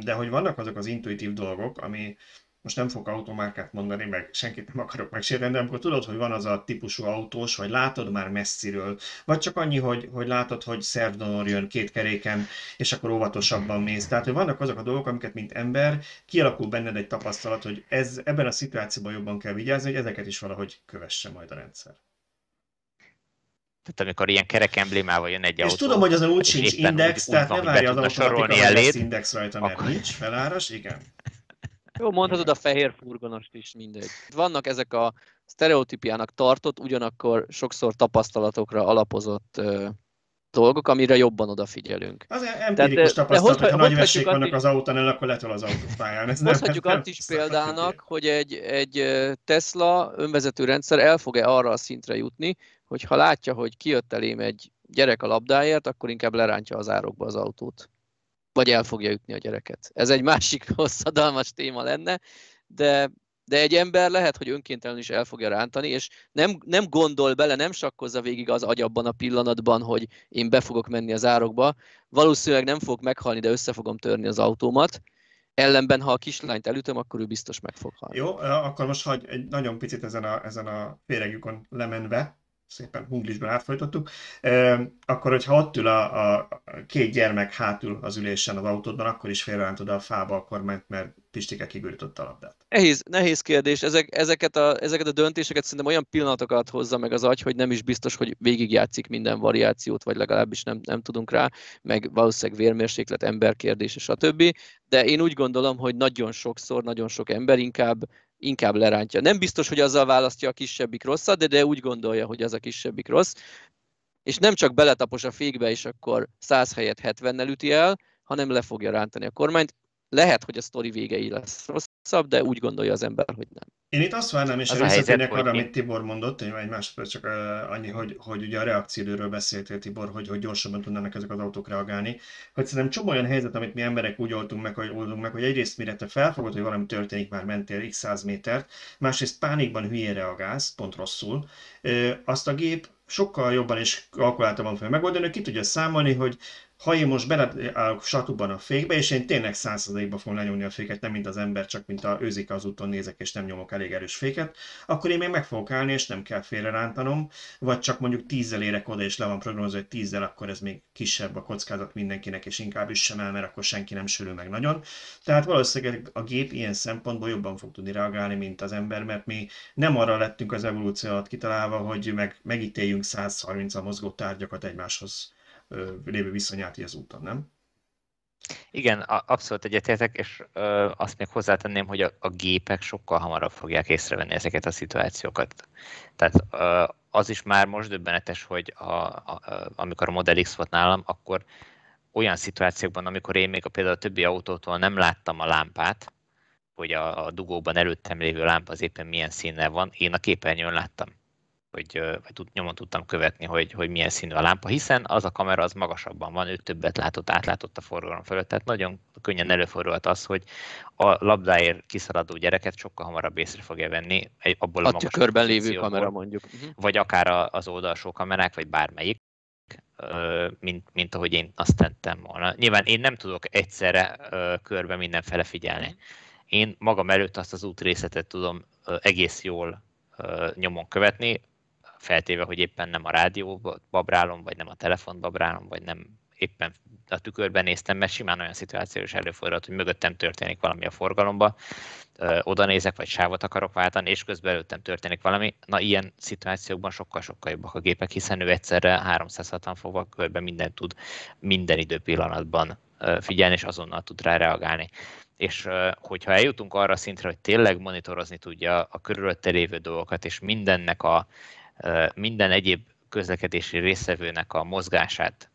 de hogy vannak azok az intuitív dolgok, ami most nem fogok automárkát mondani, meg senkit nem akarok megsérteni, de amikor tudod, hogy van az a típusú autós, vagy látod már messziről, vagy csak annyi, hogy, hogy látod, hogy szervdonor jön két keréken, és akkor óvatosabban mész. Tehát, hogy vannak azok a dolgok, amiket mint ember, kialakul benned egy tapasztalat, hogy ez, ebben a szituációban jobban kell vigyázni, hogy ezeket is valahogy kövesse majd a rendszer. Tehát amikor ilyen kerek emblémával jön egy és autó... És tudom, hogy azon úgy sincs index, úgy, tehát ne várja az automatikusan lesz index rajta, mert akkor... nincs feláras, igen. Jó, mondhatod a fehér furgonost is, mindegy. Vannak ezek a sztereotípiának tartott, ugyanakkor sokszor tapasztalatokra alapozott ö, dolgok, amire jobban odafigyelünk. Az empirikus tapasztalatok, ha, ha nagy vessék vannak az autónál, akkor letol az autópályán. Ez hozhatjuk azt is példának, hogy egy, egy Tesla önvezető rendszer el fog-e arra a szintre jutni, hogy ha látja, hogy kijött elém egy gyerek a labdáért, akkor inkább lerántja az árokba az autót. Vagy el fogja ütni a gyereket. Ez egy másik hosszadalmas téma lenne, de, de egy ember lehet, hogy önkéntelenül is el fogja rántani, és nem, nem gondol bele, nem sakkozza végig az agyabban a pillanatban, hogy én be fogok menni az árokba. Valószínűleg nem fogok meghalni, de össze fogom törni az autómat. Ellenben, ha a kislányt elütöm, akkor ő biztos meg fog halni. Jó, akkor most hagyj egy nagyon picit ezen a, ezen a féregükön lemenve, szépen Englishben átfojtottuk, akkor, hogyha ott ül a, a két gyermek hátul az ülésen az autódban, akkor is félrerántod a fába a kormányt, mert Pistike kigurította a labdát. Nehéz, nehéz kérdés. Ezek, ezeket, a, ezeket a döntéseket szerintem olyan pillanatokat hozza meg az agy, hogy nem is biztos, hogy végigjátszik minden variációt, vagy legalábbis nem, nem tudunk rá, meg valószínűleg vérmérséklet, emberkérdés, stb. De én úgy gondolom, hogy nagyon sokszor, nagyon sok ember inkább inkább lerántja. Nem biztos, hogy azzal választja a kisebbik rosszat, de, de úgy gondolja, hogy az a kisebbik rossz. És nem csak beletapos a fékbe, és akkor száz helyett hetvennel üti el, hanem le fogja rántani a kormányt. Lehet, hogy a sztori végei lesz rosszabb, de úgy gondolja az ember, hogy nem. Én itt azt várnám, és visszatérnek arra, amit Tibor mondott, egy másodperc csak annyi, hogy, hogy ugye a reakcióidőről beszéltél, Tibor, hogy, hogy gyorsabban tudnának ezek az autók reagálni. Hogy szerintem csomó olyan helyzet, amit mi emberek úgy oldunk meg, hogy oldunk meg, hogy egyrészt mire te felfogod, hogy valami történik, már mentél x száz métert, másrészt pánikban hülyén reagálsz, pont rosszul. Azt a gép sokkal jobban és kalkuláltabban fogja megoldani, ki tudja számolni, hogy ha én most beleállok satúban a fékbe, és én tényleg száz százalékba fogom lenyomni a féket, nem mint az ember, csak mint a őzik az úton nézek, és nem nyomok elég erős féket, akkor én még meg fogok állni, és nem kell félrerántanom, vagy csak mondjuk tízzel érek oda, és le van programozva, hogy tízzel, akkor ez még kisebb a kockázat mindenkinek, és inkább üssem el, mert akkor senki nem sülül meg nagyon. Tehát valószínűleg a gép ilyen szempontból jobban fog tudni reagálni, mint az ember, mert mi nem arra lettünk az evolúció alatt kitalálva, hogy meg, megítéljünk száz harminc a mozgó tárgyakat egymáshoz lévő viszonyát az úton, nem? Igen, abszolút egyetértek, és ö, azt még hozzátenném, hogy a, a gépek sokkal hamarabb fogják észrevenni ezeket a szituációkat. Tehát ö, az is már most döbbenetes, hogy a, a, a, amikor a Model X volt nálam, akkor olyan szituációkban, amikor én még a, például a többi autótól nem láttam a lámpát, hogy a, a dugóban előttem lévő lámpa az éppen milyen színnel van, én a képernyőn láttam. Hogy, vagy nyomon tudtam követni, hogy, hogy milyen színű a lámpa, hiszen az a kamera az magasabban van, ő többet látott, átlátott a forgalom fölött, tehát nagyon könnyen előfordulhat az, hogy a labdáért kiszaladó gyereket sokkal hamarabb észre fogja venni abból a, a magas tükörben lévő kamera mondjuk. Vagy akár az oldalsó kamerák, vagy bármelyik, mint, mint ahogy én azt tettem volna. Nyilván én nem tudok egyszerre körbe mindenfele figyelni. Én magam előtt azt az útrészetet tudom egész jól nyomon követni, feltéve, hogy éppen nem a rádióba babrálom, vagy nem a telefon babrálom, vagy nem éppen a tükörben néztem, mert simán olyan szituáció is előfordulhat, hogy mögöttem történik valami a forgalomba, ö, oda nézek, vagy sávot akarok váltani, és közben előttem történik valami. Na, ilyen szituációkban sokkal-sokkal jobbak a gépek, hiszen ő egyszerre háromszázhatvan fokban körben mindent tud, minden időpillanatban figyelni, és azonnal tud rá reagálni. És hogyha eljutunk arra szintre, hogy tényleg monitorozni tudja a körülötte lévő dolgokat, és mindennek a minden egyéb közlekedési résztvevőnek a mozgását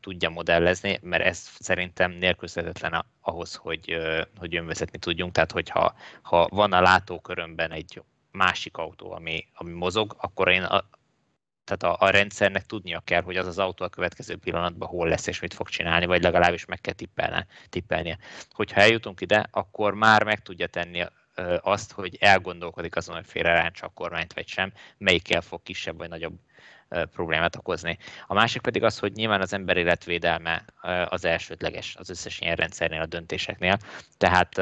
tudja modellezni, mert ez szerintem nélkülözhetetlen ahhoz, hogy, hogy önvezetni tudjunk. Tehát, hogyha ha van a látókörömben egy másik autó, ami, ami mozog, akkor én a, tehát a, a rendszernek tudnia kell, hogy az az autó a következő pillanatban hol lesz és mit fog csinálni, vagy legalábbis meg kell tippelni, tippelnie. Hogyha eljutunk ide, akkor már meg tudja tenni azt, hogy elgondolkodik azon, hogy félrerántsa a kormányt vagy sem, melyikkel fog kisebb vagy nagyobb problémát okozni. A másik pedig az, hogy nyilván az ember életvédelme az elsődleges az összes ilyen rendszernél, a döntéseknél. Tehát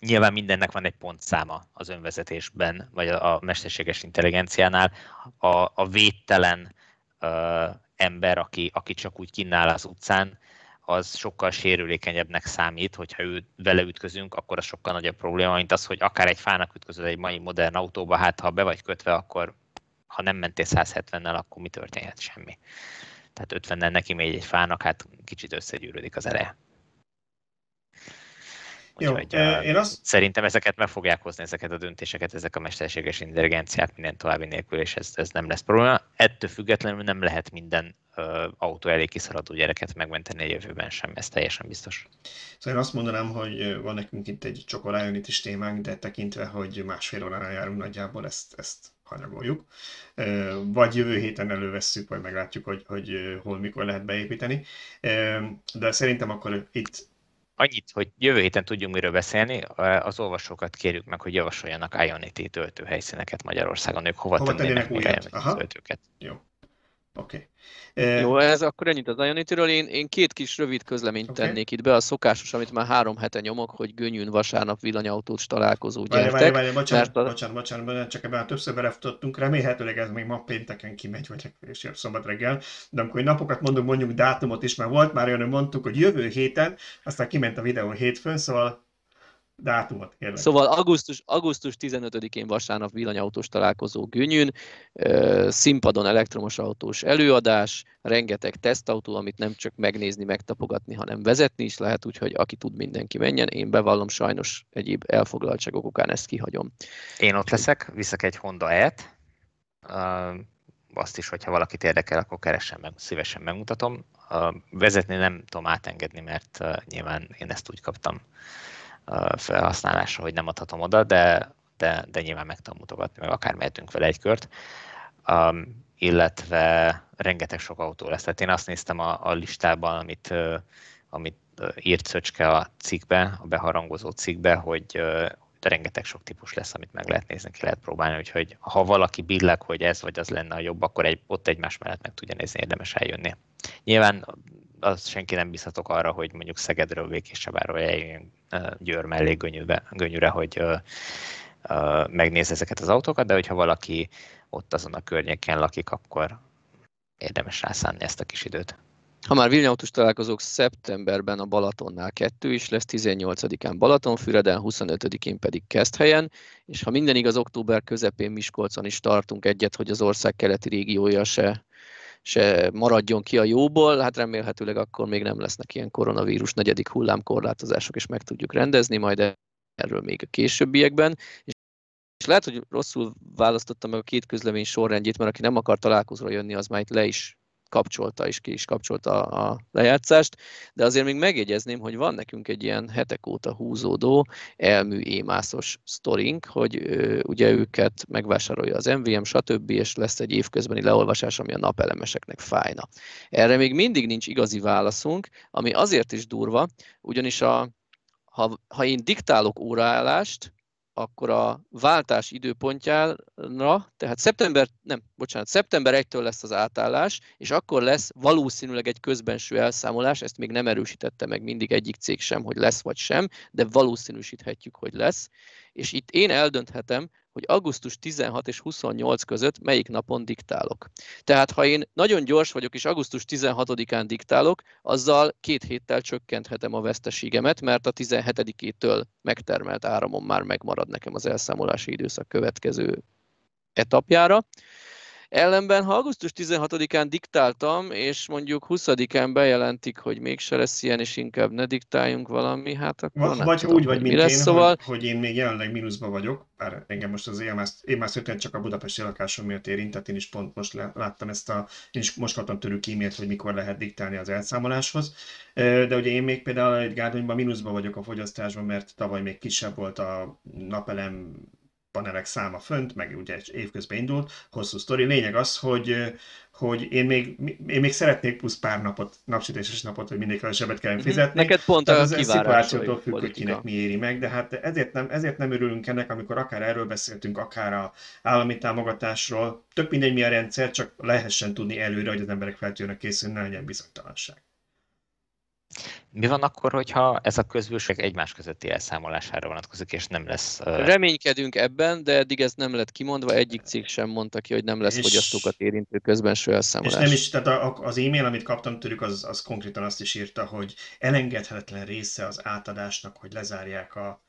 nyilván mindennek van egy pontszáma az önvezetésben, vagy a mesterséges intelligenciánál. A, a védtelen ember, aki, aki csak úgy kínál az utcán, az sokkal sérülékenyebbnek számít, hogyha ő, vele ütközünk, akkor az sokkal nagyobb probléma, mint az, hogy akár egy fának ütközöd egy mai modern autóba, hát ha be vagy kötve, akkor ha nem mentél száz hetvennel, akkor mi történhet? Semmi. Tehát ötvennel neki még egy fának, hát kicsit összegyűrődik az eleje. Úgyhogy jó, a, én azt... szerintem ezeket meg fogják hozni, ezeket a döntéseket, ezek a mesterséges intelligenciák minden további nélkül, és ez, ez nem lesz probléma. Ettől függetlenül nem lehet minden ö, autó elé kiszaladó gyereket megmenteni a jövőben sem, ez teljesen biztos. Szóval én azt mondanám, hogy van nekünk itt egy csokor Ionity-s témánk, de tekintve, hogy másfél órán járunk nagyjából, ezt, ezt hanyagoljuk. Vagy jövő héten elővesszük, vagy meglátjuk, hogy, hogy hol, mikor lehet beépíteni. De szerintem akkor itt annyit, hogy jövő héten tudjunk miről beszélni, az olvasókat kérjük meg, hogy javasoljanak Ionity töltőhelyszíneket Magyarországon, ők hova, hova tennének új töltőket. Jó. Oké. Okay. Jó, ez akkor ennyit az Ionityről. Én, én két kis rövid közleményt okay. tennék itt be. A szokásos, amit már három hete nyomok, hogy Gönyűn vasárnap villanyautós találkozó gyertek. Várj, várj, bocsánat, a... bocsánat, bocsánat, bocsánat, csak ebben többször berefutottunk. Remélhetőleg ez még ma pénteken kimegy, vagy és jobb szombat reggel. De amikor napokat mondunk, mondjuk dátumot is már volt, már olyan, hogy mondtuk, hogy jövő héten, aztán kiment a videó hétfőn, szóval dátumot kérlek. Szóval augusztus, augusztus tizenötödikén vasárnap villanyautós találkozó Gönyűn, színpadon elektromos autós előadás, rengeteg tesztautó, amit nem csak megnézni, megtapogatni, hanem vezetni is lehet, úgyhogy aki tud, mindenki menjen. Én bevallom, sajnos egyéb elfoglaltságok okán ezt kihagyom. Én ott leszek, viszek egy Honda e-t. Azt is, hogyha valakit érdekel, akkor keressen meg, szívesen megmutatom. Vezetni nem tudom átengedni, mert nyilván én ezt úgy kaptam felhasználásra, hogy nem adhatom oda, de, de, de nyilván meg tudom mutogatni, meg akár mehetünk vele egy kört. Um, illetve rengeteg sok autó lesz. Tehát én azt néztem a, a listában, amit, uh, amit írt Szöcske a cikkbe, a beharangozó cikkbe, hogy uh, rengeteg sok típus lesz, amit meg lehet nézni, ki lehet próbálni, úgyhogy ha valaki billeg, hogy ez vagy az lenne a jobb, akkor egy, ott egymás mellett meg tudja nézni, érdemes eljönni. Nyilván azt senki nem bízhatok arra, hogy mondjuk Szegedről, Békéscsabáról eljön Győr mellé Gönyűbe, Gönyűre, hogy uh, uh, megnéz ezeket az autókat, de hogyha valaki ott azon a környéken lakik, akkor érdemes rászánni ezt a kis időt. Ha már villanyautós találkozók, szeptemberben a Balatonnál kettő is lesz, tizennyolcadikán Balatonfüreden, huszonötödikén pedig Keszthelyen, és ha minden igaz, október közepén Miskolcon is tartunk egyet, hogy az ország keleti régiója se se maradjon ki a jóból, hát remélhetőleg akkor még nem lesznek ilyen koronavírus negyedik hullám korlátozások, és meg tudjuk rendezni, majd erről még a későbbiekben. És lehet, hogy rosszul választottam meg a két közlemény sorrendjét, mert aki nem akar találkozóra jönni, az már itt le is kapcsolta, és ki is kapcsolta a lejátszást, de azért még megjegyezném, hogy van nekünk egy ilyen hetek óta húzódó elmű émászos sztorink, hogy ö, ugye őket megvásárolja az em vé em, stb., és lesz egy évközbeni leolvasás, ami a napelemeseknek fájna. Erre még mindig nincs igazi válaszunk, ami azért is durva, ugyanis a, ha, ha én diktálok óraállást, akkor a váltás időpontjára, tehát szeptember, nem, bocsánat, szeptember elsejétől lesz az átállás, és akkor lesz valószínűleg egy közbenső elszámolás, ezt még nem erősítette meg mindig egyik cég sem, hogy lesz vagy sem, de valószínűsíthetjük, hogy lesz. És itt én eldönthetem, hogy augusztus tizenhat és huszonnyolc között melyik napon diktálok. Tehát ha én nagyon gyors vagyok és augusztus tizenhatodikán diktálok, azzal két héttel csökkenthetem a veszteségemet, mert a tizenhetedikétől megtermelt áramon már megmarad nekem az elszámolási időszak következő etapjára. Ellenben, ha augusztus tizenhatodikán diktáltam, és mondjuk huszadikán bejelentik, hogy mégse lesz ilyen, és inkább ne diktáljunk valami, hát akkor vagy, vagy tudom, úgy vagy, mint én, szóval... hogy, hogy én még jelenleg mínuszban vagyok, bár engem most az éjjelmász történet csak a budapesti lakásom miatt érintett, én is pont most láttam ezt a... Én is most kaptam tőlük e-mailt, hogy mikor lehet diktálni az elszámoláshoz, de ugye én még például egy Gárdonyban mínuszban vagyok a fogyasztásban, mert tavaly még kisebb volt a napelem panelek száma fönt, meg ugye évközben indult, hosszú sztori. Lényeg az, hogy, hogy én, még, én még szeretnék plusz pár napot, napsütéses napot, hogy mindig kevesebbet kelljen fizetni. Neked pont a szituációtól függ, hogy kinek mi éri meg, de hát ezért nem, ezért nem örülünk ennek, amikor akár erről beszéltünk, akár az állami támogatásról, tök mindegy mi a rendszer, csak lehessen tudni előre, hogy az emberek fel tudjanak készülni, ne legyen bizonytalanság. Mi van akkor, hogyha ez a közülség egymás közötti elszámolására vonatkozik, és nem lesz... Uh... Reménykedünk ebben, de eddig ez nem lett kimondva, egyik cég sem mondta ki, hogy nem lesz és... fogyasztókat érintő közbenső elszámolás. És nem is, tehát az e-mail, amit kaptam tőlük, az, az konkrétan azt is írta, hogy elengedhetetlen része az átadásnak, hogy lezárják a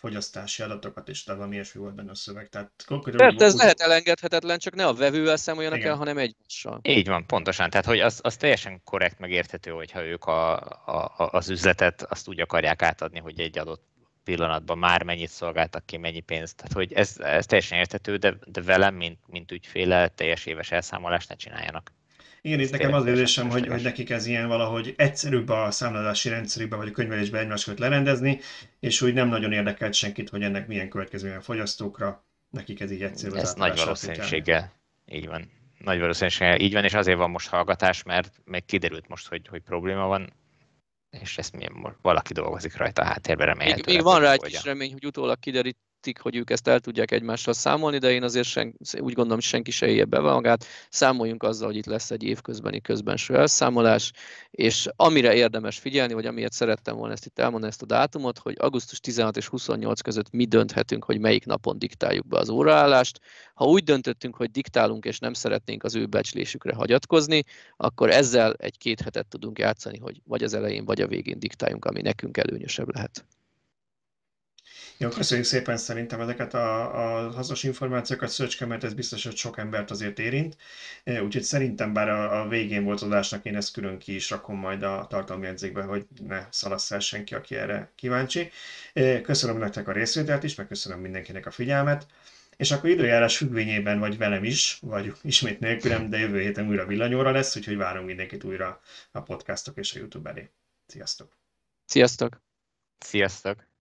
fogyasztási adatokat, és talán valami ilyesmi volt benne a szöveg. Tehát konkrétan... ez úgy... lehet elengedhetetlen, csak ne a vevővel számoljanak igen. el, hanem egymással. Így van, pontosan. Tehát, hogy az, az teljesen korrekt, megérthető, hogyha ők a, a, az üzletet azt úgy akarják átadni, hogy egy adott pillanatban már mennyit szolgáltak ki, mennyi pénzt. Tehát, hogy ez, ez teljesen érthető, de, de velem, mint, mint ügyféle, teljes éves elszámolást ne csináljanak. Igen, itt nekem az érzésem, hogy, hogy nekik ez ilyen valahogy egyszerűbb a számlázási rendszerükben vagy a könyvelésben egymás között lerendezni, és úgy nem nagyon érdekelt senkit, hogy ennek milyen következménye a fogyasztókra, nekik ez így egyszerűbb. Ez nagy valószínűséggel, így van. Nagy valószínűséggel így van, és azért van most hallgatás, mert még kiderült most, hogy, hogy probléma van, és ezt milyen, valaki dolgozik rajta a háttérben, remélhetőleg. Még, még van rá egy kis remény, hogy utólag kiderít, elérték, hogy ők ezt el tudják egymással számolni, de én azért sen, úgy gondolom, senki se élje be magát. Számoljunk azzal, hogy itt lesz egy évközbeni közbenső elszámolás, és amire érdemes figyelni, vagy amiért szerettem volna ezt itt elmondani, ezt a dátumot, hogy augusztus tizenhat és huszonnyolc között mi dönthetünk, hogy melyik napon diktáljuk be az óraállást. Ha úgy döntöttünk, hogy diktálunk, és nem szeretnénk az ő becslésükre hagyatkozni, akkor ezzel egy két hetet tudunk játszani, hogy vagy az elején, vagy a végén diktáljunk, ami nekünk előnyösebb lehet. Jó, köszönjük szépen szerintem ezeket a, a hasznos információkat, Szöcske, mert ez biztos, hogy sok embert azért érint. Úgyhogy szerintem bár a, a végén volt adásnak, én ezt külön ki is rakom majd a tartalomjegyzékbe, hogy ne szalasszál senki, aki erre kíváncsi. Köszönöm nektek a részvételt is, meg köszönöm mindenkinek a figyelmet. És akkor időjárás függvényében vagy velem is, vagy ismét nélkülem, de jövő héten újra Villanyóra lesz, úgyhogy várom mindenkit újra a podcastok és a YouTube elé. Sziasztok! Sziasztok! Sziasztok!